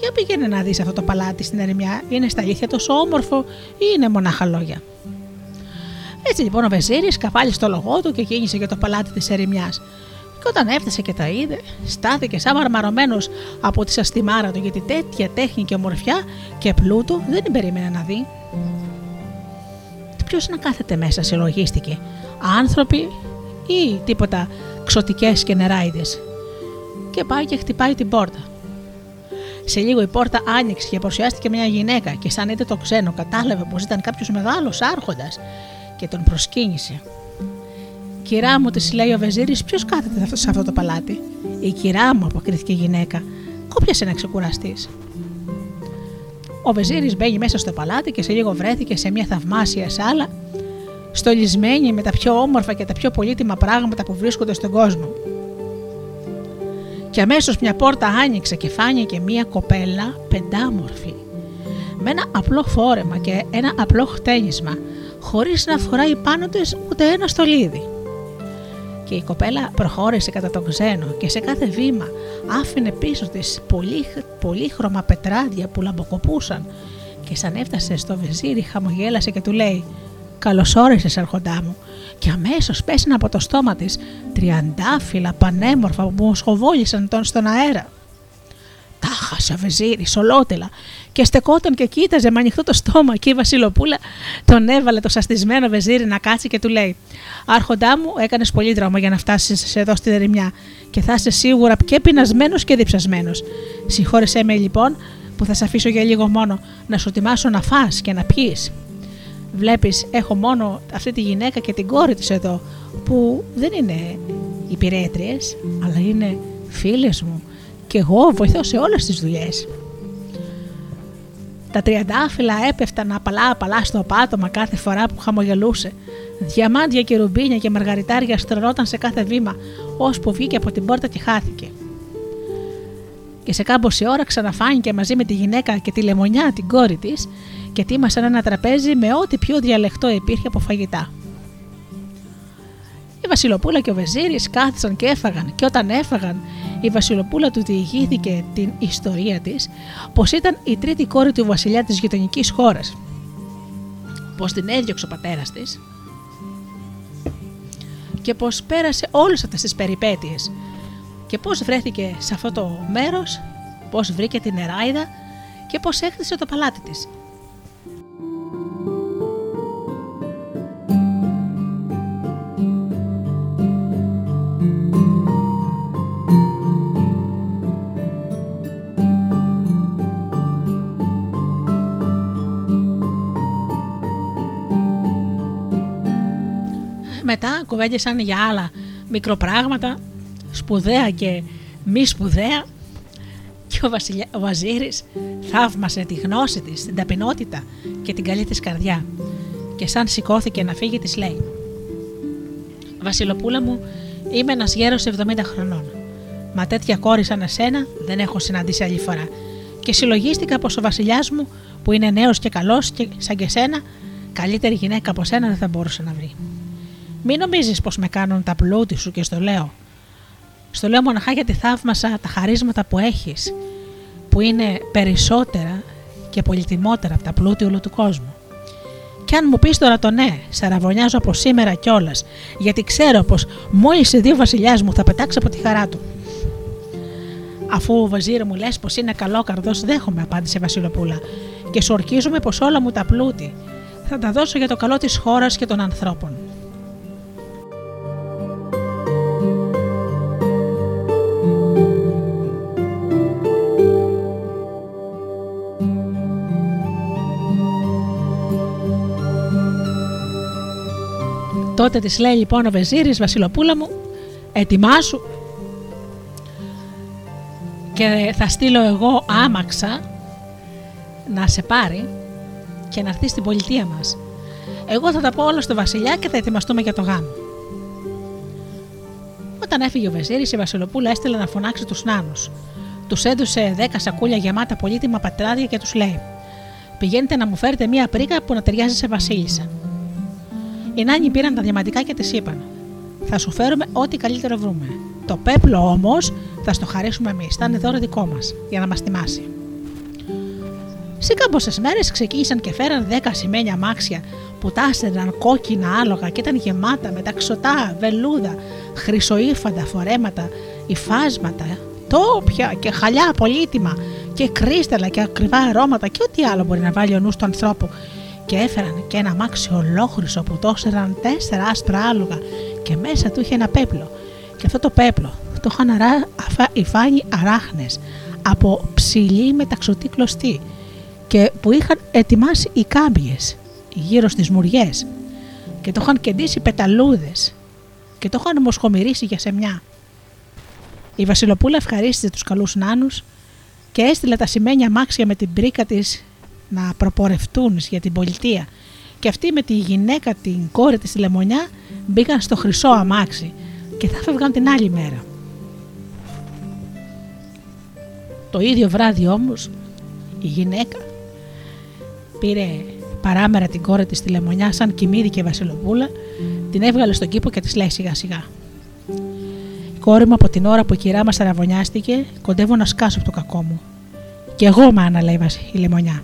«Για πήγαινε να δεις αυτό το παλάτι στην ερημιά, είναι στα αλήθεια τόσο όμορφο ή είναι μονάχα λόγια?» Έτσι λοιπόν ο βεζίρις καβάλισε το λογό του και κίνησε για το παλάτι της ερημιάς. Και όταν έφτασε και τα είδε, στάθηκε σαν μαρμαρωμένος από τη σαστιμάρα του, γιατί τέτοια τέχνη και ομορφιά και πλούτο δεν την περίμενε να δει. «Ποιος να κάθεται μέσα?» συλλογίστηκε. «Άνθρωποι ή τίποτα ξωτικές και νεράιδες?» Και πάει και χτυπάει την πόρτα. Σε λίγο η πόρτα άνοιξε και παρουσιάστηκε μια γυναίκα, και σαν είδε το ξένο κατάλαβε πως ήταν κάποιος μεγάλος άρχοντας και τον προσκύνησε. «Κυρά μου», της λέει ο βεζίρις, «ποιος κάθεται σε αυτό το παλάτι?» «Η κυρά μου», αποκρίθηκε η γυναίκα, «κόπιασε να ξεκουραστείς». Ο Βεζίρης μπαίνει μέσα στο παλάτι και σε λίγο βρέθηκε σε μια θαυμάσια σάλα, στολισμένη με τα πιο όμορφα και τα πιο πολύτιμα πράγματα που βρίσκονται στον κόσμο. Και αμέσως μια πόρτα άνοιξε και φάνηκε μια κοπέλα πεντάμορφη, με ένα απλό φόρεμα και ένα απλό χτένισμα, χωρίς να φοράει πάνω της ούτε ένα στολίδι. Και η κοπέλα προχώρησε κατά τον ξένο και σε κάθε βήμα άφηνε πίσω της πολύ, πολύχρωμα πετράδια που λαμποκοπούσαν, και σαν έφτασε στο Βεζίρι χαμογέλασε και του λέει «Καλώς όρισες, αρχοντά μου», και αμέσως πέσαν από το στόμα της τριαντάφυλλα πανέμορφα που σχοβόλησαν τον στον αέρα. Τα χάσε ο Βεζίρις ολότελα και στεκόταν και κοίταζε με ανοιχτό το στόμα, και η βασιλοπούλα τον έβαλε το σαστισμένο Βεζίρι να κάτσει και του λέει «Άρχοντά μου, έκανες πολύ δρόμο για να φτάσεις εδώ στη ερημιά και θα είσαι σίγουρα και πεινασμένος και διψασμένος. Συγχώρεσέ με λοιπόν που θα σε αφήσω για λίγο μόνο να σου ετοιμάσω να φας και να πιείς. Βλέπεις, έχω μόνο αυτή τη γυναίκα και την κόρη της εδώ που δεν είναι υπηρέτριες αλλά είναι φίλες μου. Και εγώ βοηθώ σε όλες τις δουλειές». Τα τριαντάφυλλα έπεφταν απαλά-απαλά στο πάτωμα κάθε φορά που χαμογελούσε. Διαμάντια και ρουμπίνια και μαργαριτάρια στρωνόταν σε κάθε βήμα, ώσπου βγήκε από την πόρτα και χάθηκε. Και σε κάμποση ώρα ξαναφάνηκε μαζί με τη γυναίκα και τη λεμονιά την κόρη της και τίμασαν ένα τραπέζι με ό,τι πιο διαλεκτό υπήρχε από φαγητά. Η Βασιλοπούλα και ο Βεζίρης κάθισαν και έφαγαν, και όταν έφαγαν η Βασιλοπούλα του διηγήθηκε την ιστορία της, πως ήταν η τρίτη κόρη του βασιλιά της γειτονικής χώρας, πως την έδιωξε ο πατέρας της και πως πέρασε όλες αυτές τις περιπέτειες και πως βρέθηκε σε αυτό το μέρος, πως βρήκε την Νεράιδα και πως έκτισε το παλάτι της. Μετά κουβέντιασαν για άλλα μικροπράγματα, σπουδαία και μη σπουδαία, και ο, βασιλιά, ο Βεζίρης θαύμασε τη γνώση της, την ταπεινότητα και την καλή της καρδιά, και σαν σηκώθηκε να φύγει της λέει «Βασιλοπούλα μου, είμαι ένας γέρος εβδομήντα χρονών, μα τέτοια κόρη σαν εσένα δεν έχω συναντήσει άλλη φορά, και συλλογίστηκα πως ο βασιλιάς μου που είναι νέος και καλός και σαν και εσένα, καλύτερη γυναίκα από σένα δεν θα μπορούσε να βρει. Μην νομίζεις πως με κάνουν τα πλούτη σου και στο λέω. Στο λέω μοναχά γιατί θαύμασα τα χαρίσματα που έχεις, που είναι περισσότερα και πολυτιμότερα από τα πλούτη όλου του κόσμου. Και αν μου πεις τώρα το ναι, σαραβωνιάζω από σήμερα κιόλας, γιατί ξέρω πως μόλις οι δύο βασιλιάς μου θα πετάξει από τη χαρά του». «Αφού, Βεζίρη, μου λες πως είναι καλόκαρδος, δέχομαι», απάντησε η Βασιλοπούλα, «και σου ορκίζομαι πως όλα μου τα πλούτη θα τα δώσω για το καλό της χώρας και των ανθρώπων». Τότε της λέει λοιπόν ο Βεζίρης «Βασιλοπούλα μου, ετοιμάσου και θα στείλω εγώ άμαξα να σε πάρει και να έρθει στην πολιτεία μας. Εγώ θα τα πω όλα στο βασιλιά και θα ετοιμαστούμε για το γάμο». Όταν έφυγε ο Βεζίρης, η Βασιλοπούλα έστειλε να φωνάξει τους νάνους. Τους έδωσε δέκα σακούλια γεμάτα πολύτιμα πατράδια και τους λέει «Πηγαίνετε να μου φέρετε μία πρίκα που να ταιριάζει σε βασίλισσα». Οι νάνοι πήραν τα διαματικά και της είπαν «Θα σου φέρουμε ό,τι καλύτερο βρούμε. Το πέπλο όμως θα στο χαρίσουμε εμείς, θα είναι δώρο δικό μας, για να μας τιμάσει». Σε κάμποσες μέρες ξεκίνησαν και φέραν δέκα σημαίνια αμάξια που τάστεναν κόκκινα άλογα και ήταν γεμάτα με ταξωτά, βελούδα, χρυσοήφαντα φορέματα, υφάσματα, τόπια και χαλιά πολύτιμα και κρίσταλα και ακριβά αρώματα και ό,τι άλλο μπορεί να βάλει ο νους του ανθρώπου. Και έφεραν και ένα αμάξι ολόχρυσο που τόσεραν τέσσερα άσπρα άλογα και μέσα του είχε ένα πέπλο. Και αυτό το πέπλο το είχαν αρά... αφα... υφάνει αράχνες από ψηλή μεταξωτή κλωστή και που είχαν ετοιμάσει οι κάμπιες γύρω στις μουριές και το είχαν κεντήσει πεταλούδες και το είχαν μοσχομυρίσει για σεμιά. Η Βασιλοπούλα ευχαρίστησε τους καλούς νάνους και έστειλε τα σημαίνια αμάξια με την πρίκα της να προπορευτούν για την πολιτεία. Και αυτοί με τη γυναίκα, την κόρη της, τη Λεμονιά, μπήκαν στο χρυσό αμάξι και θα φεύγαν την άλλη μέρα. Το ίδιο βράδυ όμως η γυναίκα πήρε παράμερα την κόρη της τη Λεμονιά σαν Κιμήρη και Βασιλοπούλα, την έβγαλε στον κήπο και της λέει σιγά σιγά: «Κόρη μου, από την ώρα που η κυρά μας αραβωνιάστηκε, κοντεύω να σκάσω από το κακό μου». «Κι εγώ, μάνα», λέει η Λεμονιά,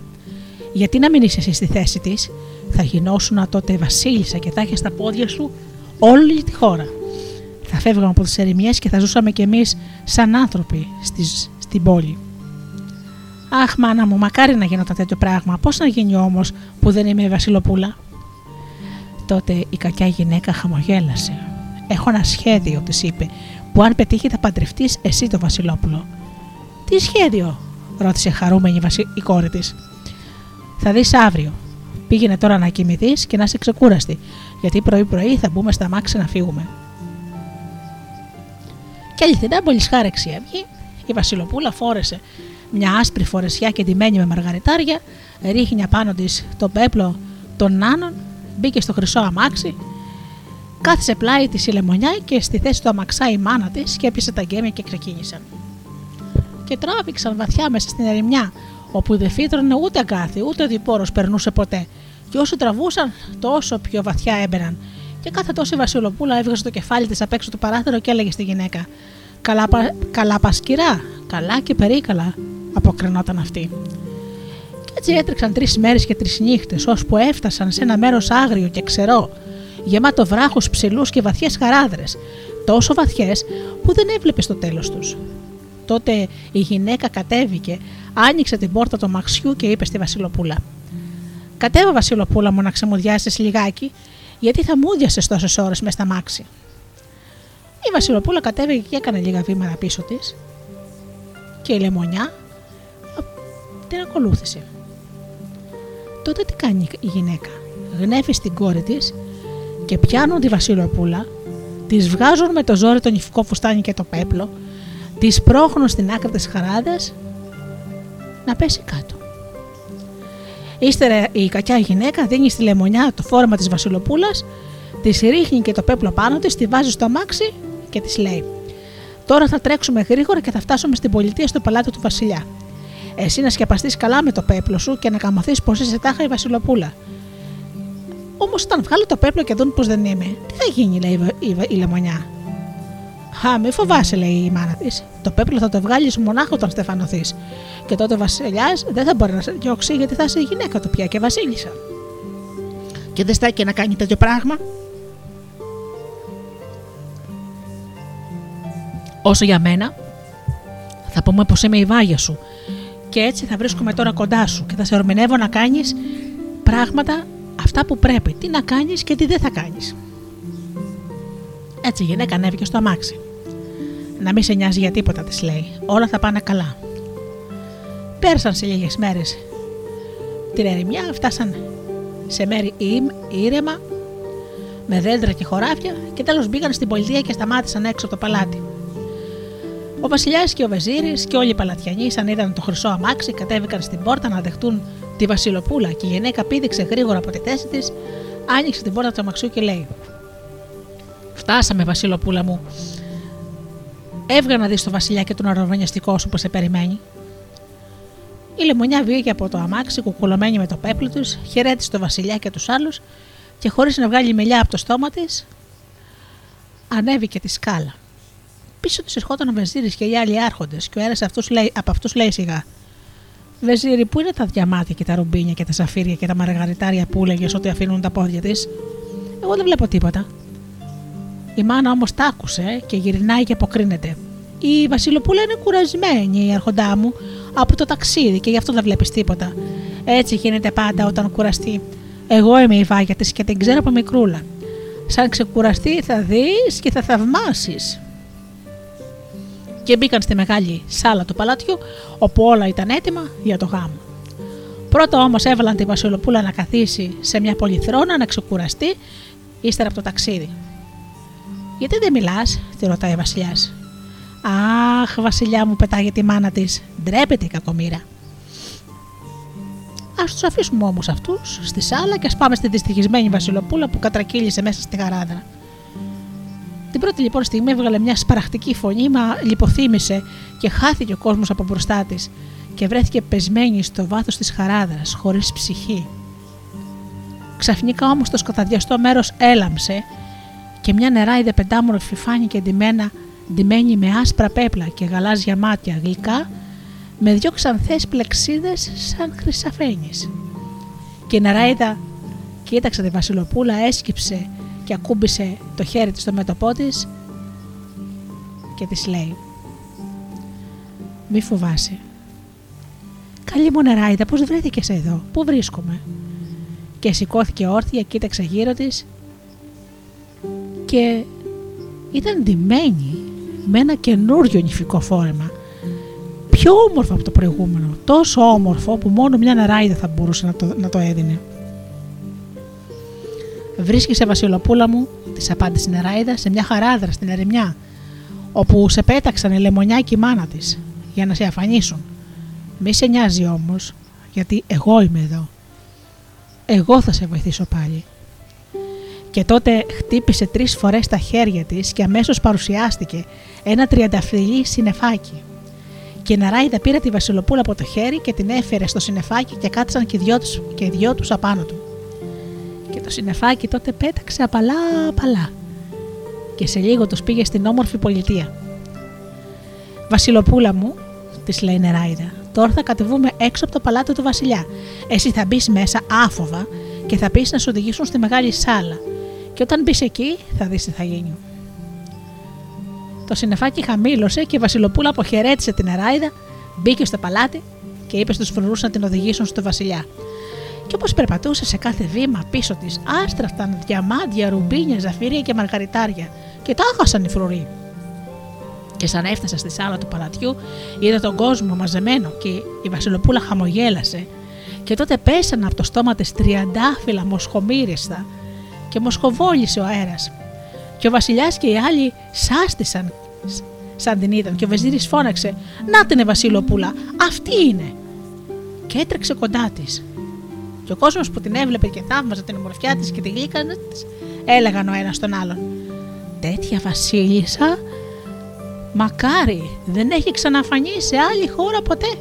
«γιατί να μην είσαι εσύ στη θέση της? Θα γινόσουνα τότε βασίλισσα και θα έχεις στα πόδια σου όλη τη χώρα. Θα φεύγαμε από τις ερημιές και θα ζούσαμε κι εμείς σαν άνθρωποι στις, στην πόλη». «Αχ, μάνα μου, μακάρι να γινόταν τέτοιο πράγμα. Πώς να γίνει όμως που δεν είμαι η Βασιλοπούλα?» Τότε η κακιά γυναίκα χαμογέλασε. «Έχω ένα σχέδιο», της είπε, «που αν πετύχει θα παντρευτείς εσύ το Βασιλόπουλο». «Τι σχέδιο?» ρώτησε χαρούμενη η κόρη της. «Θα δεις αύριο. Πήγαινε τώρα να κοιμηθείς και να είσαι ξεκούραστη, γιατί πρωί-πρωί θα μπούμε στα μάξι να φύγουμε». Και αληθινά πολυσχάρεξη έβγη. Η Βασιλοπούλα φόρεσε μια άσπρη φορεσιά και ντυμένη με μαργαριτάρια, ρίχνει απάνω της τον πέπλο των νάνων, μπήκε στο χρυσό αμάξι, κάθισε πλάι της η Λεμονιά και στη θέση του αμαξά η μάνα της και έπιασε τα γκέμια και ξεκίνησαν. Και τράβηξαν βαθιά μέσα στην ερημιά, όπου δεν φύτρωνε ούτε αγκάθι, ούτε διπόρος περνούσε ποτέ. Και όσο τραβούσαν, τόσο πιο βαθιά έμπαιναν. Και κάθε τόσο η Βασιλοπούλα έβγαζε το κεφάλι της απ' έξω το παράθυρο και έλεγε στη γυναίκα: «Καλά, πα, καλά πασκυρά, καλά και περίκαλα», αποκρινόταν αυτή. Και έτσι έτρεξαν τρεις μέρες και τρεις νύχτες, ώσπου έφτασαν σε ένα μέρος άγριο και ξερό, γεμάτο βράχους ψηλούς και βαθιές χαράδρες, τόσο βαθιές που δεν έβλεπε στο τέλος τους. Τότε η γυναίκα κατέβηκε, άνοιξε την πόρτα του μαξιού και είπε στη Βασιλοπούλα: «Κατέβα, Βασιλοπούλα μου, να ξεμουδιάσεις λιγάκι, γιατί θα μουδιασες τόσες ώρες μες στα μάξι». Η Βασιλοπούλα κατέβηκε και έκανε λίγα βήματα πίσω της και η Λεμονιά την ακολούθησε. Τότε τι κάνει η γυναίκα? Γνέφει στην κόρη της και πιάνουν τη Βασιλοπούλα, τις βγάζουν με το ζόρι τον νηφικό φουστάνι και το πέπλο, τις πρόχνουν στην άκρη της χαράδας να πέσει κάτω. Ύστερα η κακιά γυναίκα δίνει στη Λεμονιά το φόρμα της Βασιλοπούλας, της ρίχνει και το πέπλο πάνω της, τη βάζει στο αμάξι και της λέει: «Τώρα θα τρέξουμε γρήγορα και θα φτάσουμε στην πολιτεία, στο παλάτι του βασιλιά. Εσύ να σκεπαστείς καλά με το πέπλο σου και να καμωθείς πως είσαι τάχα η Βασιλοπούλα. Όμως όταν βγάλω το πέπλο και δουν πως δεν είμαι, τι θα γίνει?» λέει η Λεμονιά. «Α, μη φοβάσαι», λέει η μάνα της. «Το πέπλο θα το βγάλεις μονάχα όταν στεφανωθείς. Και τότε ο βασιλιάς δεν θα μπορεί να σε διώξει, γιατί θα είσαι η γυναίκα του πια και βασίλισσα». «Και δεν στέκει να κάνει τέτοιο πράγμα?» «Όσο για μένα, θα πούμε πως είμαι η βάγια σου. Και έτσι θα βρίσκομαι τώρα κοντά σου και θα σε ορμηνεύω να κάνεις πράγματα αυτά που πρέπει. Τι να κάνεις και τι δεν θα κάνεις». Έτσι η γυναίκα ανέβηκε στο αμάξι. «Να μην σε νοιάζει για τίποτα», της λέει. «Όλα θα πάνε καλά». Πέρασαν σε λίγες μέρες την ερημιά, φτάσαν σε μέρη ήρεμα, με δέντρα και χωράφια, και τέλος μπήκαν στην πολιτεία και σταμάτησαν έξω από το παλάτι. Ο βασιλιάς και ο βεζίρης και όλοι οι παλατιανοί, σαν είδαν το χρυσό αμάξι, κατέβηκαν στην πόρτα να δεχτούν τη Βασιλοπούλα, και η γυναίκα πήδηξε γρήγορα από τη θέση της, άνοιξε την πόρτα του αμαξιού και λέει: «Φτάσαμε, Βασιλοπούλα μου. Έβγα να δεις τον βασιλιά και τον αραβωνιαστικό σου που σε περιμένει». Η Λεμονιά βγήκε από το αμάξι, κουκουλωμένη με το πέπλο της, χαιρέτησε τον βασιλιά και τους άλλους και χωρίς να βγάλει μελιά από το στόμα της, ανέβηκε τη σκάλα. Πίσω της ερχόταν ο βεζίρης και οι άλλοι άρχοντες, και ο ένας από αυτούς λέει σιγά: «Βεζίρη, πού είναι τα διαμάτια και τα ρουμπίνια και τα σαφύρια και τα μαργαριτάρια που έλεγες ότι αφήνουν τα πόδια της? Εγώ δεν βλέπω τίποτα». Η μάνα όμως τ' άκουσε και γυρνάει και αποκρίνεται: «Η Βασιλοπούλα είναι κουρασμένη, η αρχοντά μου, από το ταξίδι και γι' αυτό δεν βλέπεις τίποτα. Έτσι γίνεται πάντα όταν κουραστεί. Εγώ είμαι η βάγια της και την ξέρω από μικρούλα. Σαν ξεκουραστεί θα δεις και θα θαυμάσεις». Και μπήκαν στη μεγάλη σάλα του παλάτιου, όπου όλα ήταν έτοιμα για το γάμο. Πρώτα όμως έβαλαν τη Βασιλοπούλα να καθίσει σε μια πολυθρόνα να ξεκουραστεί ύστερα από το ταξίδι. «Γιατί δεν μιλάς?» τη ρωτάει ο βασιλιάς. «Αχ, βασιλιά μου», πετάγεται η μάνα της, «ντρέπεται η κακομοίρα». Ας τους αφήσουμε όμως αυτούς στη σάλα και ας πάμε στη δυστυχισμένη Βασιλοπούλα που κατρακύλησε μέσα στη χαράδρα. Την πρώτη λοιπόν στιγμή έβγαλε μια σπαραχτική φωνή, μα λιποθύμησε και χάθηκε ο κόσμος από μπροστά της και βρέθηκε πεσμένη στο βάθος της χαράδρας, χωρίς ψυχή. Ξαφνικά όμως το σκοταδιαστό μέρος έλαμψε και μια νεράιδα πεντάμορφη φάνηκε ντυμένα, ντυμένη με άσπρα πέπλα και γαλάζια μάτια γλυκά, με δυο ξανθές πλεξίδες σαν χρυσαφένης. Και η νεράιδα κοίταξε τη Βασιλοπούλα, έσκυψε και ακούμπησε το χέρι της στο μέτωπό της και της λέει: «Μη φοβάσαι. Καλή μου νεράιδα, πώς βρέθηκες εδώ, πού βρίσκομαι?» Και σηκώθηκε όρθια, κοίταξε γύρω της και ήταν ντυμένη με ένα καινούριο νηφικό φόρεμα, πιο όμορφο από το προηγούμενο, τόσο όμορφο που μόνο μια νεράιδα θα μπορούσε να το, να το έδινε. «Βρίσκεσαι, Βασιλοπούλα μου», της απάντησε η νεράιδα, «σε μια χαράδρα στην ερημιά, όπου σε πέταξαν η λεμονιά και η μάνα της για να σε αφανίσουν. Μη σε νοιάζει όμως, γιατί εγώ είμαι εδώ. Εγώ θα σε βοηθήσω πάλι». Και τότε χτύπησε τρεις φορές τα χέρια της και αμέσως παρουσιάστηκε ένα τριανταφυλλή συννεφάκι. Και η νεράιδα πήρε τη Βασιλοπούλα από το χέρι και την έφερε στο συννεφάκι και κάτσαν και οι δυο τους, και οι δυο τους απάνω του. Και το συννεφάκι τότε πέταξε απαλά απαλά και σε λίγο τους πήγε στην όμορφη πολιτεία. «Βασιλοπούλα μου», της λέει η νεράιδα, «τώρα θα κατεβούμε έξω από το παλάτι του βασιλιά. Εσύ θα μπεις μέσα άφοβα και θα πεις να σου οδηγήσουν στη μεγάλη σάλα και όταν μπεις εκεί θα δεις τι θα γίνει». Το συννεφάκι χαμήλωσε και η Βασιλοπούλα αποχαιρέτησε την νεράιδα, μπήκε στο παλάτι και είπε στους φρουρούς να την οδηγήσουν στο βασιλιά. Και όπως περπατούσε σε κάθε βήμα πίσω της άστραφταν διαμάντια, ρουμπίνια, ζαφύρια και μαργαριτάρια και τα έχασαν οι φρουροί. Και σαν έφτασε στη σάλα του παλατιού είδε τον κόσμο μαζεμένο και η Βασιλοπούλα χαμογέλασε και τότε πέσανε από το στόμα της τριαντάφυλλα μοσχομύριστα και μοσχοβόλησε ο αέρας. Και ο βασιλιάς και οι άλλοι σάστησαν σαν την είδαν και ο βεζίρης φώναξε «Να την Βασιλοπούλα, αυτή είναι!» και έτρεξε κοντά της. Και ο κόσμος που την έβλεπε και θαύμαζε την ομορφιά της και τη γλύκανα της, έλεγαν ο ένας τον άλλον: «Τέτοια βασίλισσα, μακάρι, δεν έχει ξαναφανεί σε άλλη χώρα ποτέ».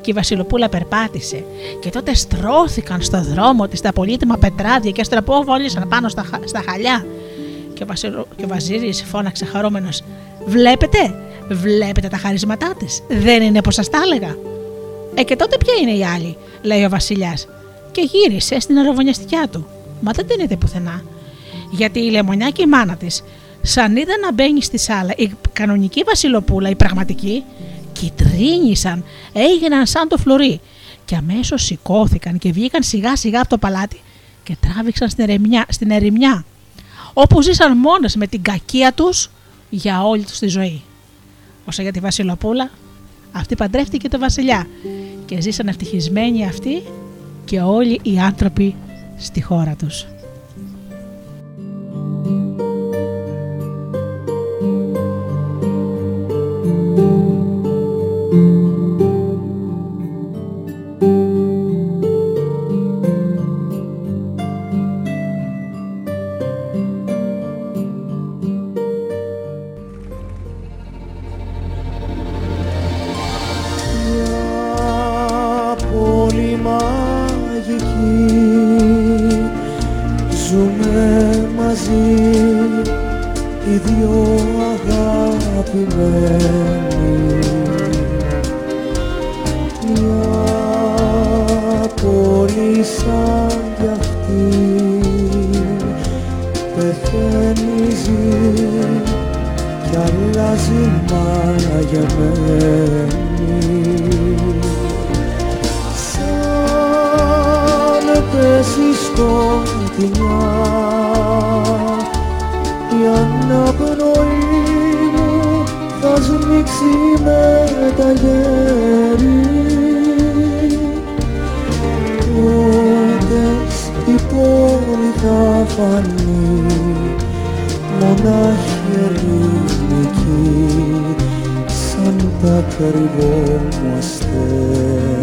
Και η Βασιλοπούλα περπάτησε και τότε στρώθηκαν στο δρόμο της τα πολύτιμα πετράδια και στραπόβολησαν πάνω στα, στα χαλιά. Και ο, βασιλο... και ο Βαζίρης φώναξε χαρούμενος: «Βλέπετε, βλέπετε τα χαρίσματά της, δεν είναι όπως σας τα έλεγα?» «Ε, και τότε ποια είναι η άλλη?» λέει ο βασιλιάς και γύρισε στην αεροβωνιαστικιά του. Μα δεν την είδε πουθενά, γιατί η λεμονιά και η μάνα της, σαν είδαν να μπαίνει στη σάλα η κανονική Βασιλοπούλα, η πραγματική, κυτρίνησαν, έγιναν σαν το φλουρί και αμέσως σηκώθηκαν και βγήκαν σιγά σιγά από το παλάτι και τράβηξαν στην ερημιά, στην ερημιά όπου ζήσαν μόνες με την κακία τους για όλη τους τη ζωή. Όσο για τη Βασιλοπούλα, αυτή παντρεύτηκε το βασιλιά και ζήσαν ευτυχισμένοι αυτοί και όλοι οι άνθρωποι στη χώρα τους. Σαν τα κρυβό μου αστέρι.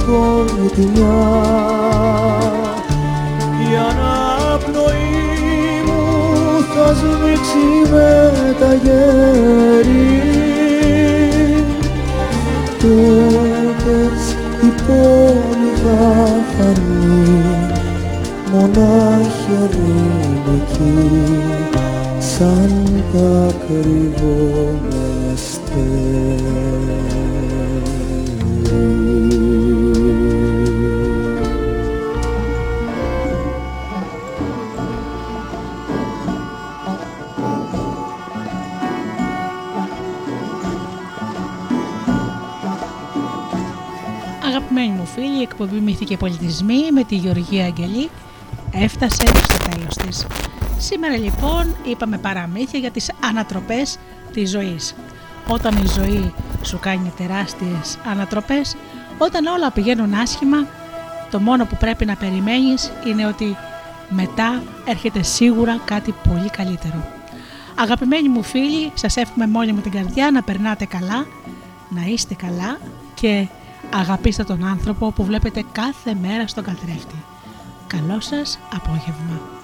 φυσικό με τη μια. Η αναπνοή μου θα σμίξει με τα γέρι. Τότες η πόλη θα φανεί μονάχη αρνητική σαν τα κρυβόμενα στέλια. Αγαπημένοι μου φίλοι, η εκπομπή Μύθοι και Πολιτισμοί με τη Γεωργία Αγγελή έφτασε στο τέλος της. Σήμερα λοιπόν είπαμε παραμύθια για τις ανατροπές της ζωής. Όταν η ζωή σου κάνει τεράστιες ανατροπές, όταν όλα πηγαίνουν άσχημα, το μόνο που πρέπει να περιμένεις είναι ότι μετά έρχεται σίγουρα κάτι πολύ καλύτερο. Αγαπημένοι μου φίλοι, σας εύχομαι μόλι με την καρδιά να περνάτε καλά, να είστε καλά και αγαπήστε τον άνθρωπο που βλέπετε κάθε μέρα στον καθρέφτη. Καλό σας απόγευμα.